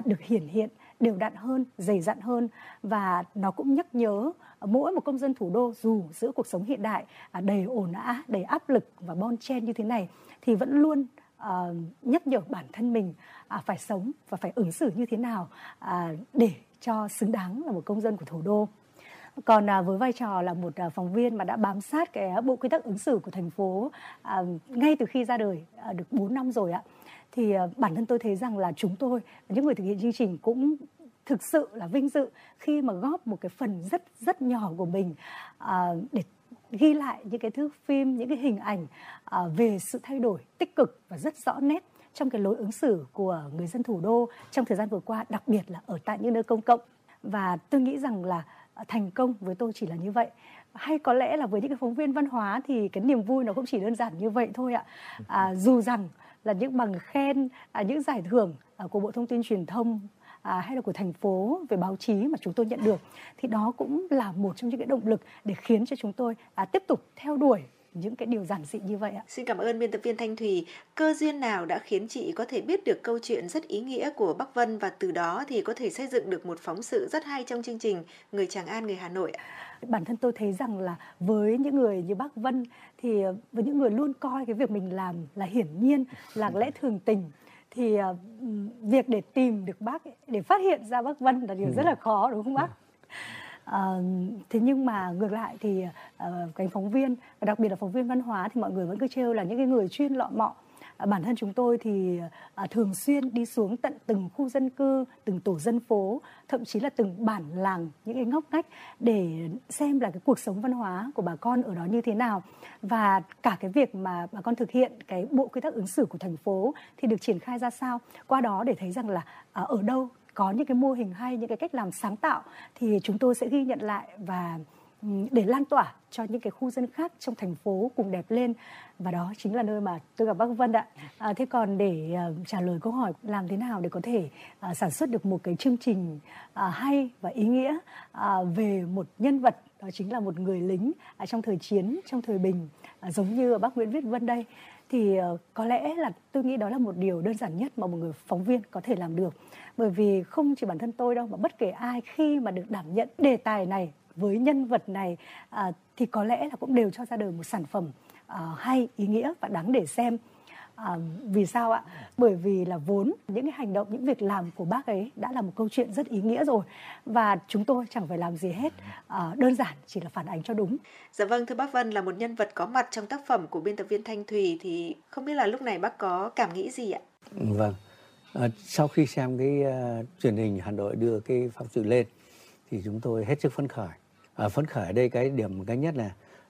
được hiển hiện đều đặn hơn, dày dặn hơn. Và nó cũng nhắc nhớ mỗi một công dân thủ đô, dù giữa cuộc sống hiện đại đầy ồn ào, đầy áp lực và bon chen như thế này, thì vẫn luôn nhắc nhở bản thân mình phải sống và phải ứng xử như thế nào để cho xứng đáng là một công dân của thủ đô. Còn với vai trò là một phóng viên mà đã bám sát cái bộ quy tắc ứng xử của thành phố ngay từ khi ra đời được 4 năm rồi ạ, thì bản thân tôi thấy rằng là chúng tôi, những người thực hiện chương trình cũng thực sự là vinh dự khi mà góp một cái phần rất nhỏ của mình để ghi lại những cái thước phim, những cái hình ảnh về sự thay đổi tích cực và rất rõ nét trong cái lối ứng xử của người dân thủ đô trong thời gian vừa qua, đặc biệt là ở tại những nơi công cộng. Và tôi nghĩ rằng là thành công với tôi chỉ là như vậy. Hay có lẽ là với những cái phóng viên văn hóa thì cái niềm vui nó cũng chỉ đơn giản như vậy thôi ạ. Dù rằng là những bằng khen, những giải thưởng của Bộ Thông tin Truyền thông hay là của thành phố về báo chí mà chúng tôi nhận được thì đó cũng là một trong những cái động lực để khiến cho chúng tôi tiếp tục theo đuổi những cái điều giản dị như vậy ạ. Xin cảm ơn biên tập viên Thanh Thùy. Cơ duyên nào đã khiến chị có thể biết được câu chuyện rất ý nghĩa của Bắc Vân và từ đó thì có thể xây dựng được một phóng sự rất hay trong chương trình Người Tràng An Người Hà Nội ạ? Bản thân tôi thấy rằng là với những người như bác Vân thì với những người luôn coi cái việc mình làm là hiển nhiên, là lẽ thường tình, thì việc để tìm được bác ấy, để phát hiện ra bác Vân là điều rất là khó, đúng không bác? Thế nhưng mà ngược lại thì cánh phóng viên, đặc biệt là phóng viên văn hóa, thì mọi người vẫn cứ trêu là những cái người chuyên lọ mọ. Bản thân chúng tôi thì thường xuyên đi xuống tận từng khu dân cư, từng tổ dân phố, thậm chí là từng bản làng, những cái ngóc ngách để xem là cái cuộc sống văn hóa của bà con ở đó như thế nào. Và cả cái việc mà bà con thực hiện cái bộ quy tắc ứng xử của thành phố thì được triển khai ra sao. Qua đó để thấy rằng là ở đâu có những cái mô hình hay, những cái cách làm sáng tạo thì chúng tôi sẽ ghi nhận lại và để lan tỏa cho những cái khu dân khác trong thành phố cùng đẹp lên. Và đó chính là nơi mà tôi gặp bác Vân ạ. Thế còn để trả lời câu hỏi làm thế nào để có thể sản xuất được một cái chương trình hay và ý nghĩa về một nhân vật, đó chính là một người lính trong thời chiến, trong thời bình, giống như bác Nguyễn Viết Vân đây, thì có lẽ là tôi nghĩ đó là một điều đơn giản nhất mà một người phóng viên có thể làm được. Bởi vì không chỉ bản thân tôi đâu mà bất kể ai khi mà được đảm nhận đề tài này với nhân vật này thì có lẽ là cũng đều cho ra đời một sản phẩm hay, ý nghĩa và đáng để xem. Vì sao ạ? Bởi vì là vốn những cái hành động, những việc làm của bác ấy đã là một câu chuyện rất ý nghĩa rồi. Và chúng tôi chẳng phải làm gì hết, đơn giản chỉ là phản ánh cho đúng. Dạ vâng, thưa bác Vân là một nhân vật có mặt trong tác phẩm của biên tập viên Thanh Thùy thì không biết là lúc này bác có cảm nghĩ gì ạ? Vâng, sau khi xem cái truyền hình Hà Nội đưa cái phóng sự lên thì chúng tôi hết sức phấn khởi. Phấn khởi ở đây cái điểm cái nhất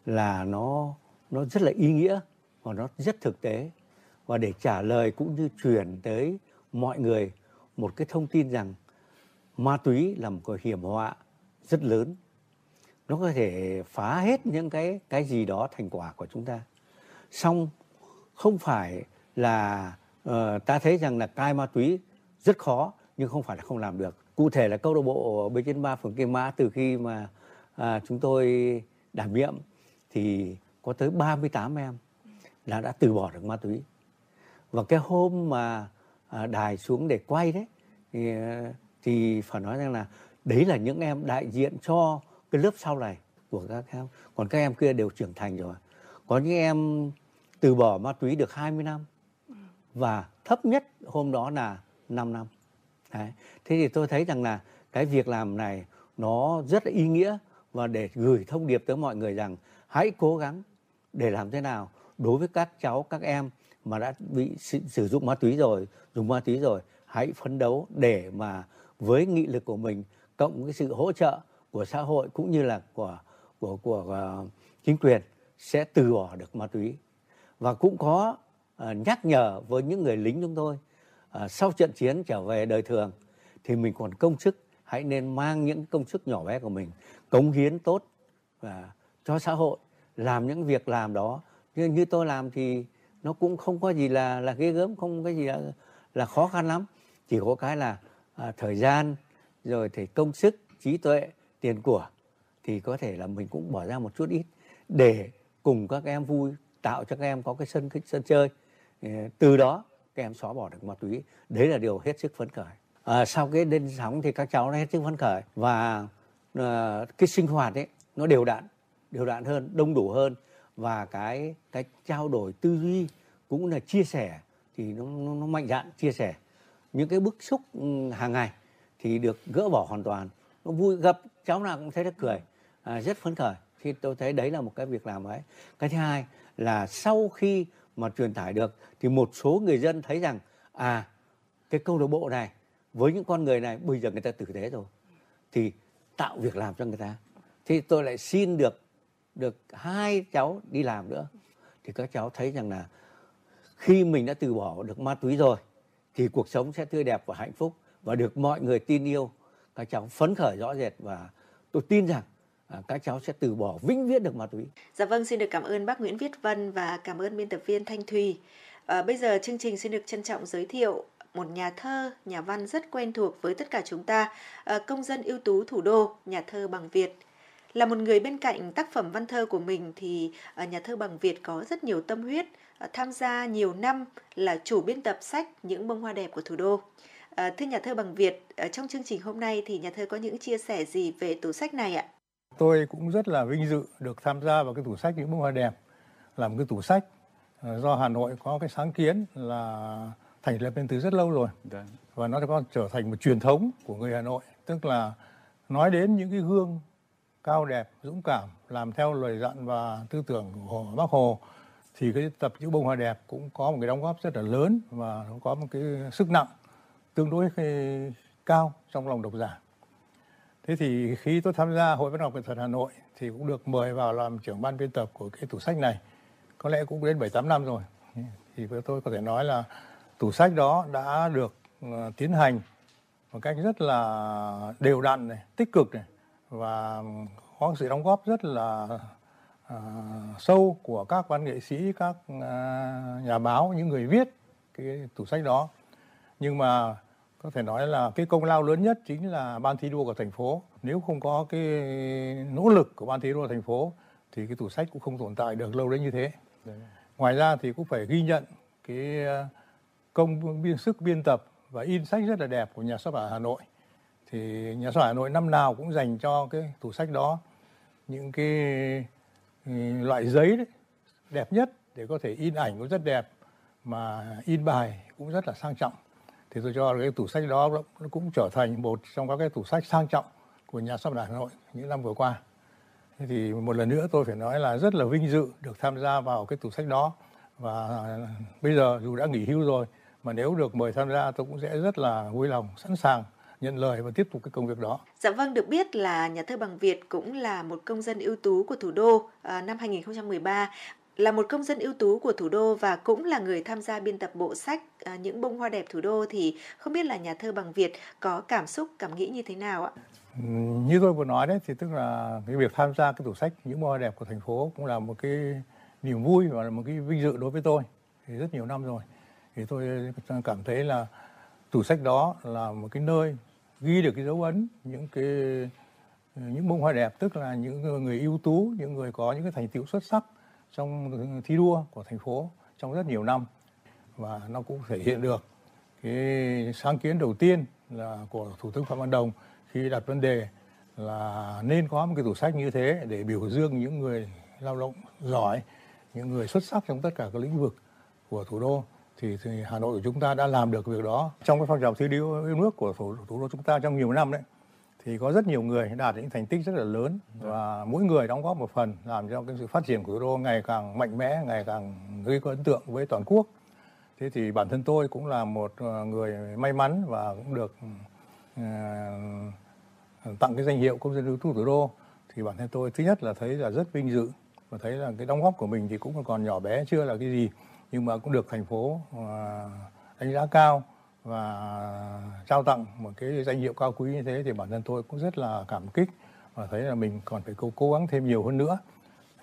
là nó rất là ý nghĩa và nó rất thực tế, và để trả lời cũng như truyền tới mọi người một cái thông tin rằng ma túy là một cái hiểm họa rất lớn, nó có thể phá hết những cái gì đó thành quả của chúng ta. Song không phải là ta thấy rằng là cai ma túy rất khó nhưng không phải là không làm được. Cụ thể là câu lạc bộ B93 phường Kim Mã từ khi mà chúng tôi đảm nhiệm thì có tới 38 em là đã từ bỏ được ma túy. Và cái hôm mà đài xuống để quay đấy thì phải nói rằng là đấy là những em đại diện cho cái lớp sau này của các em. Còn các em kia đều trưởng thành rồi. Có những em từ bỏ ma túy được 20 năm và thấp nhất hôm đó là 5 năm. Đấy. Thế thì tôi thấy rằng là cái việc làm này nó rất là ý nghĩa và để gửi thông điệp tới mọi người rằng hãy cố gắng để làm thế nào đối với các cháu, các em mà đã bị sử dụng ma túy rồi, dùng ma túy rồi, hãy phấn đấu để mà với nghị lực của mình cộng với sự hỗ trợ của xã hội cũng như là của chính quyền sẽ từ bỏ được ma túy. Và cũng có nhắc nhở với những người lính chúng tôi sau trận chiến trở về đời thường thì mình còn công sức, hãy nên mang những công sức nhỏ bé của mình cống hiến tốt và cho xã hội, làm những việc làm đó như tôi làm thì nó cũng không có gì là ghê gớm, không có gì là khó khăn lắm, chỉ có cái là thời gian rồi thì công sức, trí tuệ, tiền của thì có thể là mình cũng bỏ ra một chút ít để cùng các em vui, tạo cho các em có cái sân chơi, từ đó các em xóa bỏ được ma túy. Đấy là điều hết sức phấn khởi. Sau cái đêm sóng thì các cháu hết sức phấn khởi và cái sinh hoạt ấy nó đều đặn hơn, đông đủ hơn, và cái trao đổi tư duy cũng là chia sẻ thì nó mạnh dạn chia sẻ những cái bức xúc hàng ngày thì được gỡ bỏ hoàn toàn. Nó vui, gặp cháu nào cũng thấy nó cười, rất phấn khởi. Thì tôi thấy đấy là một cái việc làm ấy. Cái thứ hai là sau khi mà truyền tải được thì một số người dân thấy rằng à cái câu lạc bộ này với những con người này bây giờ người ta tử tế rồi thì tạo việc làm cho người ta, thì tôi lại xin được hai cháu đi làm nữa. Thì các cháu thấy rằng là khi mình đã từ bỏ được ma túy rồi thì cuộc sống sẽ tươi đẹp và hạnh phúc và được mọi người tin yêu. Các cháu phấn khởi rõ rệt và tôi tin rằng các cháu sẽ từ bỏ vĩnh viễn được ma túy. Dạ vâng, xin được cảm ơn bác Nguyễn Viết Vân và cảm ơn biên tập viên Thanh Thùy. Bây giờ chương trình xin được trân trọng giới thiệu một nhà thơ, nhà văn rất quen thuộc với tất cả chúng ta, công dân ưu tú thủ đô, nhà thơ Bằng Việt. Là một người bên cạnh tác phẩm văn thơ của mình thì nhà thơ Bằng Việt có rất nhiều tâm huyết, tham gia nhiều năm là chủ biên tập sách Những Bông Hoa Đẹp của Thủ Đô. Thưa nhà thơ Bằng Việt, trong chương trình hôm nay thì nhà thơ có những chia sẻ gì về tủ sách này ạ? Tôi cũng rất là vinh dự được tham gia vào cái tủ sách Những Bông Hoa Đẹp, là một cái tủ sách do Hà Nội có cái sáng kiến là thành lập lên từ rất lâu rồi. Và nó đã trở thành một truyền thống của người Hà Nội, tức là nói đến những cái gương cao đẹp, dũng cảm, làm theo lời dặn và tư tưởng của Bác Hồ, thì cái tập Những Bông Hoa Đẹp cũng có một cái đóng góp rất là lớn và nó có một cái sức nặng tương đối cao trong lòng độc giả. Thế thì khi tôi tham gia Hội Văn học Nghệ thuật Hà Nội thì cũng được mời vào làm trưởng ban biên tập của cái tủ sách này. Có lẽ cũng đến 7-8 năm rồi. Thì tôi có thể nói là tủ sách đó đã được tiến hành một cách rất là đều đặn này, tích cực này, và có sự đóng góp rất là sâu của các văn nghệ sĩ, các nhà báo, những người viết cái tủ sách đó. Nhưng mà có thể nói là cái công lao lớn nhất chính là ban thi đua của thành phố. Nếu không có cái nỗ lực của ban thi đua của thành phố thì cái tủ sách cũng không tồn tại được lâu đến như thế. Ngoài ra thì cũng phải ghi nhận cái công sức biên tập và in sách rất là đẹp của nhà xuất bản Hà Nội. Thì nhà xuất bản Hà Nội năm nào cũng dành cho cái tủ sách đó những cái loại giấy đấy, đẹp nhất để có thể in ảnh cũng rất đẹp mà in bài cũng rất là sang trọng. Thì tôi cho cái tủ sách đó nó cũng trở thành một trong các cái tủ sách sang trọng của nhà xuất bản Hà Nội những năm vừa qua. Thế thì một lần nữa tôi phải nói là rất là vinh dự được tham gia vào cái tủ sách đó. Và bây giờ dù đã nghỉ hưu rồi mà nếu được mời tham gia tôi cũng sẽ rất là vui lòng, sẵn sàng nhận lời và tiếp tục cái công việc đó. Dạ vâng, được biết là nhà thơ Bằng Việt cũng là một công dân ưu tú của thủ đô năm 2013, là một công dân ưu tú của thủ đô và cũng là người tham gia biên tập bộ sách Những Bông Hoa Đẹp Thủ Đô, thì không biết là nhà thơ Bằng Việt có cảm xúc, cảm nghĩ như thế nào ạ? Như tôi vừa nói đấy, thì tức là cái việc tham gia cái tủ sách Những Bông Hoa Đẹp của thành phố cũng là một cái niềm vui và là một cái vinh dự đối với tôi. Thì rất nhiều năm rồi thì tôi cảm thấy là tủ sách đó là một cái nơi ghi được cái dấu ấn những bông hoa đẹp, tức là những người ưu tú, những người có những cái thành tựu xuất sắc trong thi đua của thành phố trong rất nhiều năm. Và nó cũng thể hiện được cái sáng kiến đầu tiên là của Thủ tướng Phạm Văn Đồng khi đặt vấn đề là nên có một cái tủ sách như thế để biểu dương những người lao động giỏi, những người xuất sắc trong tất cả các lĩnh vực của thủ đô. Thì Hà Nội của chúng ta đã làm được việc đó. Trong cái phong trào thi đua yêu nước của thủ đô chúng ta trong nhiều năm đấy, thì có rất nhiều người đạt những thành tích rất là lớn và mỗi người đóng góp một phần làm cho cái sự phát triển của thủ đô ngày càng mạnh mẽ, ngày càng gây có ấn tượng với toàn quốc. Thế thì bản thân tôi cũng là một người may mắn và cũng được tặng cái danh hiệu công dân ưu tú thủ đô. Thì bản thân tôi thứ nhất là thấy là rất vinh dự và thấy là cái đóng góp của mình thì cũng còn nhỏ bé, chưa là cái gì, nhưng mà cũng được thành phố đánh giá cao và trao tặng một cái danh hiệu cao quý như thế. Thì bản thân tôi cũng rất là cảm kích và thấy là mình còn phải cố gắng thêm nhiều hơn nữa.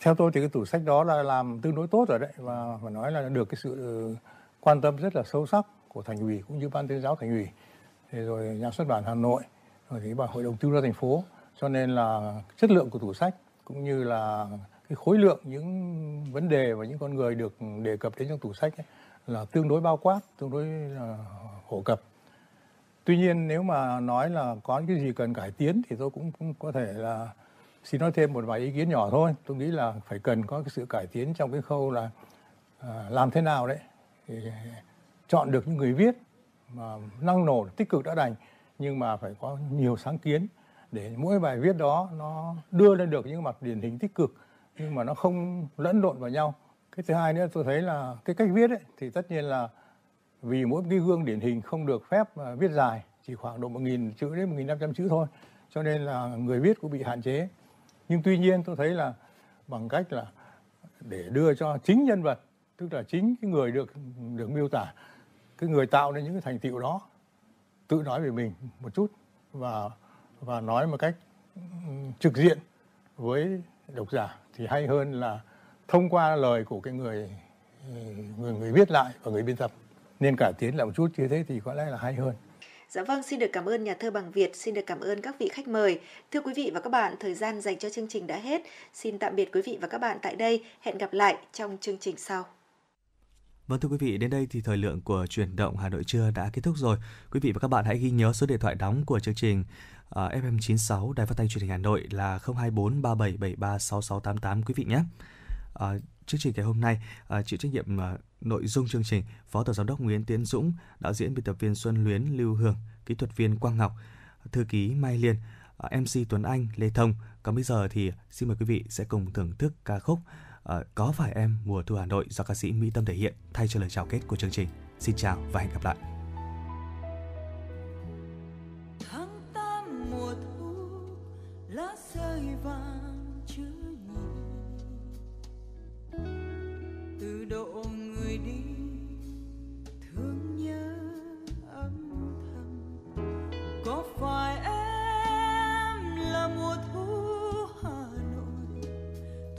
Theo tôi thì cái tủ sách đó là làm tương đối tốt rồi đấy, và phải nói là được cái sự quan tâm rất là sâu sắc của thành ủy cũng như ban tuyên giáo thành ủy, thì rồi nhà xuất bản Hà Nội, rồi thì hội đồng tư gia thành phố, cho nên là chất lượng của tủ sách cũng như là cái khối lượng những vấn đề và những con người được đề cập đến trong tủ sách ấy, là tương đối bao quát, tương đối phổ cập. Tuy nhiên nếu mà nói là có cái gì cần cải tiến thì tôi cũng có thể là xin nói thêm một vài ý kiến nhỏ thôi. Tôi nghĩ là phải cần có cái sự cải tiến trong cái khâu là làm thế nào đấy thì chọn được những người viết mà năng nổ, tích cực đã đành, nhưng mà phải có nhiều sáng kiến để mỗi bài viết đó nó đưa lên được những mặt điển hình tích cực, nhưng mà nó không lẫn lộn vào nhau. Cái thứ hai nữa tôi thấy là cái cách viết ấy, thì tất nhiên là vì mỗi cái gương điển hình không được phép viết dài, chỉ khoảng độ 1.000 chữ đến 1.500 chữ thôi, cho nên là người viết cũng bị hạn chế. Nhưng tuy nhiên tôi thấy là bằng cách là để đưa cho chính nhân vật, tức là chính cái người được miêu tả, cái người tạo nên những cái thành tựu đó tự nói về mình một chút và nói một cách trực diện với độc giả thì hay hơn là thông qua lời của cái người viết lại và người biên tập, nên cải tiến lại một chút như thế thì có lẽ là hay hơn. Dạ vâng, xin được cảm ơn nhà thơ Bằng Việt, xin được cảm ơn các vị khách mời. Thưa quý vị và các bạn, thời gian dành cho chương trình đã hết. Xin tạm biệt quý vị và các bạn tại đây. Hẹn gặp lại trong chương trình sau. Vâng thưa quý vị, đến đây thì thời lượng của Chuyển động Hà Nội trưa đã kết thúc rồi. Quý vị và các bạn hãy ghi nhớ số điện thoại đóng của chương trình FM96 Đài Phát thanh Truyền hình Hà Nội là 02437736688 quý vị nhé. Chương trình ngày hôm nay chịu trách nhiệm nội dung chương trình Phó Tổng Giám đốc Nguyễn Tiến Dũng, đạo diễn biên tập viên Xuân Luyến, Lưu Hường, kỹ thuật viên Quang Ngọc, thư ký Mai Liên, MC Tuấn Anh, Lê Thông. Còn bây giờ thì xin mời quý vị sẽ cùng thưởng thức ca khúc Có Phải Em Mùa Thu Hà Nội do ca sĩ Mỹ Tâm thể hiện thay cho lời chào kết của chương trình. Xin chào và hẹn gặp lại. Tháng 8 mùa thu lá rơi vàng chứa ngủ, từ độ người đi thương nhớ âm thầm. Có phải em là mùa thu Hà Nội,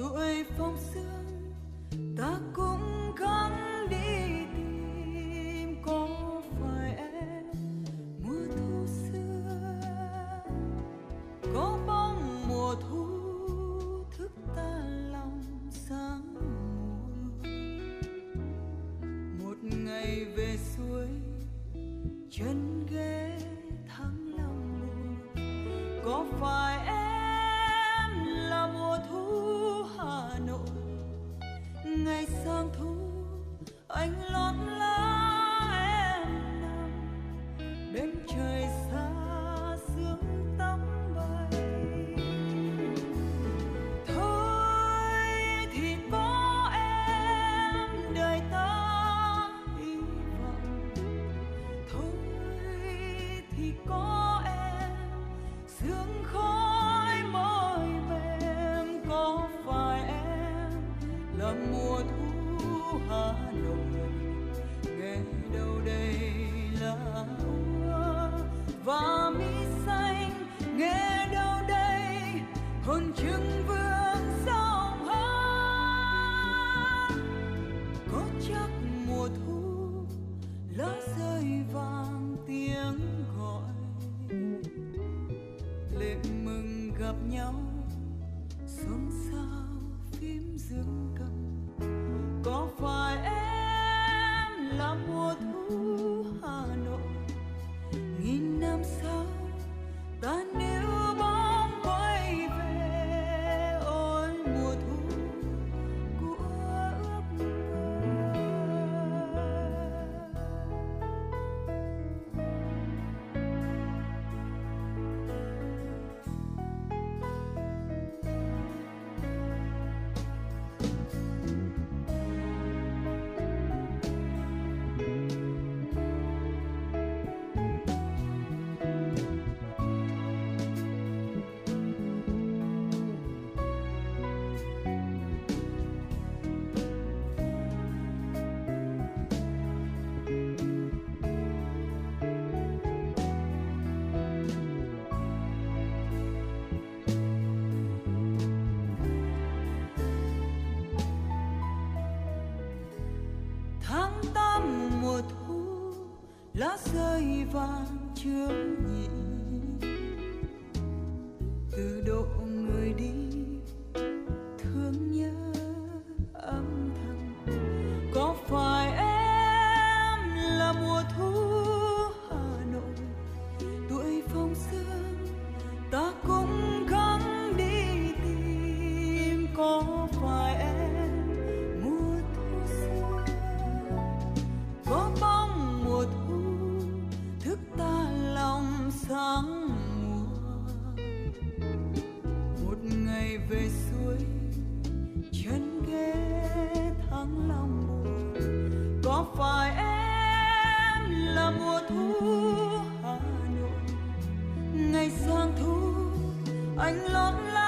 tuổi phong sương ta cũng gắng đi tìm. Có phải em mùa thu xưa, có bóng mùa thu thức ta lòng sáng mùa. Một ngày về suối chân ghé thắng lòng mùa. Có phải em là mùa thu Hà Nội, ngày sang thu anh lót lá em nằm bên trời xa sương tắm bay. Thôi thì có em đời ta hy vọng, thôi thì có em sương khói môi mềm. Có phải em là mùa thu Hà Nội, ngày đâu đây là úa và mi xanh, nghe đâu đây hồn trưng vương sông hát. Có chắc mùa thu lá rơi vàng tiếng gọi, lệ mừng gặp nhau xôn xao phím dương cầm. Có phải em là mùa thu Hà Nội, nghìn năm sau ta níu bóng quay về. Ôi mùa thu của ước lá rơi vàng trương nhị, từ độ người đi thương nhớ âm thầm. Có phải em là mùa thu Hà Nội, tuổi phong sương ta cũng gắng đi tìm. Có phải em mùa thu xưa, có bóng mùa thu thức ta lòng sáng mùa. Một ngày về suối chân ghé tháng lòng mùa. Có phải em giang thu anh lót lá.